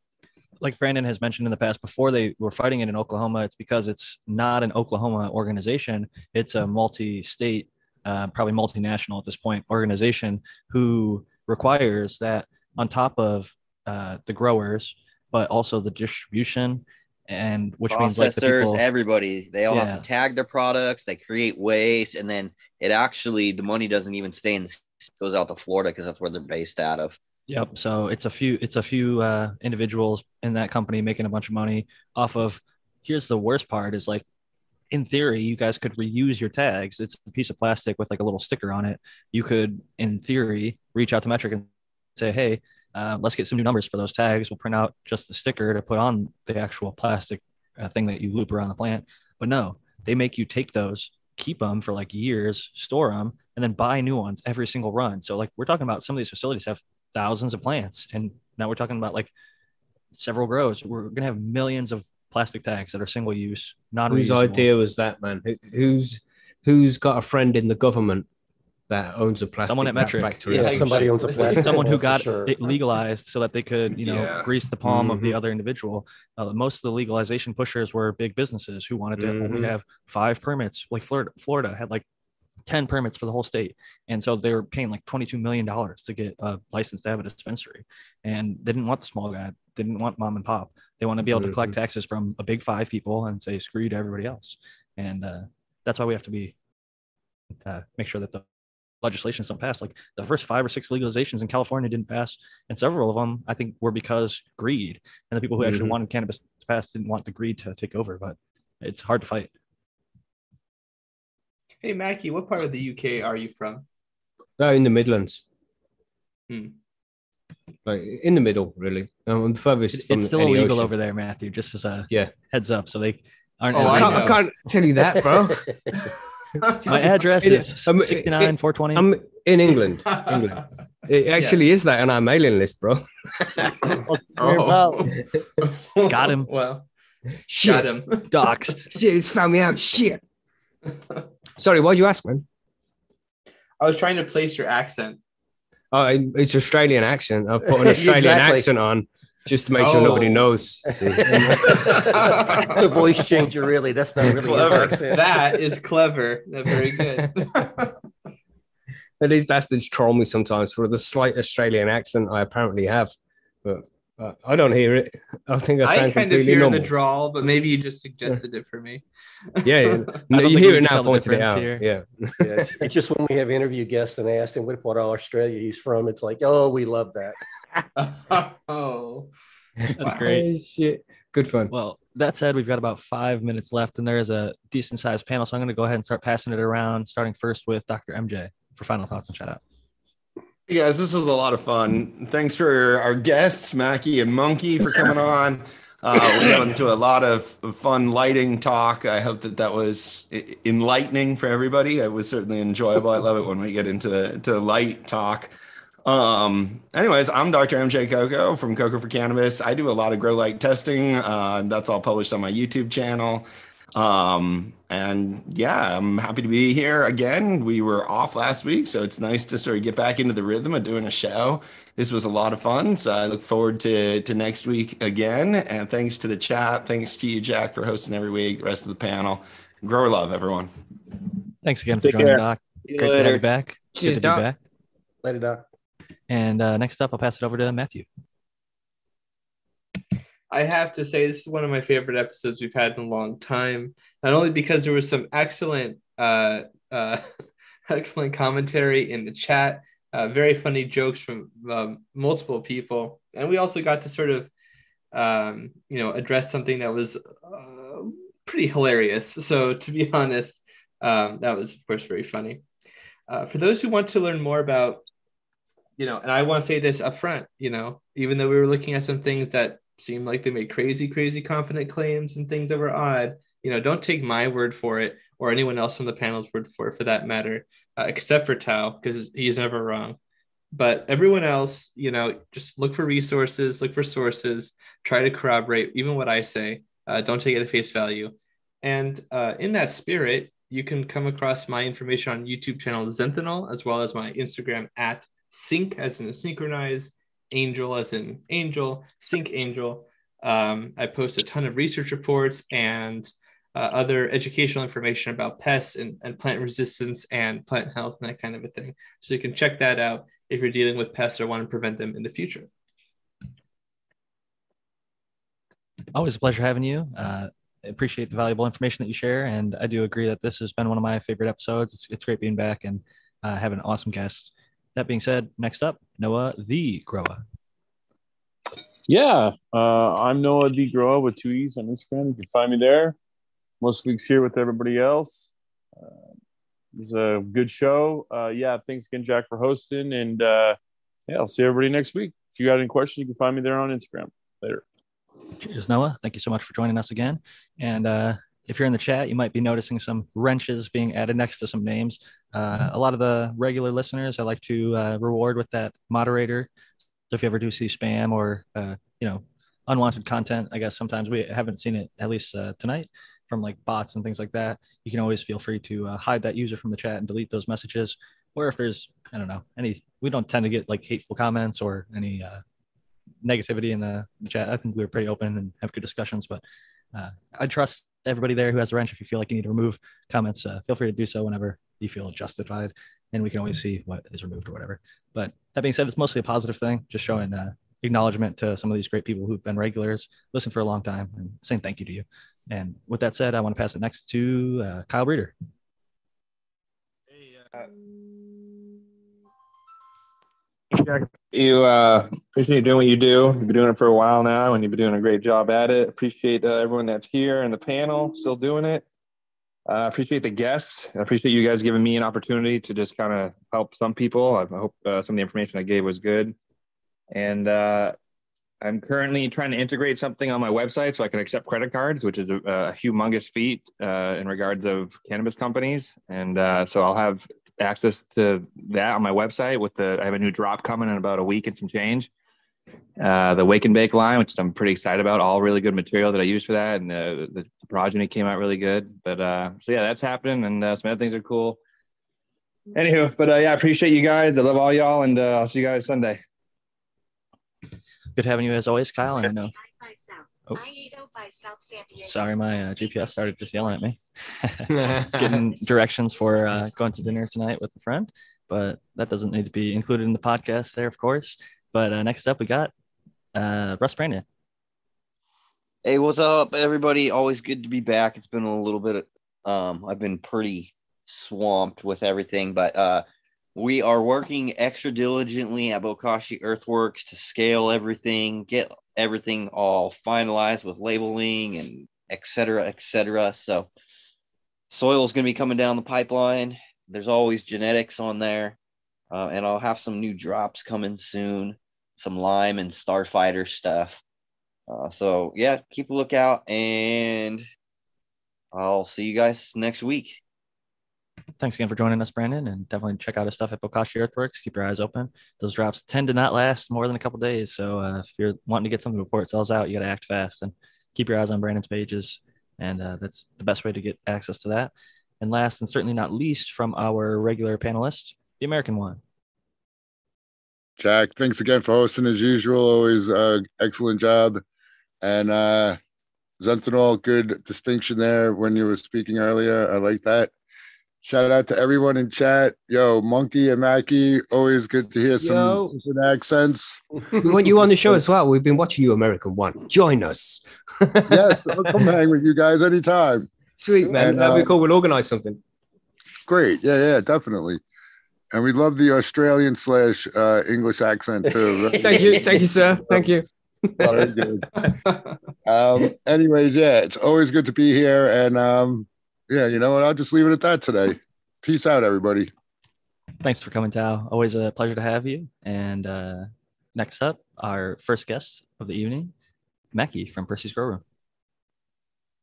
Like Brandon has mentioned in the past, before they were fighting it in Oklahoma, it's because it's not an Oklahoma organization. It's a multi-state, uh, probably multinational at this point, organization who requires that on top of uh, the growers, but also the distribution and which processors, means like the people, everybody, they all yeah. have to tag their products, they create waste, and then it actually, the money doesn't even stay in the, goes out to Florida because that's where they're based out of. Yep. So it's a few, it's a few uh, individuals in that company making a bunch of money off of, here's the worst part is like, in theory, you guys could reuse your tags. It's a piece of plastic with like a little sticker on it. You could, in theory, reach out to Metric and say, hey, Uh, let's get some new numbers for those tags. We'll print out just the sticker to put on the actual plastic uh, thing that you loop around the plant. But no, they make you take those, keep them for like years, store them, and then buy new ones every single run. So like we're talking about some of these facilities have thousands of plants. And now we're talking about like several grows. We're going to have millions of plastic tags that are single use. Not Whose reusable. idea was that, man? Who, who's Who's got a friend in the government that owns a plastic Someone at Metric. factory? Yeah, somebody owns a plastic. Someone who got sure. it legalized so that they could, you know, yeah. grease the palm mm-hmm. of the other individual. Uh, most of the legalization pushers were big businesses who wanted to mm-hmm. only have five permits. Like Florida, Florida had like ten permits for the whole state, and so they were paying like twenty-two million dollars to get a license to have a dispensary. And they didn't want the small guy. They didn't want mom and pop. They want to be able mm-hmm. to collect taxes from a big five people and say screw you to everybody else. And uh, that's why we have to be uh, make sure that the legislations don't pass. Like the first five or six legalizations in California didn't pass, and several of them I think were because greed, and the people who mm-hmm. actually wanted cannabis to pass didn't want the greed to take over. But it's hard to fight. Hey Mackie, what part of the U K are you from? Uh, in the Midlands. Hmm. Like in the middle, really. Um, the furthest. It, it's still illegal ocean. over there, Matthew. Just as a yeah. heads up, so they aren't. Oh, as I, can't, I can't tell you that, bro. She's My like, address is sixty-nine four twenty. I'm in England. England. It actually yeah. is that on our mailing list, bro. oh. Got him. Well, shit. Got him. Doxed. Shit, he's found me out. Shit. Sorry, why'd you ask, man? I was trying to place your accent. Oh, it's Australian accent. I put an Australian exactly. accent on just to make oh. sure nobody knows. See? The voice changer, really. That's not really clever. That is clever. That's very good. These bastards troll me sometimes for the slight Australian accent I apparently have, but uh, I don't hear it. I think I sound I kind of hear normal. the drawl, but maybe you just suggested yeah. it for me. Yeah, yeah. No, you hear you it now. Pointed it out. Here. Yeah, yeah it's, it's just when we have interview guests and I ask them what part of Australia he's from, it's like, oh, we love that. Oh, that's wow. great. Shit. Good fun. Well, that said, we've got about five minutes left and there is a decent sized panel. So I'm going to go ahead and start passing it around, starting first with Doctor M J for final thoughts and shout out. Hey guys, this was a lot of fun. Thanks for our guests, Mackie and Monkey, for coming on. Uh, we got into a lot of fun lighting talk. I hope that that was enlightening for everybody. It was certainly enjoyable. I love it when we get into the, to the light talk. Um, anyways, I'm Doctor M J Coco from Coco for Cannabis. I do a lot of grow light testing. Uh, that's all published on my YouTube channel. Um, and yeah, I'm happy to be here again. We were off last week, so it's nice to sort of get back into the rhythm of doing a show. This was a lot of fun. So I look forward to, to next week again. And thanks to the chat. Thanks to you, Jack, for hosting every week, the rest of the panel. Grow love, everyone. Thanks again for Take joining, care. Doc. Great Later. to have you back. Cheers, Doc. Back. Later, Doc. And uh, next up, I'll pass it over to Matthew. I have to say, this is one of my favorite episodes we've had in a long time, not only because there was some excellent uh, uh, excellent commentary in the chat, uh, very funny jokes from um, multiple people. And we also got to sort of, um, you know, address something that was uh, pretty hilarious. So to be honest, um, that was, of course, very funny. Uh, for those who want to learn more about, you know, and I want to say this up front, you know, even though we were looking at some things that seemed like they made crazy, crazy confident claims and things that were odd, you know, don't take my word for it or anyone else on the panel's word for it, for that matter, uh, except for Tao, because he's never wrong. But everyone else, you know, just look for resources, look for sources, try to corroborate even what I say. Uh, don't take it at face value. And uh, in that spirit, you can come across my information on YouTube channel Zentanol, as well as my Instagram at sync as in synchronize, angel as in angel, SyncAngel. Um, I post a ton of research reports and uh, other educational information about pests and, and plant resistance and plant health and that kind of a thing. So you can check that out if you're dealing with pests or want to prevent them in the future. Always a pleasure having you. Uh, I appreciate the valuable information that you share. And I do agree that this has been one of my favorite episodes. It's, it's great being back and uh, having awesome guests. That being said, next up, Noah V. Groa. Yeah, uh, I'm Noah V. Groa with two E's on Instagram. You can find me there. Most weeks here with everybody else. Uh, it was a good show. Uh, yeah, thanks again, Jack, for hosting. And uh, yeah, I'll see everybody next week. If you got any questions, you can find me there on Instagram. Later. Cheers, Noah. Thank you so much for joining us again. And uh, if you're in the chat, you might be noticing some wrenches being added next to some names. Uh, a lot of the regular listeners I like to uh, reward with that moderator. So if you ever do see spam or, uh, you know, unwanted content, I guess sometimes we haven't seen it, at least uh, tonight, from like bots and things like that. You can always feel free to uh, hide that user from the chat and delete those messages. Or if there's, I don't know, any, we don't tend to get like hateful comments or any uh, negativity in the chat. I think we were pretty open and have good discussions, but uh, I trust everybody there who has a wrench. If you feel like you need to remove comments, uh, feel free to do so whenever you feel justified, and we can always see what is removed or whatever. But that being said, it's mostly a positive thing, just showing uh, acknowledgement to some of these great people who've been regulars, listen for a long time, and saying thank you to you. And with that said, I want to pass it next to uh, Kyle Breeder. Hey, uh, Jack, you uh, appreciate you doing what you do. You've been doing it for a while now, and you've been doing a great job at it. Appreciate uh, everyone that's here and the panel still doing it. I uh, appreciate the guests. I appreciate you guys giving me an opportunity to just kind of help some people. I hope uh, some of the information I gave was good. And uh, I'm currently trying to integrate something on my website so I can accept credit cards, which is a, a humongous feat uh, in regards of cannabis companies. And uh, so I'll have access to that on my website with the, I have a new drop coming in about a week and some change. Uh, the Wake and Bake line, which I'm pretty excited about, all really good material that I use for that, and the, the, the progeny came out really good. But uh, so yeah, that's happening, and uh, some other things are cool. Anywho, but uh, yeah, I appreciate you guys. I love all y'all, and uh, I'll see you guys Sunday. Good having you as always, Kyle. And I know. Oh. Sorry, my uh, G P S started just yelling at me, getting directions for uh, going to dinner tonight with a friend, but that doesn't need to be included in the podcast there, of course. But uh, next up, we got uh, Russ Brandon. Hey, what's up, everybody? Always good to be back. It's been a little bit. Of, um, I've been pretty swamped with everything, but uh, We are working extra diligently at Bokashi Earthworks to scale everything, get everything all finalized with labeling and et cetera, et cetera. So soil is going to be coming down the pipeline. There's always genetics on there. Uh, and I'll have some new drops coming soon, some lime and starfighter stuff. Uh, so, yeah, keep a lookout, and I'll see you guys next week. Thanks again for joining us, Brandon, and definitely check out his stuff at Bokashi Earthworks. Keep your eyes open. Those drops tend to not last more than a couple days, so uh, if you're wanting to get something before it sells out, you got to act fast, and keep your eyes on Brandon's pages, and uh, that's the best way to get access to that. And last and certainly not least, from our regular panelists, the American one. Jack, thanks again for hosting as usual. Always uh, excellent job. And uh, Zentanol, good distinction there when you were speaking earlier. I like that. Shout out to everyone in chat. Yo, Monkey and Mackie, always good to hear some Yo. different accents. We want you on the show as well. We've been watching you, American One. Join us. Yes, I'll come hang with you guys anytime. Sweet, man. And, That'd uh, be cool. We'll organize something. Great. Yeah, yeah, definitely. And we love the Australian slash uh, English accent, too. Thank you. Thank you, sir. Thank you. Very good. Um, anyways, yeah, it's always good to be here. And, um, yeah, you know what? I'll just leave it at that today. Peace out, everybody. Thanks for coming, Tao. Always a pleasure to have you. And uh, next up, our first guest of the evening, Mackie from Percy's Grow Room.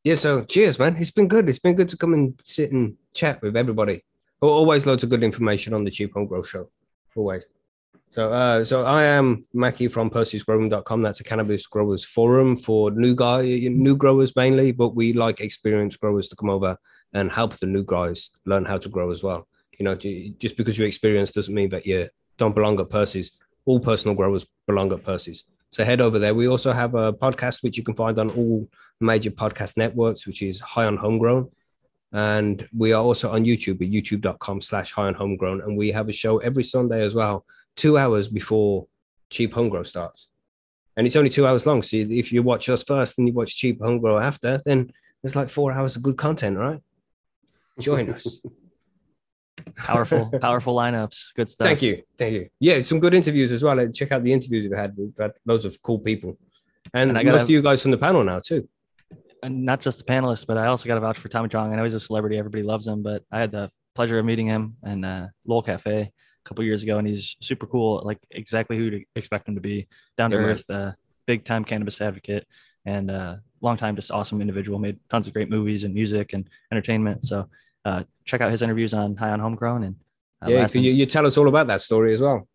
Yeah, so cheers, man. It's been good. It's been good to come and sit and chat with everybody. Always loads of good information on the Cheap Home Grow Show, always. So uh, so I am Mackie from Percy's Grow Room dot com. That's a cannabis growers forum for new guy, new growers mainly, but we like experienced growers to come over and help the new guys learn how to grow as well. You know, just because you're experienced doesn't mean that you don't belong at Percy's. All personal growers belong at Percy's. So head over there. We also have a podcast, which you can find on all major podcast networks, which is High on Homegrown. And we are also on YouTube at youtube dot com slash high on homegrown. And we have a show every Sunday as well, two hours before Cheap Home Grow starts. And it's only two hours long. So if you watch us first and you watch Cheap Home Grow after, then there's like four hours of good content, right? Join us. Powerful, powerful lineups. Good stuff. Thank you. Thank you. Yeah, some good interviews as well. Check out the interviews we've had. We've had loads of cool people. And, and I got most of you guys from the panel now, too. And not just the panelists, but I also got a vouch for Tommy Chong. I know he's a celebrity. Everybody loves him, but I had the pleasure of meeting him in uh, Lowell Cafe a couple years ago, and he's super cool, like exactly who to expect him to be. Down to yeah, earth, uh, big-time cannabis advocate, and uh, long-time just awesome individual. Made tons of great movies and music and entertainment. So uh, check out his interviews on High on Homegrown. And uh, yeah, you, you tell us all about that story as well.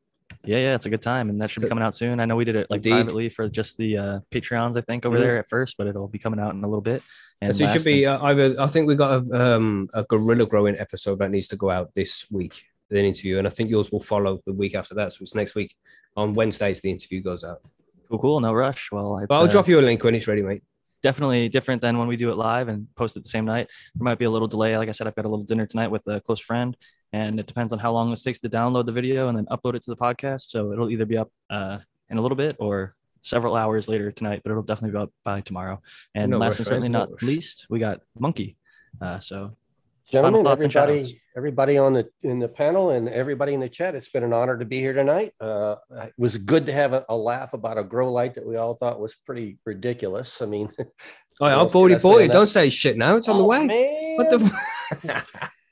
Yeah, yeah, it's a good time, and that should be coming out soon. I know we did it like Indeed. privately for just the uh, Patreons, I think, over mm-hmm. there at first, but it'll be coming out in a little bit. And so it should be uh, either. I think we got a, um, a gorilla growing episode that needs to go out this week, an interview, and I think yours will follow the week after that. So it's next week on Wednesdays. The interview goes out. Cool, cool. No rush. Well, it's, I'll uh, drop you a link when it's ready, mate. Definitely different than when we do it live and post it the same night. There might be a little delay. Like I said, I've got a little dinner tonight with a close friend. And it depends on how long it takes to download the video and then upload it to the podcast. So it'll either be up uh, in a little bit or several hours later tonight, but it'll definitely be up by tomorrow. And no last rush, and certainly no not rush. least, we got Monkey. Uh, so gentlemen, everybody, everybody on the in the panel and everybody in the chat, it's been an honor to be here tonight. Uh, it was good to have a, a laugh about a grow light that we all thought was pretty ridiculous. I mean, oh, I've already bought it. Don't say shit now. It's on oh, the way. Man. What the?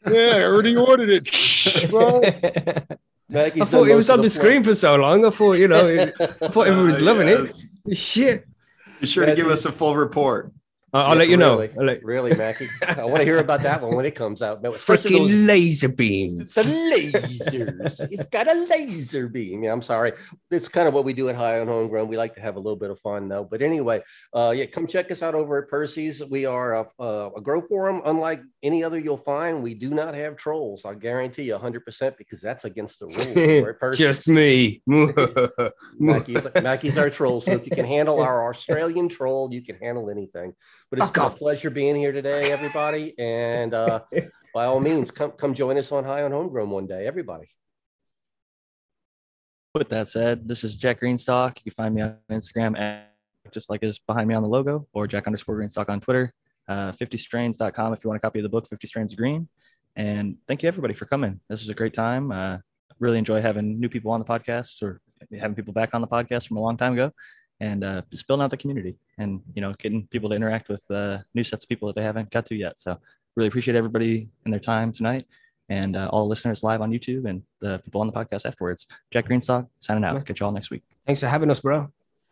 Yeah, I already ordered it. Well, I thought it was on the, the screen for so long. I thought, you know, it, I thought everyone was uh, loving yes. it. Shit. Be sure Matthew. to give us a full report. Uh, I'll yeah, let you really, know. Let... Really, Mackie. I want to hear about that one when it comes out. No, freaking those... laser beams. The lasers. It's got a laser beam. Yeah, I'm sorry. It's kind of what we do at High on Homegrown. We like to have a little bit of fun, though. But anyway, uh, yeah, come check us out over at Percy's. We are a, a, a grow forum. Unlike any other you'll find, we do not have trolls. I guarantee you one hundred percent because that's against the rules. Just me. Mackie's, Mackie's our troll. So if you can handle our Australian troll, you can handle anything. But it's oh, been a pleasure being here today, everybody. And uh, by all means, come come join us on High on Homegrown one day, everybody. With that said, this is Jack Greenstock. You can find me on Instagram at just like is behind me on the logo, or Jack underscore Greenstock on Twitter. Uh, fifty strains dot com if you want a copy of the book, fifty Strains of Green. And thank you, everybody, for coming. This was a great time. Uh, really enjoy having new people on the podcast, or having people back on the podcast from a long time ago, and uh, just building out the community and, you know, getting people to interact with uh, new sets of people that they haven't got to yet. So really appreciate everybody and their time tonight, and uh, all the listeners live on YouTube and the people on the podcast afterwards. Jack Greenstock signing out. Catch y'all next week. Thanks for having us, bro.